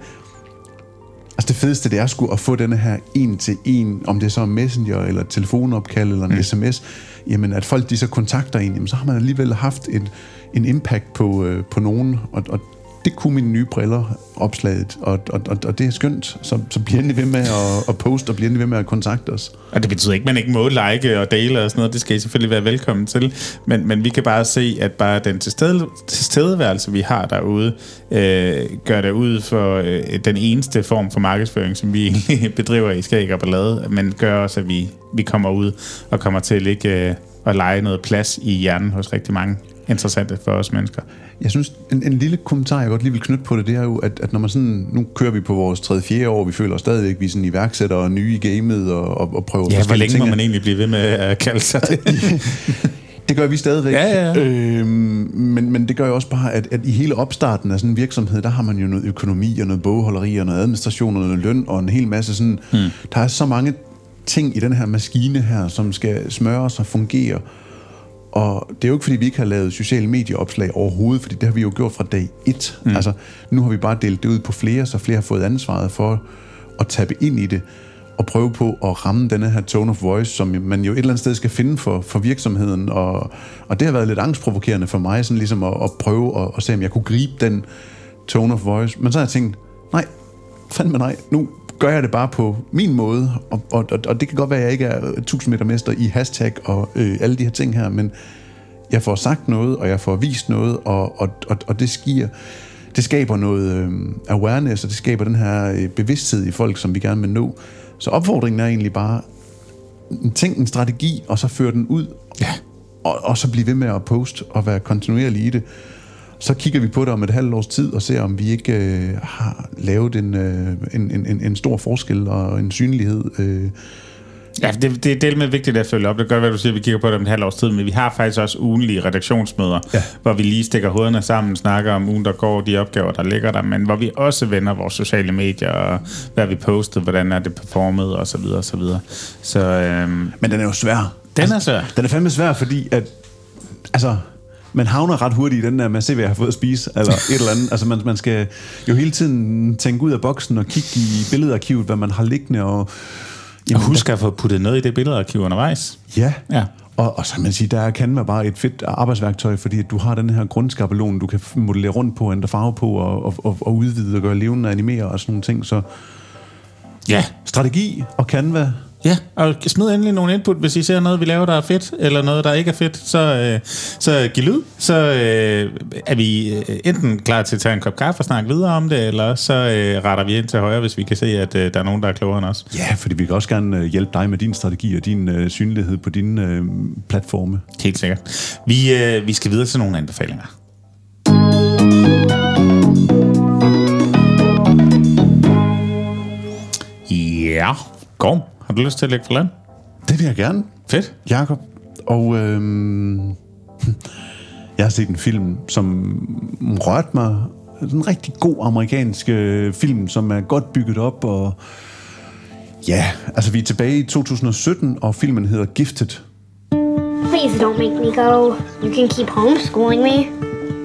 altså det fedeste, det er sgu at få denne her en til en, om det er så er messenger, eller telefonopkald, eller en mm. sms, jamen at folk de så kontakter en, jamen så har man alligevel haft en, en impact på, øh, på nogen, og, og det kunne mine nye briller opslaget, og, og, og, og det er skønt. Så, så bliver endelig ved med at, at poste, og bliver endelig ved med at kontakte os. Og det betyder ikke, at man ikke må like og dele og sådan noget. Det skal I selvfølgelig være velkommen til. Men, men vi kan bare se, at bare den tilstede, tilstedeværelse, vi har derude, øh, gør det ud for øh, den eneste form for markedsføring, som vi egentlig bedriver i Skæg og Ballade, men gør også, at vi, vi kommer ud og kommer til ikke øh, at lege noget plads i hjernen hos rigtig mange interessante for os mennesker. Jeg synes, en, en lille kommentar, jeg godt lige vil knytte på det, det er jo, at, at når man sådan, nu kører vi på vores tredje-fjerde år, vi føler os stadigvæk, vi er sådan iværksættere og nye i gamet, og, og, og prøver ja, forskellige ting. Ja, hvor længe må man egentlig blive ved med at kalde sig det? Det gør vi stadigvæk. Ja, ja. Øh, men, men det gør jo også bare, at, at i hele opstarten af sådan en virksomhed, der har man jo noget økonomi, og noget bogholderi, og noget administration, og noget løn, og en hel masse sådan, hmm. der er så mange ting i den her maskine her, som skal smøres og fungere. Og det er jo ikke, fordi vi ikke har lavet sociale medieopslag overhovedet, fordi det har vi jo gjort fra dag et. Mm. Altså, nu har vi bare delt det ud på flere, så flere har fået ansvaret for at tappe ind i det, og prøve på at ramme denne her tone of voice, som man jo et eller andet sted skal finde for, for virksomheden. Og, og det har været lidt angstprovokerende for mig, sådan ligesom at, at prøve at, at se, om jeg kunne gribe den tone of voice. Men så har jeg tænkt, nej, fandme nej, nu gør jeg det bare på min måde, og, og, og det kan godt være, at jeg ikke er tusind meter mester i hashtag og øh, alle de her ting her, men jeg får sagt noget, og jeg får vist noget, og, og, og, og det sker, det skaber noget øh, awareness, og det skaber den her øh, bevidsthed i folk, som vi gerne vil nå. Så opfordringen er egentlig bare, tænk en strategi, og så føre den ud, ja. og, og så blive ved med at poste, og være kontinuerlig i det. Så kigger vi på det om et halvt års tid og ser, om vi ikke øh, har lavet en, øh, en, en, en stor forskel og en synlighed. Øh. Ja, det, det er delt med vigtigt at følge op. Det gør, hvad du siger, vi kigger på det om et halvt års tid, men vi har faktisk også ugenlige redaktionsmøder, ja. hvor vi lige stikker hovederne sammen, snakker om ugen, der går, de opgaver, der ligger der, men hvor vi også vender vores sociale medier, og hvad vi postede, hvordan er det performet, osv. osv. Så, øh, men den er jo svær. Den altså, er svær. Den er fandme svær, fordi at altså man havner ret hurtigt i den der, man ser, hvad jeg har fået at spise, eller et eller andet. Altså, man, man skal jo hele tiden tænke ud af boksen og kigge i billedarkivet, hvad man har liggende. Og, jamen, og husk der, at få puttet noget i det billedarkiv undervejs. Ja, ja. Og, og så man siger, der kan være bare et fedt arbejdsværktøj, fordi du har den her grundskabelon, du kan modellere rundt på, ændre farve på, og, og, og, og udvide og gøre levende og animere og sådan nogle ting. Så ja, strategi og Canva. Ja, og smid endelig nogle input, hvis I ser noget, vi laver, der er fedt, eller noget, der ikke er fedt, så, øh, så giv lyd. Så øh, er vi enten klar til at tage en kop kaffe og snakke videre om det, eller så øh, retter vi ind til højre, hvis vi kan se, at øh, der er nogen, der er klogere end os. Ja, fordi vi kan også gerne hjælpe dig med din strategi og din øh, synlighed på dine øh, platforme. Helt sikkert. Vi, øh, vi skal videre til nogle anbefalinger. Ja, Gorm. Har du lyst til at lægge for land? Det vil jeg gerne. Fedt. Jakob. Og øhm, jeg har set en film, som rørte mig. En rigtig god amerikansk øh, film, som er godt bygget op. Og ja, altså vi er tilbage i to tusind og sytten, og filmen hedder Gifted. Please don't make me go. You can keep homeschooling me.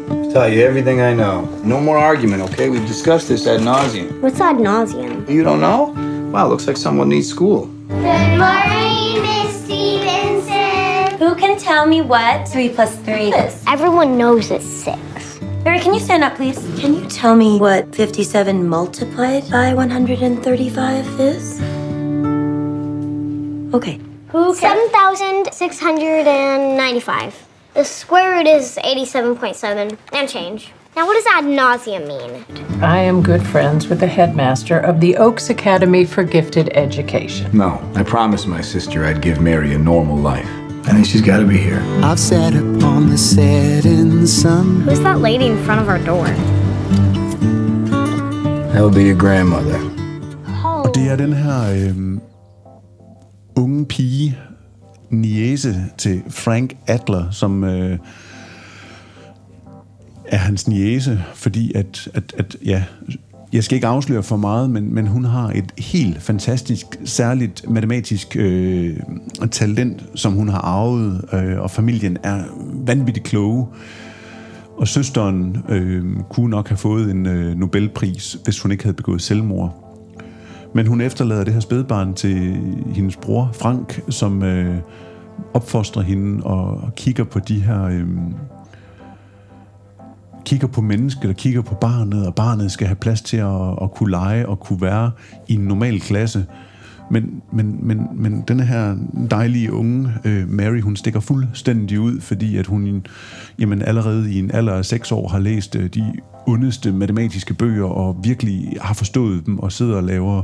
I'll tell you everything I know. No more argument, okay? We've discussed this ad nauseam. What's ad nauseam? You don't know? Wow, looks like someone needs school. Good morning, Miss Stevenson. tell me what three plus three is? Everyone knows it's six. Barry, can you stand up, please? Can you tell me what fifty-seven multiplied by one hundred thirty-five is? Okay. Who? seven thousand six hundred ninety-five. The square root is eighty-seven point seven and change. Now, what does ad nauseum mean? I am good friends with the headmaster of the Oaks Academy for Gifted Education. No, I promised my sister I'd give Mary a normal life. I think she's got to be here. I've sat upon the setting sun. Who's that lady in front of our door? That'll be your grandmother. Oh. Og det er den her øhm, unge pige, niece til Frank Adler, som... Øh, er hans niece, fordi at, at, at, ja, jeg skal ikke afsløre for meget, men, men hun har et helt fantastisk, særligt matematisk øh, talent, som hun har arvet, øh, og familien er vanvittigt kloge. Og søsteren øh, kunne nok have fået en øh, Nobelpris, hvis hun ikke havde begået selvmord. Men hun efterlader det her spædbarn til hendes bror, Frank, som øh, opfostrer hende og, og kigger på de her... Øh, kigger på mennesket og kigger på barnet, og barnet skal have plads til at, at kunne lege og kunne være i en normal klasse. Men, men, men, men den her dejlige unge øh, Mary, hun stikker fuldstændig ud, fordi at hun jamen, allerede i en alder af seks år har læst øh, de ondeste matematiske bøger og virkelig har forstået dem og sidder og laver...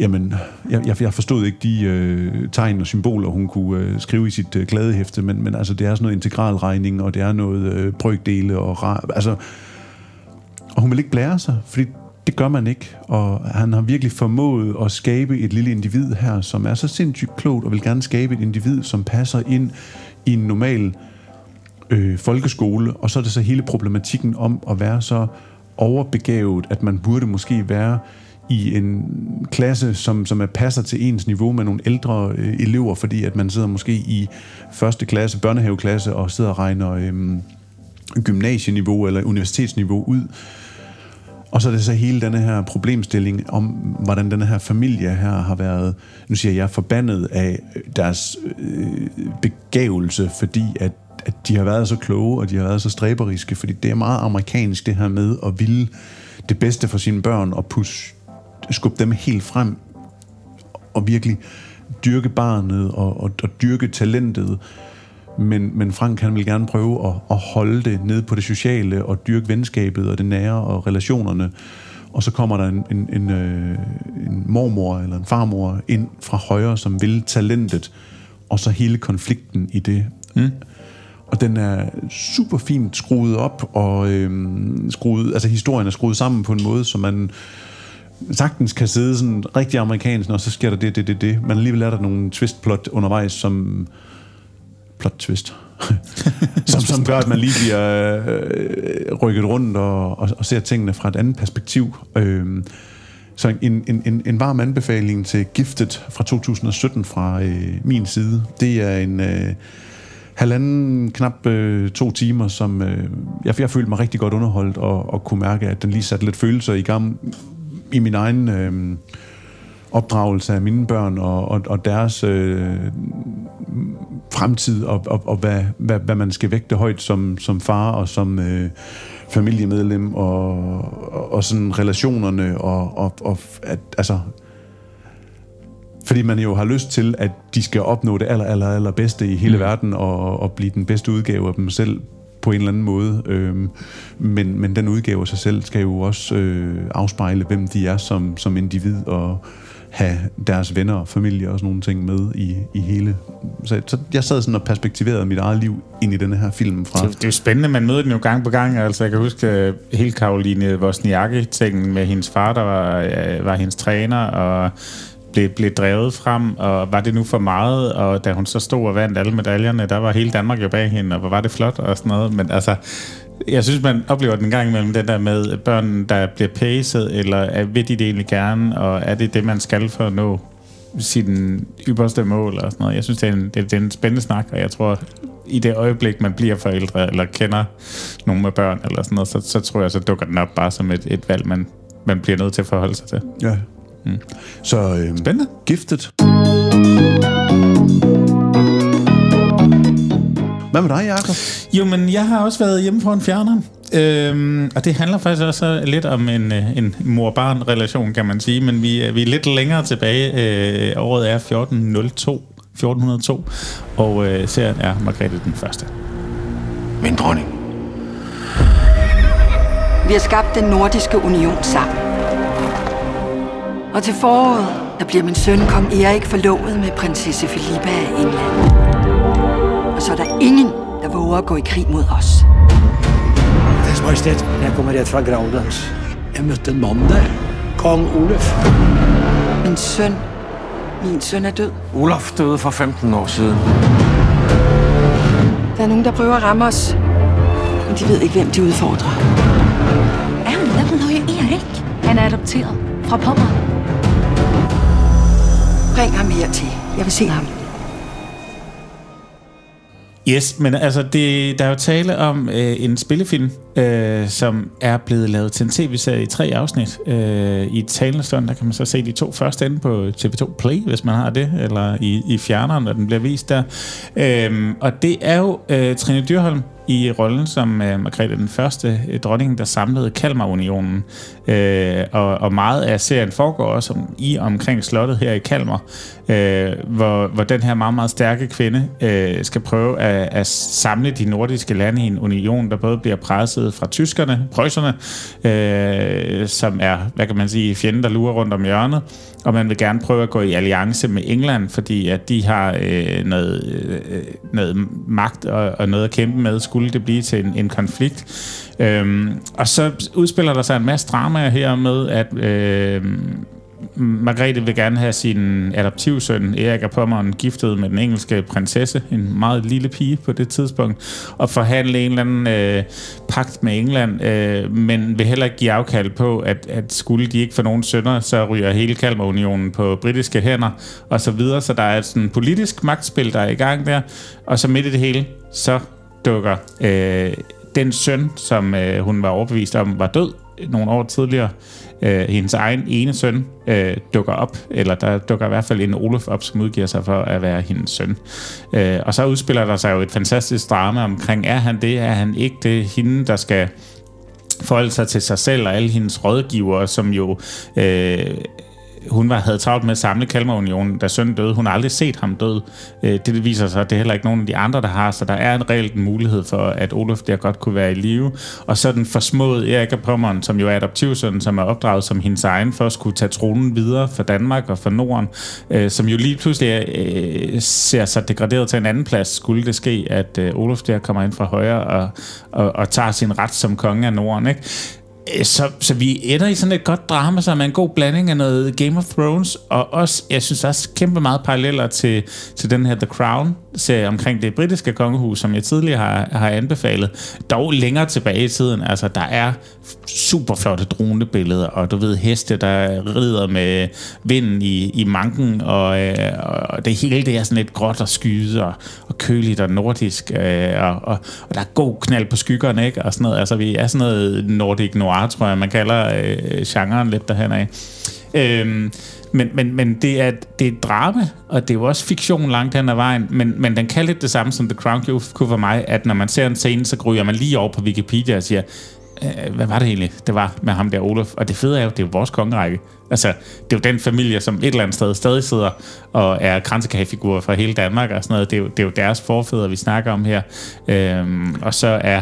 Jamen, jeg, jeg forstod ikke de øh, tegn og symboler, hun kunne øh, skrive i sit øh, glædehæfte, men, men altså, det er sådan noget integralregning, og det er noget øh, brøkdele, og rar, altså, og hun vil ikke blære sig, fordi det gør man ikke, og han har virkelig formået at skabe et lille individ her, som er så sindssygt klogt, og vil gerne skabe et individ, som passer ind i en normal øh, folkeskole, og så er det så hele problematikken om at være så overbegavet, at man burde måske være i en klasse, som, som er passer til ens niveau med nogle ældre øh, elever, fordi at man sidder måske i første klasse, børnehaveklasse, og sidder og regner øh, gymnasieniveau eller universitetsniveau ud. Og så er det så hele denne her problemstilling om, hvordan denne her familie her har været, nu siger jeg, forbandet af deres øh, begævelse, fordi at, at de har været så kloge, og de har været så stræberiske, fordi det er meget amerikansk, det her med at ville det bedste for sine børn og push skub dem helt frem og virkelig dyrke barnet og, og, og dyrke talentet, men, men Frank han vil gerne prøve at, at holde det nede på det sociale og dyrke venskabet og det nære og relationerne, og så kommer der en, en, en, øh, en mormor eller en farmor ind fra højre, som vil talentet, og så hele konflikten i det. Mm. Og den er super fint skruet op og øh, skruet, altså historien er skruet sammen på en måde, så man sagtens kan sidde sådan rigtig amerikansk, og så sker der det, det, det, det. Men alligevel er der nogle twist-plot undervejs, som... Plot-twist. som, som gør, at man lige bliver øh, rykket rundt og, og, og ser tingene fra et andet perspektiv. Øh, så en, en, en, en varm anbefaling til Gifted fra to tusind sytten fra øh, min side. Det er en... Øh, halvanden, knap øh, to timer, som øh, jeg, jeg følte mig rigtig godt underholdt, og, og kunne mærke, at den lige satte lidt følelser i gang i min egen øh, opdragelse af mine børn og, og, og deres øh, fremtid, og, og, og hvad, hvad, hvad man skal vægte højt som, som far og som øh, familiemedlem, og, og, og sådan relationerne, og, og, og at, altså... Fordi man jo har lyst til, at de skal opnå det aller, aller, aller bedste i hele mm. verden, og, og blive den bedste udgave af dem selv på en eller anden måde. Øhm, men, men den udgave af sig selv skal jo også øh, afspejle, hvem de er som, som individ, og have deres venner og familie og sådan nogle ting med i, i hele. Så, så jeg sad sådan og perspektiverede mit eget liv ind i denne her film fra... Det, det er jo spændende, man møder den jo gang på gang. Altså, jeg kan huske helt Caroline Wozniacki-tingen med hendes far, der var, var hendes træner, og... Blev, blev drevet frem, og var det nu for meget, og da hun så stod og vandt alle medaljerne, der var hele Danmark jo bag hende, og hvor var det flot og sådan noget, men altså jeg synes, man oplever den gang imellem, den der med børn, der bliver pacet, eller vil de det egentlig gerne, og er det det, man skal for at nå sine ypperste mål og sådan noget. Jeg synes, det er en, det er en spændende snak, og jeg tror, i det øjeblik, man bliver forældre, eller kender nogen med børn, eller sådan noget, så, så tror jeg, så dukker den op bare som et, et valg, man, man bliver nødt til at forholde sig til. Ja. Mm. Så øh, spændende. Gifted. Hvad med dig, Jakob? Jo, men jeg har også været hjemme foran fjerneren. Øhm, og det handler faktisk også lidt om en, en mor-barn-relation, kan man sige. Men vi, vi er lidt længere tilbage. Øh, året er fjorten nul to, og øh, serien er Margrethe den Første. Min dronning. Vi har skabt den nordiske union sammen. Og til foråret, der bliver min søn kom Erik forlovet med prinsesse Filippa af England. Og så er der ingen, der våger at gå i krig mod os. Deres Majestæt, jeg kommer ret fra Graulands. Jeg mødte en mand der. Kong Olaf. Min søn. Min søn er død. Olaf døde for femten år siden. Der er nogen, der prøver at ramme os. Men de ved ikke, hvem de udfordrer. Erlen og Erik. Han er adopteret fra Pommern. Bring ham her til. Jeg vil se ham. Yes, men altså, det, der er jo tale om øh, en spillefilm, øh, som er blevet lavet til en tv-serie i tre afsnit. Øh, I talende stund, der kan man så se de to første inde på T V to Play, hvis man har det, eller i, i fjerneren, når den bliver vist der. Øh, og det er jo øh, Trine Dyrholm i rollen som øh, Margrethe den Første, dronningen, der samlede Kalmar-unionen. Øh, og, og meget af serien foregår også om, i omkring slottet her i Kalmar, øh, hvor, hvor den her meget, meget stærke kvinde øh, skal prøve at, at samle de nordiske lande i en union, der både bliver presset fra tyskerne, preusserne, øh, som er, hvad kan man sige, fjenden, der lurer rundt om hjørnet, og man vil gerne prøve at gå i alliance med England, fordi at de har øh, noget, øh, noget magt og, og noget at kæmpe med, skulle det blive til en, en konflikt. Øhm, og så udspiller der sig en masse dramaer her med, at øh, Margrethe vil gerne have sin adoptivsøn Erik af Pommern giftet med den engelske prinsesse, en meget lille pige på det tidspunkt, og forhandle en eller anden øh, pagt med England, øh, men vil heller ikke give afkald på, at, at skulle de ikke få nogen sønner, så ryger hele Kalmar-unionen på britiske hænder, og så videre. Så der er sådan en politisk magtspil, der er i gang der, og så midt i det hele, så dukker øh, den søn, som øh, hun var overbevist om var død nogle år tidligere, øh, hendes egen ene søn øh, dukker op, eller der dukker i hvert fald en Olaf op, som udgiver sig for at være hendes søn. Øh, og så udspiller der sig jo et fantastisk drama omkring, er han det, er han ikke det, hende der skal forholde sig til sig selv og alle hendes rådgivere, som jo øh, hun var, havde travlt med at samle Kalmar-unionen, da sønnen døde. Hun har aldrig set ham død. Det, det viser sig, at det er heller ikke nogen af de andre, der har, så der er en reelt mulighed for, at Olaf der godt kunne være i live. Og så den forsmåede Erik af Pommern, som jo er adoptivsønnen, som er opdraget som hendes egen, for at skulle tage tronen videre for Danmark og for Norden, øh, som jo lige pludselig er, øh, ser sig degraderet til en anden plads, skulle det ske, at øh, Olaf der kommer ind fra højre og, og, og tager sin ret som konge af Norden, ikke? Så, så vi ender i sådan et godt drama, som er en god blanding af noget Game of Thrones, og også, jeg synes også, kæmpe meget paralleller til, til den her The Crown-serie omkring det britiske kongehus, som jeg tidligere har, har anbefalet, dog længere tilbage i tiden. Altså, der er super flotte dronebilleder, og du ved, heste, der rider med vinden i, i manken, og, øh, og det hele, det er sådan lidt gråt og skyde, og, og køligt og nordisk, øh, og, og, og der er god knald på skyggerne, ikke? Og sådan noget. Altså, vi er sådan noget nordic noir, tror jeg, man kalder øh, genren lidt derhenad. Øhm, men, men, men det er det er drama, og det er jo også fiktion langt hen ad vejen, men, men den kan lidt det samme som The Crown kunne for mig, at når man ser en scene, så ryger man lige over på Wikipedia og siger, øh, hvad var det egentlig, det var med ham der Olaf? Og det fede er jo, det er jo vores kongerække. Altså, det er jo den familie, som et eller andet sted stadig sidder og er kransekagefigurer fra hele Danmark og sådan noget. Det er jo, det er jo deres forfædre, vi snakker om her. Øhm, og så er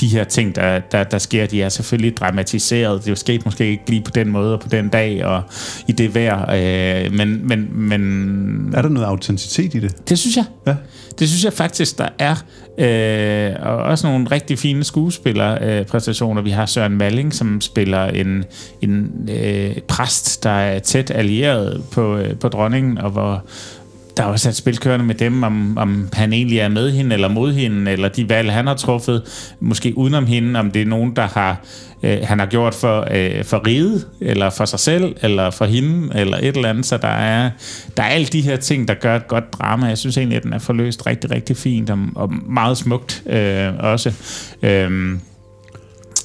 de her ting, der, der, der sker, de er selvfølgelig dramatiseret. Det er jo sket måske ikke lige på den måde og på den dag og i det vejr. Øh, men, men, men... Er der noget autenticitet i det? Det synes jeg. Ja. Det synes jeg faktisk, der er. Øh, og også nogle rigtig fine skuespillerpræstationer. Øh, Vi har Søren Malling, som spiller en, en øh, præst, der er tæt allieret på, øh, på dronningen, og hvor... Der er også et spil kørende med dem, om, om han egentlig er med hende eller mod hende, eller de valg, han har truffet, måske udenom hende, om det er nogen, der har, øh, han har gjort for, øh, for riget, eller for sig selv, eller for hende, eller et eller andet. Så der er, der er alle de her ting, der gør et godt drama. Jeg synes egentlig, at den er forløst rigtig, rigtig fint, og, og meget smukt øh, også. Øh,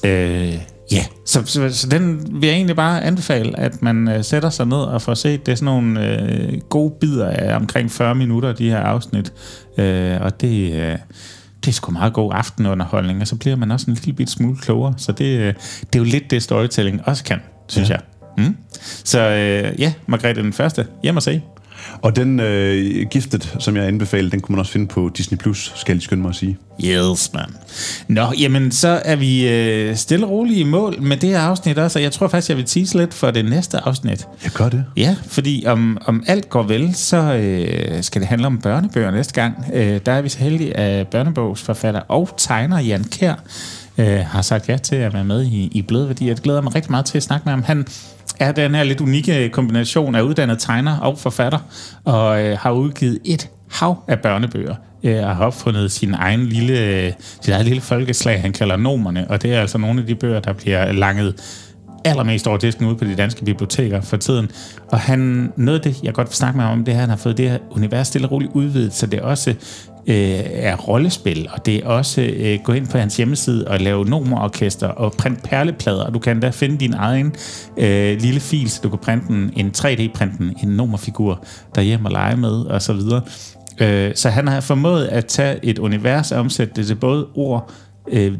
øh. Ja, yeah. så, så, så den vil jeg egentlig bare anbefale, at man øh, sætter sig ned og får set. Det er sådan nogle øh, gode bidder af omkring fyrre minutter, de her afsnit. Øh, og det, øh, det er sgu meget god aftenunderholdning, og så bliver man også en lille bit smule klogere. Så det, det er jo lidt det, storytelling også kan, synes ja. jeg. Mm. Så øh, ja, Margrethe den Første, hjem og se. Og den øh, Gifted, som jeg anbefaler, den kunne man også finde på Disney Plus, skal jeg skynde mig at sige. Yes, man. Nå, jamen, så er vi øh, stille og roligt i mål med det her afsnit også, og jeg tror faktisk, jeg vil tease lidt for det næste afsnit. Jeg gør det. Ja, fordi om, om alt går vel, så øh, skal det handle om børnebøger næste gang. Øh, der er vi så heldige, at børnebogsforfatter og tegner Jan Kjær øh, har sagt ja til at være med i, i Bløde Værdier. Det glæder mig rigtig meget til at snakke med ham. Han er den her lidt unikke kombination af uddannet tegner og forfatter, og øh, har udgivet et hav af børnebøger, øh, og har opfundet sin egen lille, øh, sin egen lille folkeslag, han kalder nomerne, og det er altså nogle af de bøger, der bliver langet allermest over disken ude på de danske biblioteker for tiden. Og han, noget af det, jeg godt vil snakke med ham om, det er, han har fået det her univers stille og roligt udvidet, så det også øh, er rollespil, og det er også øh, gå ind på hans hjemmeside og lave nomerorkester og print perleplader, og du kan da finde din egen øh, lille fil, så du kan printe en, en tre D-printen, en nomerfigur derhjemme og lege med, og så videre. Øh, så han har formået at tage et univers og omsætte det til både ord,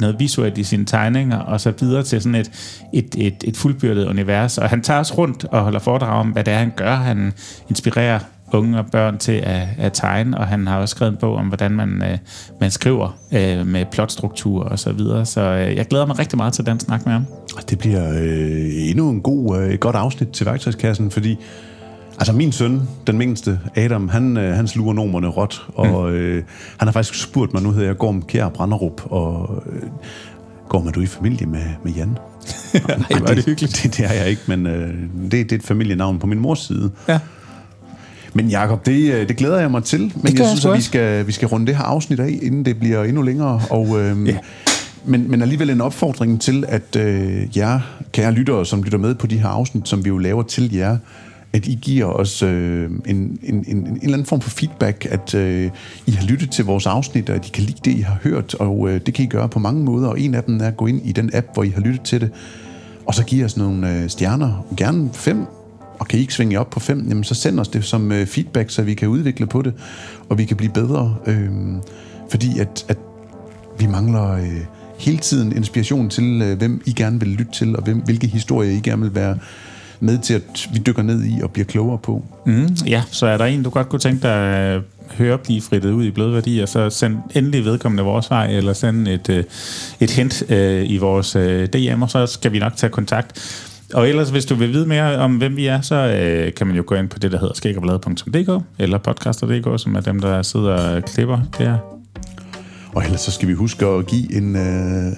noget visuelt i sine tegninger og så videre til sådan et, et, et, et fuldbyrdet univers, og han tager os rundt og holder foredrag om, hvad det er, han gør. Han inspirerer unge og børn til at, at tegne, og han har også skrevet en bog om, hvordan man, øh, man skriver øh, med plotstruktur og så videre, så øh, jeg glæder mig rigtig meget til den snak med ham. Det bliver øh, endnu en god, øh, godt afsnit til værktøjskassen, fordi altså min søn, den mindste, Adam, han, han sluger nomerne råt, og mm. øh, han har faktisk spurgt mig, nu hedder jeg Gorm Brønderup, og øh, Gorm, er du i familie med, med Jan? Nej, Ej, det, det, hyggeligt. Det, det er jeg ikke, men øh, det, det er et familienavn på min mors side. Ja. Men Jakob, det, det glæder jeg mig til, men jeg, jeg synes, at vi skal, vi skal runde det her afsnit af, inden det bliver endnu længere, og øh, yeah. Men, men alligevel en opfordring til, at øh, jer kære lyttere, som lytter med på de her afsnit, som vi jo laver til jer, at I giver os øh, en, en, en, en eller anden form for feedback, at øh, I har lyttet til vores afsnit, og at I kan lide det, I har hørt, og øh, det kan I gøre på mange måder, og en af dem er at gå ind i den app, hvor I har lyttet til det, og så give os nogle øh, stjerner, gerne fem, og kan I ikke svinge op på fem, jamen så send os det som øh, feedback, så vi kan udvikle på det, og vi kan blive bedre, øh, fordi at, at vi mangler øh, hele tiden inspiration til, øh, hvem I gerne vil lytte til, og hvem, hvilke historier I gerne vil være med til, at vi dykker ned i og bliver klogere på. Mm, ja, så er der en, du godt kunne tænke dig at høre blive frittet ud i Bløde Værdier, så send endelig vedkommende vores vej, eller send et, et hint øh, i vores øh, D M, og så skal vi nok tage kontakt. Og ellers, hvis du vil vide mere om, hvem vi er, så øh, kan man jo gå ind på det, der hedder skæg og ballade punktum d k, eller podcaster punktum d k, som er dem, der sidder og klipper der. Og ellers så skal vi huske at give en øh,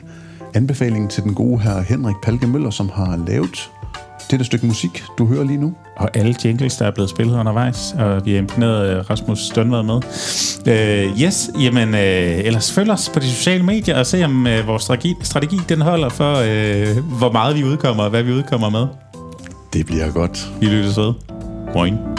anbefaling til den gode her Henrik Palke Møller, som har lavet det der stykke musik, du hører lige nu. Og alle jingles, der er blevet spillet undervejs, og vi er imponeret Rasmus Dunnede med. Uh, yes, jamen uh, ellers følg os på de sociale medier og se, om uh, vores strategi, strategi den holder for, uh, hvor meget vi udkommer og hvad vi udkommer med. Det bliver godt. Vi lyttes ved. Moin.